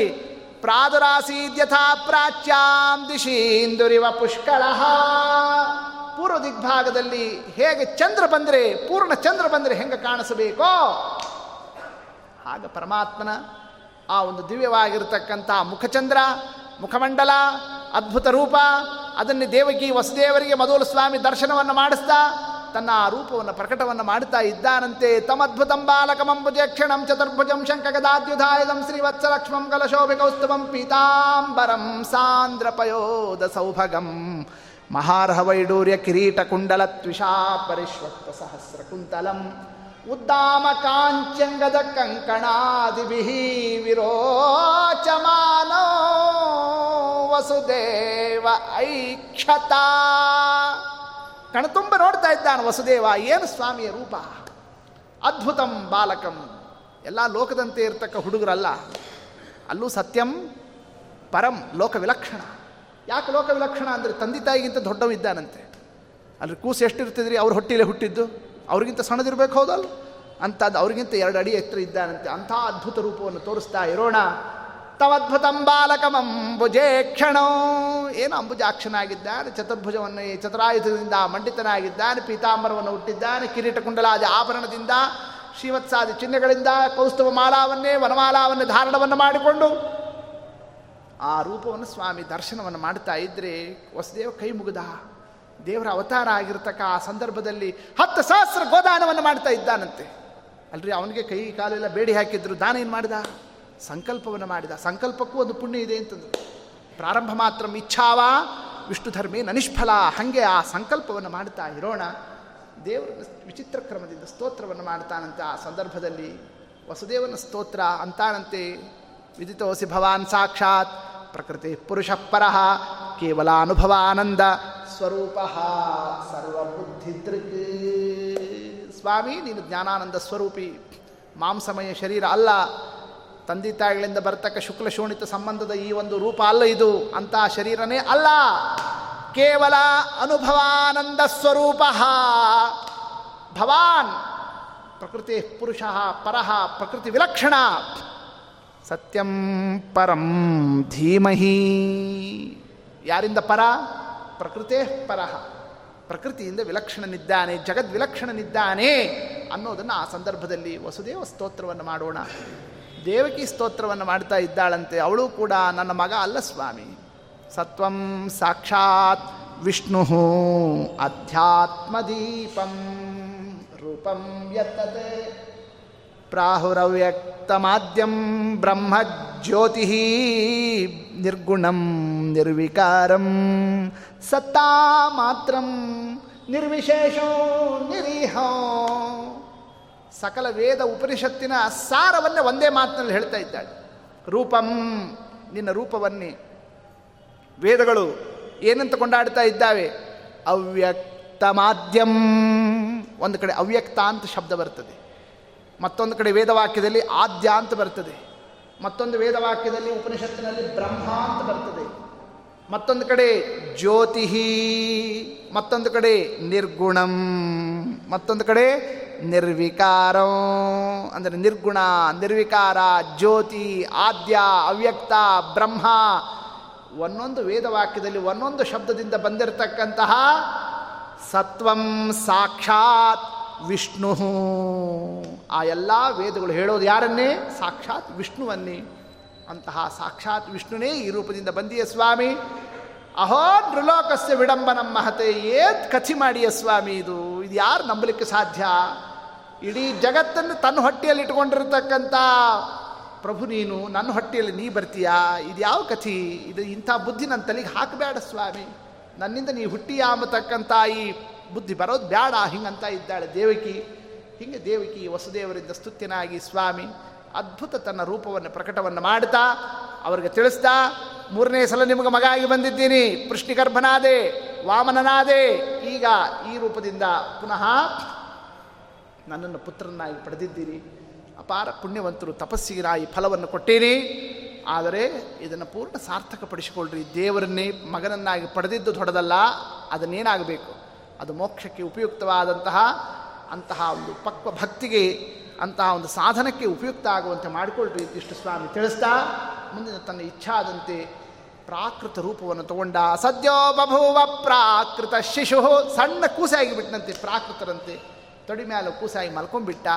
ಪ್ರಾದುರಾಸೀದ್ಯಥಾ ಪ್ರಾಚ್ಯಾಂ ದಿಶೀಂದುರಿವ ಪುಷ್ಕಳಃ. ಪೂರ್ವ ದಿಗ್ಭಾಗದಲ್ಲಿ ಹೇಗೆ ಚಂದ್ರ ಬಂದರೆ, ಪೂರ್ಣ ಚಂದ್ರ ಬಂದರೆ ಹೆಂಗೆ ಕಾಣಿಸಬೇಕೋ ಆಗ ಪರಮಾತ್ಮನ ಆ ಒಂದು ದಿವ್ಯವಾಗಿರ್ತಕ್ಕಂಥ ಮುಖಚಂದ್ರ, ಮುಖಮಂಡಲ, ಅದ್ಭುತ ರೂಪ, ಅದನ್ನು ದೇವಕಿ ವಸುದೇವರಿಗೆ ಮೊದಲು ಸ್ವಾಮಿ ದರ್ಶನವನ್ನು ಮಾಡಿಸ್ತಾ ತನ್ನ ಆ ರೂಪವನ್ನು ಪ್ರಕಟವನ್ನು ಮಾಡ್ತಾ ಇದ್ದಾನಂತೆ. ತಮದ್ಭುತಂ ಬಾಲಕಮಂಬುಜ ಕ್ಷಣಂ ಚತುರ್ಭುಜಂ ಶಂಕಗದಾದ್ಯುಧಾಯಂ ಶ್ರೀವತ್ಸಲಕ್ಷ್ಮಂ ಕಲಶೋಭಿಕೌಸ್ತುಭಂ ಪೀತಾಂಬರಂ ಸಾಂದ್ರಪಯೋದ ಸೌಭಗಂ ಮಹಾರ್ಹವೈಡೂರ್ಯ ಕಿರೀಟ ಕುಂಡಲ ತ್ವಿಷಾ ಪರಿಶ್ವಕ್ತ ಸಹಸ್ರ ಕುಂತಲಂ ಉದ್ದಾಮ ಕಾಂಚಂಗದ ಕಂಕಣಾದಿಭಿಃ ವಿರೋಚಮಾನೋ ವಸುದೇವ ಐಕ್ಷತ. ಕಣತುಂಬ ನೋಡ್ತಾ ಇದ್ದಾನೆ ವಸುದೇವ, ಏನು ಸ್ವಾಮಿಯ ರೂಪ, ಅದ್ಭುತಂ ಬಾಲಕಂ. ಎಲ್ಲ ಲೋಕದಂತೆ ಇರತಕ್ಕ ಹುಡುಗರಲ್ಲ, ಅಲ್ಲೂ ಸತ್ಯಂ ಪರಂ ಲೋಕವಿಲಕ್ಷಣ. ಯಾಕೆ ಲೋಕವಿಲಕ್ಷಣ ಅಂದರೆ ತಂದೆ ತಾಯಿಗಿಂತ ದೊಡ್ಡವಿದ್ದಾನಂತೆ. ಅಲ್ಲಿ ಕೂಸು ಎಷ್ಟಿರ್ತಿದ್ರಿ, ಅವ್ರ ಹೊಟ್ಟಿಲೇ ಹುಟ್ಟಿದ್ದು, ಅವ್ರಿಗಿಂತ ಸಣ್ಣದಿರಬೇಕು ಹೌದಲ್ಲ, ಅಂಥದ್ದು ಅವ್ರಿಗಿಂತ 2 ಅಡಿ ಎತ್ತರ ಇದ್ದಾನಂತೆ. ಅಂಥ ಅದ್ಭುತ ರೂಪವನ್ನು ತೋರಿಸ್ತಾ ಇರೋಣ. ತವದ್ಭುತಂ ಬಾಲಕಮಂಬುಜೇ ಕ್ಷಣೋ, ಏನು ಅಂಬುಜಾಕ್ಷನಾಗಿದ್ದಾನೆ, ಚತುರ್ಭುಜವನ್ನು ಚತುರಾಯುಧದಿಂದ ಮಂಡಿತನಾಗಿದ್ದಾನೆ, ಪೀತಾಂಬರವನ್ನು ಹುಟ್ಟಿದ್ದಾನೆ, ಕಿರೀಟ ಕುಂಡಲಾದಿ ಆಭರಣದಿಂದ, ಶ್ರೀವತ್ಸಾದಿ ಚಿಹ್ನೆಗಳಿಂದ, ಕೌಸ್ತುಭ ಮಾಲಾವನ್ನೇ ವನಮಾಲಾವನ್ನೇ ಧಾರಣವನ್ನು ಮಾಡಿಕೊಂಡು ಆ ರೂಪವನ್ನು ಸ್ವಾಮಿ ದರ್ಶನವನ್ನು ಮಾಡ್ತಾ ಇದ್ದರೆ ವಸುದೇವ ಕೈ ಮುಗಿದ. ದೇವರ ಅವತಾರ ಆಗಿರ್ತಕ್ಕ ಆ ಸಂದರ್ಭದಲ್ಲಿ 10 ಸಹಸ್ರ ಗೋದಾನವನ್ನು ಮಾಡ್ತಾ ಇದ್ದಾನಂತೆ. ಅಲ್ರಿ, ಅವನಿಗೆ ಕೈ ಕಾಲೆಲ್ಲ ಬೇಡಿ ಹಾಕಿದ್ರು, ದಾನ ಏನು ಮಾಡಿದ, ಸಂಕಲ್ಪವನ್ನು ಮಾಡಿದ. ಸಂಕಲ್ಪಕ್ಕೂ ಒಂದು ಪುಣ್ಯ ಇದೆ ಅಂತಂದು, ಪ್ರಾರಂಭ ಮಾತ್ರ ಇಚ್ಛಾವ ವಿಷ್ಣು ಧರ್ಮೇ ನನಿಷ್ಫಲ. ಹಾಗೆ ಆ ಸಂಕಲ್ಪವನ್ನು ಮಾಡ್ತಾ ಇರೋಣ. ದೇವರ ವಿಚಿತ್ರ ಕ್ರಮದಿಂದ ಸ್ತೋತ್ರವನ್ನು ಮಾಡ್ತಾನಂತೆ. ಆ ಸಂದರ್ಭದಲ್ಲಿ ವಸುದೇವನ ಸ್ತೋತ್ರ ಅಂತಾನಂತೆ, ವಿದಿತೋಸಿ ಭವಾನ್ ಸಾಕ್ಷಾತ್ ಪ್ರಕೃತಿ ಪುರುಷ ಪರಃ ಕೇವಲಾನುಭವಾನಂದ ಸ್ವರೂಪ ಸರ್ವಬುದ್ಧಿ ದೃಕ್. ಸ್ವಾಮಿ, ನೀನು ಜ್ಞಾನಾನಂದ ಸ್ವರೂಪಿ, ಮಾಂಸಮಯ ಶರೀರ ಅಲ್ಲ, ತಂದೆ ತಾಯಿಗಳಿಂದ ಬರ್ತಕ್ಕ ಶುಕ್ಲ ಶೋಣಿತ ಸಂಬಂಧದ ಈ ಒಂದು ರೂಪ ಅಲ್ಲ ಇದು, ಅಂತ ಶರೀರನೇ ಅಲ್ಲ, ಕೇವಲ ಅನುಭವಾನಂದ ಸ್ವರೂಪ. ಭವಾನ್ ಪ್ರಕೃತಿ ಪುರುಷ ಪರಃ ಪ್ರಕೃತಿ ವಿಲಕ್ಷಣ ಸತ್ಯಂ ಪರಂ ಧೀಮಹಿ. ಯಾರಿಂದ ಪರ? ಪ್ರಕೃತೇ ಪರಃ, ಪ್ರಕೃತಿಯಿಂದ ವಿಲಕ್ಷಣನಿದ್ದಾನೆ, ಜಗದ್ವಿಲಕ್ಷಣನಿದ್ದಾನೆ ಅನ್ನೋದನ್ನು ಆ ಸಂದರ್ಭದಲ್ಲಿ ವಸುದೇವ ಸ್ತೋತ್ರವನ್ನು ಮಾಡೋಣ. ದೇವಕಿ ಸ್ತೋತ್ರವನ್ನು ಮಾಡ್ತಾ ಇದ್ದಾಳಂತೆ, ಅವಳು ಕೂಡ ನನ್ನ ಮಗ ಅಲ್ಲ ಸ್ವಾಮಿ, ಸತ್ವಂ ಸಾಕ್ಷಾತ್ ವಿಷ್ಣು ಅಧ್ಯಾತ್ಮದೀಪಂ ರೂಪಂ ಯತತ್ ಪ್ರಾಹುರವ್ಯಕ್ತಮಾದ್ಯಂ ಬ್ರಹ್ಮಜ್ಯೋತಿಃ ನಿರ್ಗುಣಂ ನಿರ್ವಿಕಾರಂ ಸತ್ತಾ ಮಾತ್ರಂ ನಿರ್ವಿಶೇಷೋ ನಿರೀಹೋ. ಸಕಲ ವೇದ ಉಪನಿಷತ್ತಿನ ಸಾರವನ್ನು ಒಂದೇ ಮಾತಿನಲ್ಲಿ ಹೇಳ್ತಾ ಇದ್ದಾಳೆ. ರೂಪಂ, ನಿನ್ನ ರೂಪವನ್ನೇ ವೇದಗಳು ಏನಂತ ಕೊಂಡಾಡ್ತಾ ಇದ್ದಾವೆ, ಅವ್ಯಕ್ತಮಾದ್ಯಂ. ಒಂದು ಕಡೆ ಅವ್ಯಕ್ತ ಅಂತ ಶಬ್ದ ಬರ್ತದೆ, ಮತ್ತೊಂದು ಕಡೆ ವೇದವಾಕ್ಯದಲ್ಲಿ ಆದ್ಯ ಅಂತ ಬರ್ತದೆ, ಮತ್ತೊಂದು ವೇದವಾಕ್ಯದಲ್ಲಿ ಉಪನಿಷತ್ತಿನಲ್ಲಿ ಬ್ರಹ್ಮ ಅಂತ ಬರ್ತದೆ, ಮತ್ತೊಂದು ಕಡೆ ಜ್ಯೋತಿ, ಮತ್ತೊಂದು ಕಡೆ ನಿರ್ಗುಣಂ, ಮತ್ತೊಂದು ಕಡೆ ನಿರ್ವಿಕಾರೋ. ಅಂದರೆ ನಿರ್ಗುಣ, ನಿರ್ವಿಕಾರ, ಜ್ಯೋತಿ, ಆದ್ಯ, ಅವ್ಯಕ್ತ, ಬ್ರಹ್ಮ, ಒಂದೊಂದು ವೇದವಾಕ್ಯದಲ್ಲಿ ಒಂದೊಂದು ಶಬ್ದದಿಂದ ಬಂದಿರತಕ್ಕಂತಹ ಸತ್ವಂ ಸಾಕ್ಷಾತ್ ವಿಷ್ಣು. ಆ ಎಲ್ಲ ವೇದಗಳು ಹೇಳೋದು ಯಾರನ್ನೇ? ಸಾಕ್ಷಾತ್ ವಿಷ್ಣುವನ್ನೇ. ಅಂತಹ ಸಾಕ್ಷಾತ್ ವಿಷ್ಣುವೇ ಈ ರೂಪದಿಂದ ಬಂದಿಯ ಸ್ವಾಮಿ. ಅಹೋ ನೃಲೋಕಸ್ಯ ವಿಡಂಬನಂ ಮಹತೆ. ಏತ್ ಕಥಿ ಮಾಡಿಯ ಸ್ವಾಮಿ ಇದು, ಇದು ಯಾರು ನಂಬಲಿಕ್ಕೆ ಸಾಧ್ಯ? ಇಡೀ ಜಗತ್ತನ್ನು ತನ್ನ ಹೊಟ್ಟೆಯಲ್ಲಿ ಇಟ್ಕೊಂಡಿರ್ತಕ್ಕಂಥ ಪ್ರಭು ನೀನು, ನನ್ನ ಹೊಟ್ಟೆಯಲ್ಲಿ ನೀ ಬರ್ತೀಯಾ? ಇದು ಯಾವ ಕಥೆ ಇದು? ಇಂಥ ಬುದ್ಧಿ ನನ್ನ ತಲೆಗೆ ಹಾಕಬೇಡ ಸ್ವಾಮಿ, ನನ್ನಿಂದ ನೀ ಹುಟ್ಟಿಯ ಅಂಬತಕ್ಕಂಥ ಈ ಬುದ್ಧಿ ಬರೋದು ಬೇಡ, ಹಿಂಗಂತ ಇದ್ದಾಳೆ ದೇವಕಿ. ಹಿಂಗೆ ದೇವಕಿ ವಸುದೇವರಿಂದ ಸ್ತುತ್ಯನಾಗಿ ಸ್ವಾಮಿ ಅದ್ಭುತ ತನ್ನ ರೂಪವನ್ನು ಪ್ರಕಟವನ್ನು ಮಾಡ್ತಾ ಅವರಿಗೆ ತಿಳಿಸ್ತಾ, 3ನೇ ಸಲ ನಿಮಗೆ ಮಗ ಆಗಿ ಬಂದಿದ್ದೀನಿ, ಪೃಷ್ಟಿಗರ್ಭನಾದೆ, ವಾಮನನಾದೆ, ಈಗ ಈ ರೂಪದಿಂದ ಪುನಃ ನನ್ನನ್ನು ಪುತ್ರನಾಗಿ ಪಡೆದಿದ್ದೀರಿ, ಅಪಾರ ಪುಣ್ಯವಂತರು, ತಪಸ್ಸಿಗಿರ ಈ ಫಲವನ್ನು ಕೊಟ್ಟೀರಿ, ಆದರೆ ಇದನ್ನು ಪೂರ್ಣ ಸಾರ್ಥಕಪಡಿಸಿಕೊಳ್ಳ್ರಿ. ದೇವರನ್ನೇ ಮಗನನ್ನಾಗಿ ಪಡೆದಿದ್ದು ದೊಡ್ಡದಲ್ಲ, ಅದನ್ನೇನಾಗಬೇಕು, ಅದು ಮೋಕ್ಷಕ್ಕೆ ಉಪಯುಕ್ತವಾದಂತಹ ಅಂತಹ ಒಂದು ಪಕ್ವ ಭಕ್ತಿಗೆ, ಅಂತಹ ಒಂದು ಸಾಧನಕ್ಕೆ ಉಪಯುಕ್ತ ಆಗುವಂತೆ ಮಾಡಿಕೊಳ್ರಿ. ಇಷ್ಟು ಸ್ವಾಮಿ ತಿಳಿಸ್ತಾ ಮುಂದಿನ ತನ್ನ ಇಚ್ಛಾದಂತೆ ಪ್ರಾಕೃತ ರೂಪವನ್ನು ತಗೊಂಡ. ಸದ್ಯೋ ಬಭೂವ ಪ್ರಾಕೃತ ಶಿಶು. ಸಣ್ಣ ಕೂಸಾಗಿ ಬಿಟ್ಟನಂತೆ, ಪ್ರಾಕೃತರಂತೆ ತೊಡಿ ಮ್ಯಾಲ ಕೂಸಾಗಿ ಮಲ್ಕೊಂಡ್ಬಿಟ್ಟ.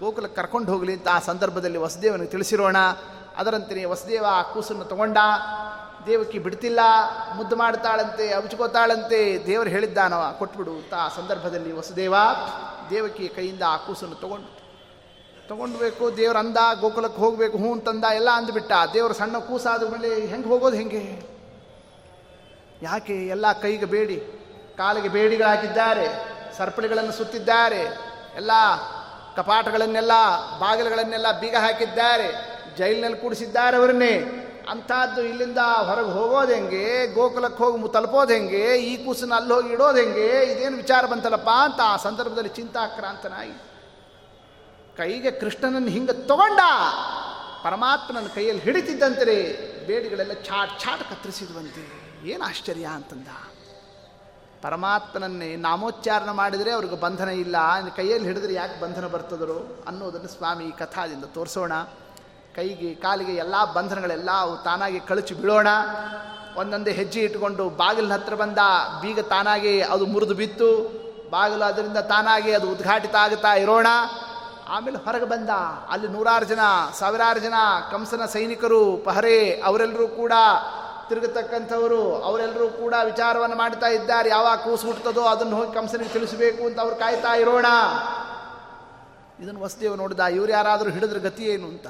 ಗೋಕುಲಕ್ಕೆ ಕರ್ಕೊಂಡು ಹೋಗಲಿ ಅಂತ ಆ ಸಂದರ್ಭದಲ್ಲಿ ವಸುದೇವನಿಗೆ ತಿಳಿಸಿರೋಣ. ಅದರಂತೆ ವಸುದೇವ ಆ ಕೂಸನ್ನು ತೊಗೊಂಡ. ದೇವಕ್ಕೆ ಬಿಡ್ತಿಲ್ಲ, ಮುದ್ದು ಮಾಡ್ತಾಳಂತೆ, ಹಬ್ಚ್ಕೋತಾಳಂತೆ. ದೇವರು ಹೇಳಿದ್ದಾನವ ಕೊಟ್ಬಿಡು ಅಂತ ಆ ಸಂದರ್ಭದಲ್ಲಿ ವಸುದೇವ ದೇವಕಿಯ ಕೈಯಿಂದ ಆ ಕೂಸನ್ನು ತೊಗೊಂಡ್ಬೇಕು. ದೇವ್ರ ಅಂದ, ಗೋಕುಲಕ್ಕೆ ಹೋಗಬೇಕು ಹ್ಞೂ ಅಂತಂದ, ಎಲ್ಲ ಅಂದ್ಬಿಟ್ಟ. ದೇವ್ರ ಸಣ್ಣ ಕೂಸಾದ ಮೇಲೆ ಹೆಂಗೆ ಹೋಗೋದು, ಹೆಂಗೆ, ಯಾಕೆ ಎಲ್ಲ ಕೈಗೆ ಬೇಡಿ, ಕಾಲಿಗೆ ಬೇಡಿಗಳು ಹಾಕಿದ್ದಾರೆ, ಸರ್ಪಳಿಗಳನ್ನು ಸುತ್ತಿದ್ದಾರೆ, ಎಲ್ಲ ಕಪಾಟಗಳನ್ನೆಲ್ಲ, ಬಾಗಿಲುಗಳನ್ನೆಲ್ಲ ಬೀಗ ಹಾಕಿದ್ದಾರೆ, ಜೈಲಿನಲ್ಲಿ ಕೂಡಿಸಿದ್ದಾರೆ ಅವರನ್ನೇ. ಅಂಥದ್ದು ಇಲ್ಲಿಂದ ಹೊರಗೆ ಹೋಗೋದು ಹೆಂಗೆ, ಗೋಕುಲಕ್ಕೆ ಹೋಗಿ ತಲುಪೋದು ಹೆಂಗೆ, ಈ ಕೂಸನ್ನು ಅಲ್ಲಿ ಹೋಗಿ ಇಡೋದು ಹೆಂಗೆ, ಇದೇನು ವಿಚಾರ ಬಂತಲ್ಲಪ್ಪ ಅಂತ ಆ ಸಂದರ್ಭದಲ್ಲಿ ಚಿಂತಾಕ್ರಾಂತನಾಗಿ ಕೈಗೆ ಕೃಷ್ಣನನ್ನು ಹಿಂಗೆ ತಗೊಂಡ. ಪರಮಾತ್ಮನ ಕೈಯಲ್ಲಿ ಹಿಡಿತಿದ್ದಂತೆ ಬೇಡಿಗಳೆಲ್ಲ ಚಾಟ್ ಚಾಟ್ ಕತ್ತರಿಸಿದ್ವಂತೆ. ಏನು ಆಶ್ಚರ್ಯ ಅಂತಂದ. ಪರಮಾತ್ಮನನ್ನೇ ನಾಮೋಚ್ಚಾರಣ ಮಾಡಿದರೆ ಅವ್ರಿಗೆ ಬಂಧನ ಇಲ್ಲ, ಕೈಯಲ್ಲಿ ಹಿಡಿದ್ರೆ ಯಾಕೆ ಬಂಧನ ಬರ್ತದರು ಅನ್ನೋದನ್ನು ಸ್ವಾಮಿ ಕಥಾದಿಂದ ತೋರಿಸೋಣ. ಕೈಗೆ ಕಾಲಿಗೆ ಎಲ್ಲ ಬಂಧನಗಳೆಲ್ಲ ಅವು ತಾನಾಗಿ ಕಳಚಿ ಬೀಳೋಣ. ಒಂದೊಂದೇ ಹೆಜ್ಜೆ ಇಟ್ಕೊಂಡು ಬಾಗಿಲ ಹತ್ರ ಬಂದ, ಬೀಗ ತಾನಾಗೆ ಅದು ಮುರಿದು ಬಿತ್ತು, ಬಾಗಿಲು ಅದರಿಂದ ತಾನಾಗೆ ಅದು ಉದ್ಘಾಟಿತ ಆಗುತ್ತಾ ಇರೋಣ. ಆಮೇಲೆ ಹೊರಗೆ ಬಂದ, ಅಲ್ಲಿ ನೂರಾರು ಜನ, ಸಾವಿರಾರು ಜನ ಕಂಸನ ಸೈನಿಕರು, ಪಹರೆ, ಅವರೆಲ್ಲರೂ ಕೂಡ ತಿರುಗತಕ್ಕಂಥವರು, ಅವರೆಲ್ಲರೂ ಕೂಡ ವಿಚಾರವನ್ನು ಮಾಡ್ತಾ ಇದ್ದಾರೆ. ಯಾವಾಗ ಕೂಸು ಹುಟ್ಟುತ್ತದೋ ಅದನ್ನು ಹೋಗಿ ಕಂಸನಿಗೆ ತಿಳಿಸಬೇಕು ಅಂತ ಅವ್ರು ಕಾಯ್ತಾ ಇರೋಣ. ಇದನ್ನು ವಸುದೇವ ನೋಡಿದ, ಇವ್ರು ಯಾರಾದರೂ ಹಿಡಿದ್ರೆ ಗತಿ ಏನು ಅಂತ.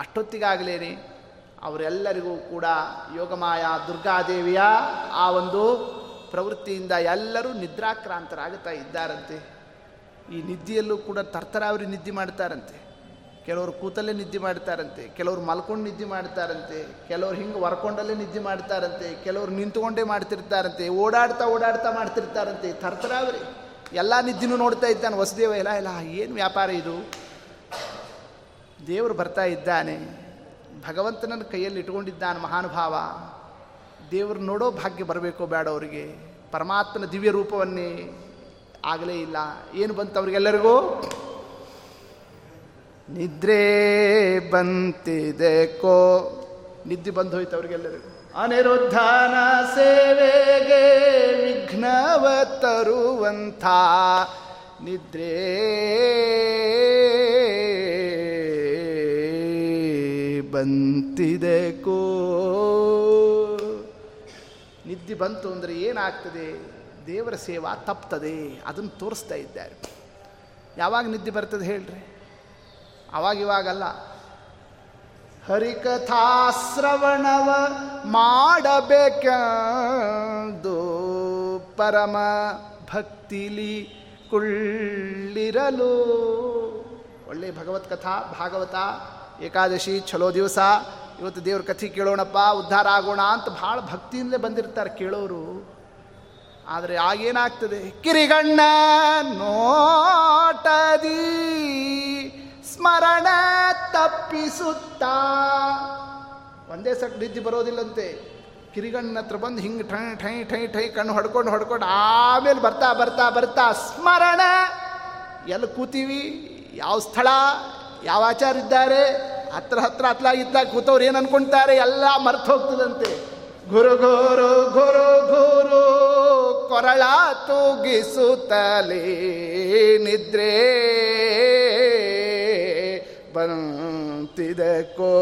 ಅಷ್ಟೊತ್ತಿಗಾಗಲೇನೆ ಅವರೆಲ್ಲರಿಗೂ ಕೂಡ ಯೋಗಮಾಯ ದುರ್ಗಾದೇವಿಯ ಆ ಒಂದು ಪ್ರವೃತ್ತಿಯಿಂದ ಎಲ್ಲರೂ ನಿದ್ರಾಕ್ರಾಂತರಾಗುತ್ತಾ ಇದ್ದಾರಂತೆ. ಈ ನಿದ್ದೆಯಲ್ಲೂ ಕೂಡ ತರ್ತರಾವರಿ ನಿದ್ದೆ ಮಾಡ್ತಾರಂತೆ, ಕೆಲವರು ಕೂತಲ್ಲೇ ನಿದ್ದೆ ಮಾಡ್ತಾರಂತೆ, ಕೆಲವರು ಮಲ್ಕೊಂಡು ನಿದ್ದೆ ಮಾಡ್ತಾರಂತೆ, ಕೆಲವರು ಹಿಂಗೆ ಹೊರ್ಕೊಂಡಲ್ಲೇ ನಿದ್ದೆ ಮಾಡ್ತಾರಂತೆ, ಕೆಲವರು ನಿಂತುಕೊಂಡೇ ಮಾಡ್ತಿರ್ತಾರಂತೆ, ಓಡಾಡ್ತಾ ಮಾಡ್ತಿರ್ತಾರಂತೆ. ತರ್ತರಾವರಿ ಎಲ್ಲ ನಿದ್ದೆನೂ ನೋಡ್ತಾ ಇದ್ದಾನೆ ವಸುದೇವ. ಇಲ್ಲ ಇಲ್ಲ, ಏನು ವ್ಯಾಪಾರ ಇದು, ದೇವರು ಬರ್ತಾ ಇದ್ದಾನೆ, ಭಗವಂತನನ್ನು ಕೈಯಲ್ಲಿ ಇಟ್ಕೊಂಡಿದ್ದಾನೆ ಮಹಾನುಭಾವ. ದೇವರು ನೋಡೋ ಭಾಗ್ಯ ಬರಬೇಕೋ ಬೇಡ ಅವರಿಗೆ. ಪರಮಾತ್ಮನ ದಿವ್ಯ ರೂಪವನ್ನೇ ಆಗಲೇ ಇಲ್ಲ. ಏನು ಬಂತು ಅವರಿಗೆಲ್ಲರಿಗೂ? ನಿದ್ರೆ ಬಂತಿದೆ ಕೋ, ನಿದ್ದೆ ಬಂದು ಹೋಯ್ತು ಅವರಿಗೆಲ್ಲರಿಗೂ. ಅನಿರುದ್ಧನ ಸೇವೆಗೆ ವಿಘ್ನವ ತರುವಂಥ ನಿದ್ರೆ ಬಂತಿದೆ ಕೋ. ನಿದ್ದೆ ಬಂತು ಅಂದರೆ ಏನಾಗ್ತದೆ, ದೇವರ ಸೇವಾ ತಪ್ತದೆ, ಅದನ್ನು ತೋರಿಸ್ತಾ ಇದ್ದಾರೆ. ಯಾವಾಗ ನಿದ್ದೆ ಬರ್ತದೆ ಹೇಳ್ರಿ? ಆವಾಗಿವಾಗಲ್ಲ. ಹರಿಕಥಾಶ್ರವಣವ ಮಾಡಬೇಕೆಂದು ಪರಮ ಭಕ್ತಿಲಿ ಕುಳ್ಳಿರಲು. ಒಳ್ಳೆ ಭಗವತ್ ಕಥಾ, ಭಾಗವತ, ಏಕಾದಶಿ, ಛಲೋ ದಿವಸ, ಇವತ್ತು ದೇವ್ರ ಕಥೆ ಕೇಳೋಣಪ್ಪ, ಉದ್ಧಾರ ಆಗೋಣ ಅಂತ ಭಾಳ ಭಕ್ತಿಯಿಂದಲೇ ಬಂದಿರ್ತಾರೆ ಕೇಳೋರು. ಆದರೆ ಆಗೇನಾಗ್ತದೆ, ಕಿರಿಗಣ್ಣ ನೋಟದಿ ಸ್ಮರಣ ತಪ್ಪಿಸುತ್ತಾ. ಒಂದೇ ಸಟ್ ನಿದ್ದೆ ಬರೋದಿಲ್ಲಂತೆ. ಕಿರಿಗಣ್ಣನ ಹತ್ರ ಬಂದು ಹಿಂಗೆ ಠೈ ಠೈ ಠೈ ಠೈ ಕಣ್ಣು ಹೊಡ್ಕೊಂಡು ಆಮೇಲೆ ಬರ್ತಾ ಬರ್ತಾ ಬರ್ತಾ ಸ್ಮರಣ, ಎಲ್ಲಿ ಕೂತೀವಿ, ಯಾವ ಸ್ಥಳ, ಯಾವ ಆಚಾರಿದ್ದಾರೆ, ಹತ್ಲಾಗಿತ್ಲಾಗಿ ಕೂತವ್ರು ಏನು ಅನ್ಕೊಳ್ತಾರೆ ಎಲ್ಲ ಮರ್ತು ಹೋಗ್ತದಂತೆ. ಗುರು ಗುರು ಗುರು ಗುರು ಕೊರಳ ತೂಗಿಸುತ್ತಲೇ ನಿದ್ರೆ ಬಂತಿದಕೋ.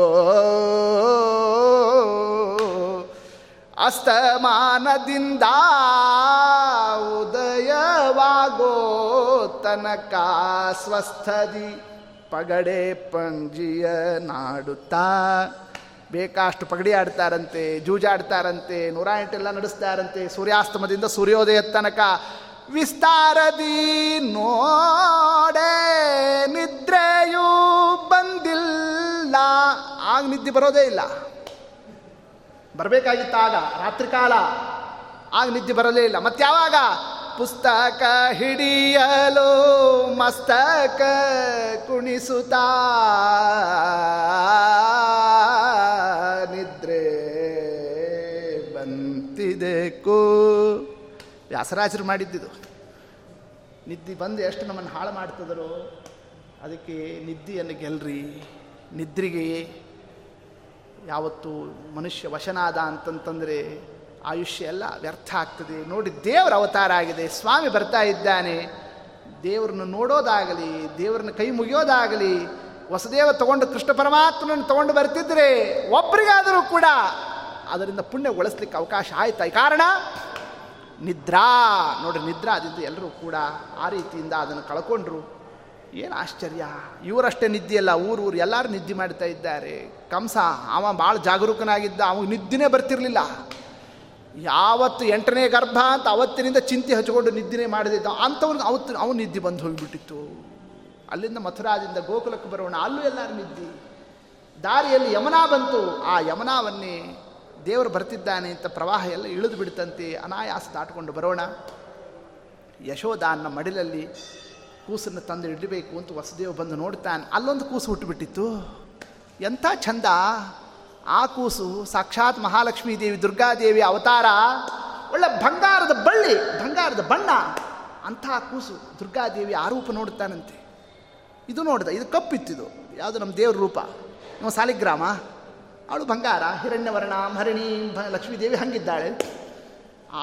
ಅಸ್ತಮಾನದಿಂದ ಉದಯವಾಗೋ ತನಕ ಸ್ವಸ್ಥದಿ ಪಗಡೆ ಪಂಜಿಯ ನಾಡುತ್ತಾ. ಬೇಕಷ್ಟು ಪಗಡಿ ಆಡ್ತಾರಂತೆ, ಜೂಜಾಡ್ತಾರಂತೆ, 108 ನಡೆಸ್ತಾರಂತೆ. ಸೂರ್ಯಾಸ್ತಮದಿಂದ ಸೂರ್ಯೋದಯ ತನಕ ವಿಸ್ತಾರದಿ ನೋಡೆ ನಿದ್ರೆಯೂ ಬಂದಿಲ್ಲ. ಆಗ ನಿದ್ದೆ ಬರೋದೇ ಇಲ್ಲ. ಬರಬೇಕಾಗಿತ್ತು ಆಗ ರಾತ್ರಿ ಕಾಲ. ಆಗ ನಿದ್ದೆ ಬರಲೇ ಇಲ್ಲ. ಮತ್ತೆ ಯಾವಾಗ? ಪುಸ್ತಕ ಹಿಡಿಯಲು ಮಸ್ತಕ ಕುಣಿಸುತ್ತಾ ನಿದ್ರೆ ಬಂತಿದೆ ಕೋ. ವ್ಯಾಸರಾಜರು ಮಾಡಿದ್ದಿದು. ನಿದ್ದೆ ಬಂದು ಎಷ್ಟು ನಮ್ಮನ್ನು ಹಾಳು ಮಾಡ್ತಿದ್ರು. ಅದಕ್ಕೆ ನಿದ್ದೆಯನ್ನು ಗೆಲ್ರಿ. ನಿದ್ರೆಗೆ ಯಾವತ್ತು ಮನುಷ್ಯ ವಶನಾದ ಅಂತಂತಂದರೆ ಆಯುಷ್ಯ ಎಲ್ಲ ವ್ಯರ್ಥ ಆಗ್ತದೆ. ನೋಡಿ, ದೇವರ ಅವತಾರ ಆಗಿದೆ, ಸ್ವಾಮಿ ಬರ್ತಾ ಇದ್ದಾನೆ. ದೇವ್ರನ್ನ ನೋಡೋದಾಗಲಿ, ದೇವ್ರನ್ನ ಕೈ ಮುಗಿಯೋದಾಗಲಿ, ವಸುದೇವ ತಗೊಂಡು ಕೃಷ್ಣ ಪರಮಾತ್ಮನನ್ನು ತಗೊಂಡು ಬರ್ತಿದ್ರೆ ಒಬ್ಬರಿಗಾದರೂ ಕೂಡ ಅದರಿಂದ ಪುಣ್ಯಗೊಳಿಸ್ಲಿಕ್ಕೆ ಅವಕಾಶ ಆಯ್ತಾಯಿ. ಕಾರಣ ನಿದ್ರಾ ನೋಡ್ರಿ, ನಿದ್ರಾ ಅದಿದ್ದು ಎಲ್ಲರೂ ಕೂಡ ಆ ರೀತಿಯಿಂದ ಅದನ್ನು ಕಳ್ಕೊಂಡ್ರು. ಏನು ಆಶ್ಚರ್ಯ, ಇವರಷ್ಟೇ ನಿದ್ದೆಯಲ್ಲ, ಊರು ಎಲ್ಲರೂ ನಿದ್ದೆ ಮಾಡ್ತಾ ಇದ್ದಾರೆ. ಕಂಸ ಅವ ಭಾಳ ಜಾಗರೂಕನಾಗಿದ್ದ, ಅವನಿಗೆ ನಿದ್ದಿನೇ ಬರ್ತಿರಲಿಲ್ಲ. ಯಾವತ್ತು 8ನೇ ಗರ್ಭ ಅಂತ ಅವತ್ತಿನಿಂದ ಚಿಂತೆ ಹಚ್ಚಿಕೊಂಡು ನಿದ್ದೆ ಮಾಡದಿದ್ದ ಅಂಥವ್ರಿಗೆ ಅವನು ನಿದ್ದೆ ಬಂದು ಹೋಗಿಬಿಟ್ಟಿತ್ತು. ಅಲ್ಲಿಂದ ಮಥುರಾದಿಂದ ಗೋಕುಲಕ್ಕೆ ಬರೋಣ, ಅಲ್ಲೂ ಎಲ್ಲರೂ ನಿದ್ದೆ. ದಾರಿಯಲ್ಲಿ ಯಮುನಾ ಬಂತು, ಆ ಯಮುನಾವನ್ನೇ ದೇವರು ಬರ್ತಿದ್ದಾನೆ ಅಂತ ಪ್ರವಾಹ ಎಲ್ಲ ಇಳಿದು ಬಿಡ್ತಂತೆ, ಅನಾಯಾಸ ದಾಟ್ಕೊಂಡು ಬರೋಣ. ಯಶೋಧ ಅನ್ನ ಮಡಿಲಲ್ಲಿ ಕೂಸನ್ನು ತಂದು ಇಡಬೇಕು ಅಂತ ವಸುದೇವ ಬಂದು ನೋಡ್ತಾನೆ. ಅಲ್ಲೊಂದು ಕೂಸು ಹುಟ್ಟುಬಿಟ್ಟಿತ್ತು, ಎಂಥ ಚಂದ ಆ ಕೂಸು. ಸಾಕ್ಷಾತ್ ಮಹಾಲಕ್ಷ್ಮೀ ದೇವಿ, ದುರ್ಗಾದೇವಿ ಅವತಾರ. ಒಳ್ಳೆ ಬಂಗಾರದ ಬಳ್ಳಿ, ಬಂಗಾರದ ಬಣ್ಣ, ಅಂಥ ಕೂಸು. ದುರ್ಗಾದೇವಿ ಆ ರೂಪ ನೋಡ್ತಾನಂತೆ. ಇದು ನೋಡ್ದೆ, ಇದು ಕಪ್ಪಿತ್ತಿದು, ಯಾವುದು ನಮ್ಮ ದೇವ್ರ ರೂಪ, ನಮ್ಮ ಸಾಲಿಗ್ರಾಮ. ಅವಳು ಬಂಗಾರ, ಹಿರಣ್ಯವರ್ಣ, ಹರಿಣಿ, ಲಕ್ಷ್ಮೀದೇವಿ ಹಂಗಿದ್ದಾಳೆ.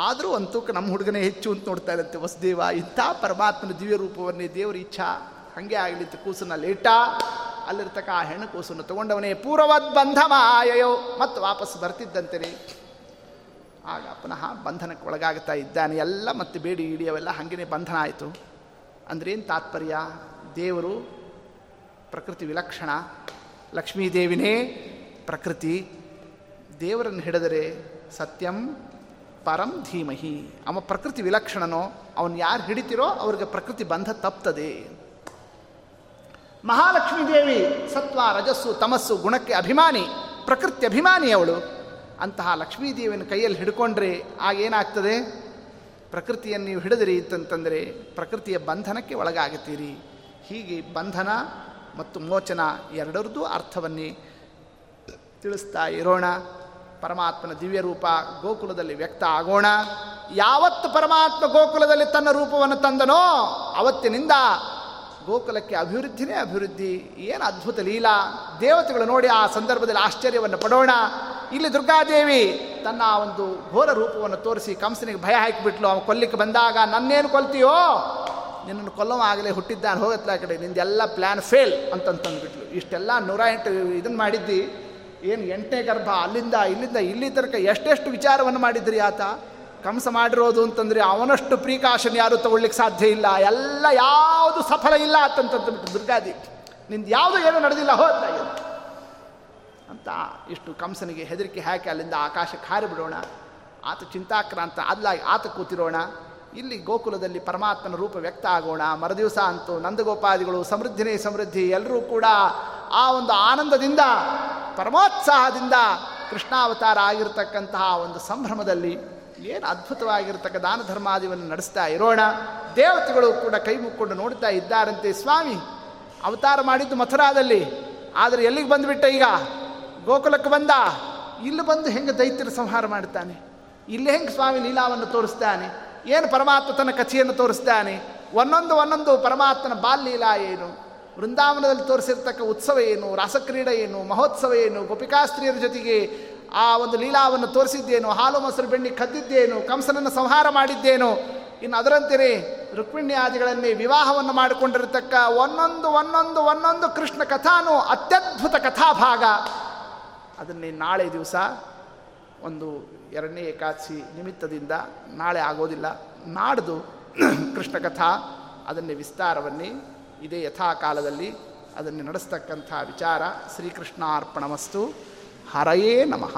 ಆದರೂ ಅಂತೂಕ ನಮ್ಮ ಹುಡುಗನೇ ಹೆಚ್ಚು ಅಂತ ನೋಡ್ತಾ ಇಲ್ಲಂತೆ ವಸುದೇವ. ಇಂಥ ಪರಮಾತ್ಮನ ದಿವ್ಯ ರೂಪವನ್ನೇ ದೇವ್ರ ಇಚ್ಛಾ ಹಾಗೆ ಆಗಲಿತ್ತು. ಕೂಸನ್ನ ಲೇಟ ಅಲ್ಲಿರ್ತಕ್ಕ ಆ ಹೆಣ್ಣು ಕೂಸನ್ನು ತಗೊಂಡವನೇ ಪೂರ್ವವದ್ ಬಂಧಮಾಯಯೋ, ಮತ್ತು ವಾಪಸ್ ಬರ್ತಿದ್ದಂತೇನೆ ಆಗ ಪುನಃ ಬಂಧನಕ್ಕೆ ಒಳಗಾಗ್ತಾ ಇದ್ದಾನೆ. ಎಲ್ಲ ಮತ್ತೆ ಬೇಡಿ ಇಡಿ ಅವೆಲ್ಲ ಹಾಗೇ ಬಂಧನ ಆಯಿತು. ಅಂದ್ರೇನು ತಾತ್ಪರ್ಯ? ದೇವರು ಪ್ರಕೃತಿ ವಿಲಕ್ಷಣ, ಲಕ್ಷ್ಮೀದೇವಿನೇ ಪ್ರಕೃತಿ. ದೇವರನ್ನು ಹಿಡಿದರೆ ಸತ್ಯಂ ಪರಂ ಧೀಮಹಿ. ಅವ ಪ್ರಕೃತಿ ವಿಲಕ್ಷಣನೋ, ಅವನು ಯಾರು ಹಿಡಿತಿರೋ ಅವ್ರಿಗೆ ಪ್ರಕೃತಿ ಬಂಧ ತಪ್ತದೆ. ಮಹಾಲಕ್ಷ್ಮೀ ದೇವಿ ಸತ್ವ ರಜಸ್ಸು ತಮಸ್ಸು ಗುಣಕ್ಕೆ ಅಭಿಮಾನಿ, ಪ್ರಕೃತಿ ಅಭಿಮಾನಿ ಅವಳು. ಅಂತಹ ಲಕ್ಷ್ಮೀದೇವಿಯನ್ನು ಕೈಯಲ್ಲಿ ಹಿಡ್ಕೊಂಡ್ರೆ ಆಗೇನಾಗ್ತದೆ? ಪ್ರಕೃತಿಯನ್ನು ನೀವು ಹಿಡಿದಿರಿ ಅಂತಂತಂದರೆ ಪ್ರಕೃತಿಯ ಬಂಧನಕ್ಕೆ ಒಳಗಾಗುತ್ತೀರಿ. ಹೀಗೆ ಬಂಧನ ಮತ್ತು ಮೋಚನ ಎರಡರದ್ದು ಅರ್ಥವನ್ನೇ ತಿಳಿಸ್ತಾ ಇರೋಣ. ಪರಮಾತ್ಮನ ದಿವ್ಯರೂಪ ಗೋಕುಲದಲ್ಲಿ ವ್ಯಕ್ತ ಆಗೋಣ. ಯಾವತ್ತು ಪರಮಾತ್ಮ ಗೋಕುಲದಲ್ಲಿ ತನ್ನ ರೂಪವನ್ನು ತಂದನೋ ಅವತ್ತಿನಿಂದ ಗೋಕುಲಕ್ಕೆ ಅಭಿವೃದ್ಧಿನೇ ಅಭಿವೃದ್ಧಿ. ಏನು ಅದ್ಭುತ ಲೀಲಾ! ದೇವತೆಗಳು ನೋಡಿ ಆ ಸಂದರ್ಭದಲ್ಲಿ ಆಶ್ಚರ್ಯವನ್ನು ಪಡೋಣ. ಇಲ್ಲಿ ದುರ್ಗಾದೇವಿ ತನ್ನ ಒಂದು ಘೋರ ರೂಪವನ್ನು ತೋರಿಸಿ ಕಂಸನಿಗೆ ಭಯ ಹಾಕಿಬಿಟ್ಲು. ಅವನು ಕೊಲ್ಲಿಕ್ಕೆ ಬಂದಾಗ ನನ್ನೇನು ಕೊಲ್ತೀಯೋ, ನಿನ್ನನ್ನು ಕೊಲ್ಲವ ಆಗಲೇ ಹುಟ್ಟಿದ್ದಾನೆ, ಹೋಗತ್ಲ ಕಡೆ, ನಿಂದೆಲ್ಲ ಪ್ಲ್ಯಾನ್ ಫೇಲ್ ಅಂತಂತಂದುಬಿಟ್ಲು. ಇಷ್ಟೆಲ್ಲ 108 ಇದನ್ನು ಮಾಡಿದ್ದಿ, ಏನು 8ನೇ ಗರ್ಭ, ಅಲ್ಲಿಂದ ಇಲ್ಲಿ ತನಕ ಎಷ್ಟೆಷ್ಟು ವಿಚಾರವನ್ನು ಮಾಡಿದ್ರಿ. ಆತ ಕಂಸ ಮಾಡಿರೋದು ಅಂತಂದರೆ ಅವನಷ್ಟು ಪ್ರಿಕಾಷನ್ ಯಾರೂ ತಗೊಳ್ಲಿಕ್ಕೆ ಸಾಧ್ಯ ಇಲ್ಲ. ಎಲ್ಲ ಯಾವುದು ಸಫಲ ಇಲ್ಲ ಅಂತಂತಂದ್ಬಿಟ್ಟು ದುರ್ಗಾದೇವಿ, ನಿಂದು ಯಾವುದು ಏನೂ ನಡೆದಿಲ್ಲ, ಹೋದ ಅಂತ ಇಷ್ಟು ಕಂಸನಿಗೆ ಹೆದರಿಕೆ ಹಾಕಿ ಅಲ್ಲಿಂದ ಆಕಾಶಕ್ಕೆ ಹಾರಿಬಿಡೋಣ. ಆತ ಚಿಂತಾಕ್ರಾಂತ ಅಲ್ಲಾಗಿ ಆತ ಕೂತಿರೋಣ. ಇಲ್ಲಿ ಗೋಕುಲದಲ್ಲಿ ಪರಮಾತ್ಮನ ರೂಪ ವ್ಯಕ್ತ ಆಗೋಣ. ಮರುದಿವಸ ಅಂತೂ ನಂದಗೋಪಾದಿಗಳು ಸಮೃದ್ಧಿನೇ ಸಮೃದ್ಧಿ, ಎಲ್ಲರೂ ಕೂಡ ಆ ಒಂದು ಆನಂದದಿಂದ ಪರಮೋತ್ಸಾಹದಿಂದ ಕೃಷ್ಣಾವತಾರ ಆಗಿರ್ತಕ್ಕಂತಹ ಒಂದು ಸಂಭ್ರಮದಲ್ಲಿ ಏನು ಅದ್ಭುತವಾಗಿರ್ತಕ್ಕ ದಾನ ಧರ್ಮಾದಿವನ್ನು ನಡೆಸ್ತಾ ಇರೋಣ. ದೇವತೆಗಳು ಕೂಡ ಕೈ ಮುಕ್ಕೊಂಡು ನೋಡ್ತಾ ಇದ್ದಾರಂತೆ. ಸ್ವಾಮಿ ಅವತಾರ ಮಾಡಿದ್ದು ಮಥುರಾದಲ್ಲಿ, ಆದರೆ ಎಲ್ಲಿಗೆ ಬಂದುಬಿಟ್ಟ? ಈಗ ಗೋಕುಲಕ್ಕೆ ಬಂದ. ಇಲ್ಲಿ ಬಂದು ಹೆಂಗೆ ದೈತ್ಯರ ಸಂಹಾರ ಮಾಡ್ತಾನೆ, ಇಲ್ಲಿ ಹೆಂಗೆ ಸ್ವಾಮಿ ಲೀಲಾವನ್ನು ತೋರಿಸ್ತಾನೆ, ಏನು ಪರಮಾತ್ಮ ತನ್ನ ಕಥೆಯನ್ನು ತೋರಿಸ್ತಾನೆ, ಒಂದೊಂದು ಪರಮಾತ್ಮನ ಬಾಲ್ಯಲೀಲಾ ಏನು, ವೃಂದಾವನದಲ್ಲಿ ತೋರಿಸಿರ್ತಕ್ಕ ಉತ್ಸವ ಏನು, ರಾಸಕ್ರೀಡೆ ಏನು, ಮಹೋತ್ಸವ ಏನು, ಗೋಪಿಕಾಸ್ತ್ರೀಯರ ಜೊತೆಗೆ ಆ ಒಂದು ಲೀಲಾವನ್ನು ತೋರಿಸಿದ್ದೇನು, ಹಾಲು ಮೊಸರು ಬೆಣ್ಣೆ ಕದ್ದಿದ್ದೇನು, ಕಂಸನನ್ನು ಸಂಹಾರ ಮಾಡಿದ್ದೇನು, ಇನ್ನು ಅದರಂತೆಯೇ ರುಕ್ಮಿಣಿ ಆದಿಗಳನ್ನೇ ವಿವಾಹವನ್ನು ಮಾಡಿಕೊಂಡಿರತಕ್ಕ ಒಂದೊಂದು ಕೃಷ್ಣ ಕಥಾನು ಅತ್ಯದ್ಭುತ ಕಥಾಭಾಗ. ಅದನ್ನೇ ನಾಳೆ ದಿವಸ ಒಂದು 2ನೇ ಏಕಾದಶಿ ನಿಮಿತ್ತದಿಂದ, ನಾಳೆ ಆಗೋದಿಲ್ಲ, ನಾಡ್ದು ಕೃಷ್ಣ ಕಥಾ ಅದನ್ನೇ ವಿಸ್ತಾರವನ್ನೇ ಇದೇ ಯಥಾಕಾಲದಲ್ಲಿ ಅದನ್ನು ನಡೆಸ್ತಕ್ಕಂಥ ವಿಚಾರ. ಶ್ರೀಕೃಷ್ಣಾರ್ಪಣಮಸ್ತು. ಹರಯೇ ನಮಃ.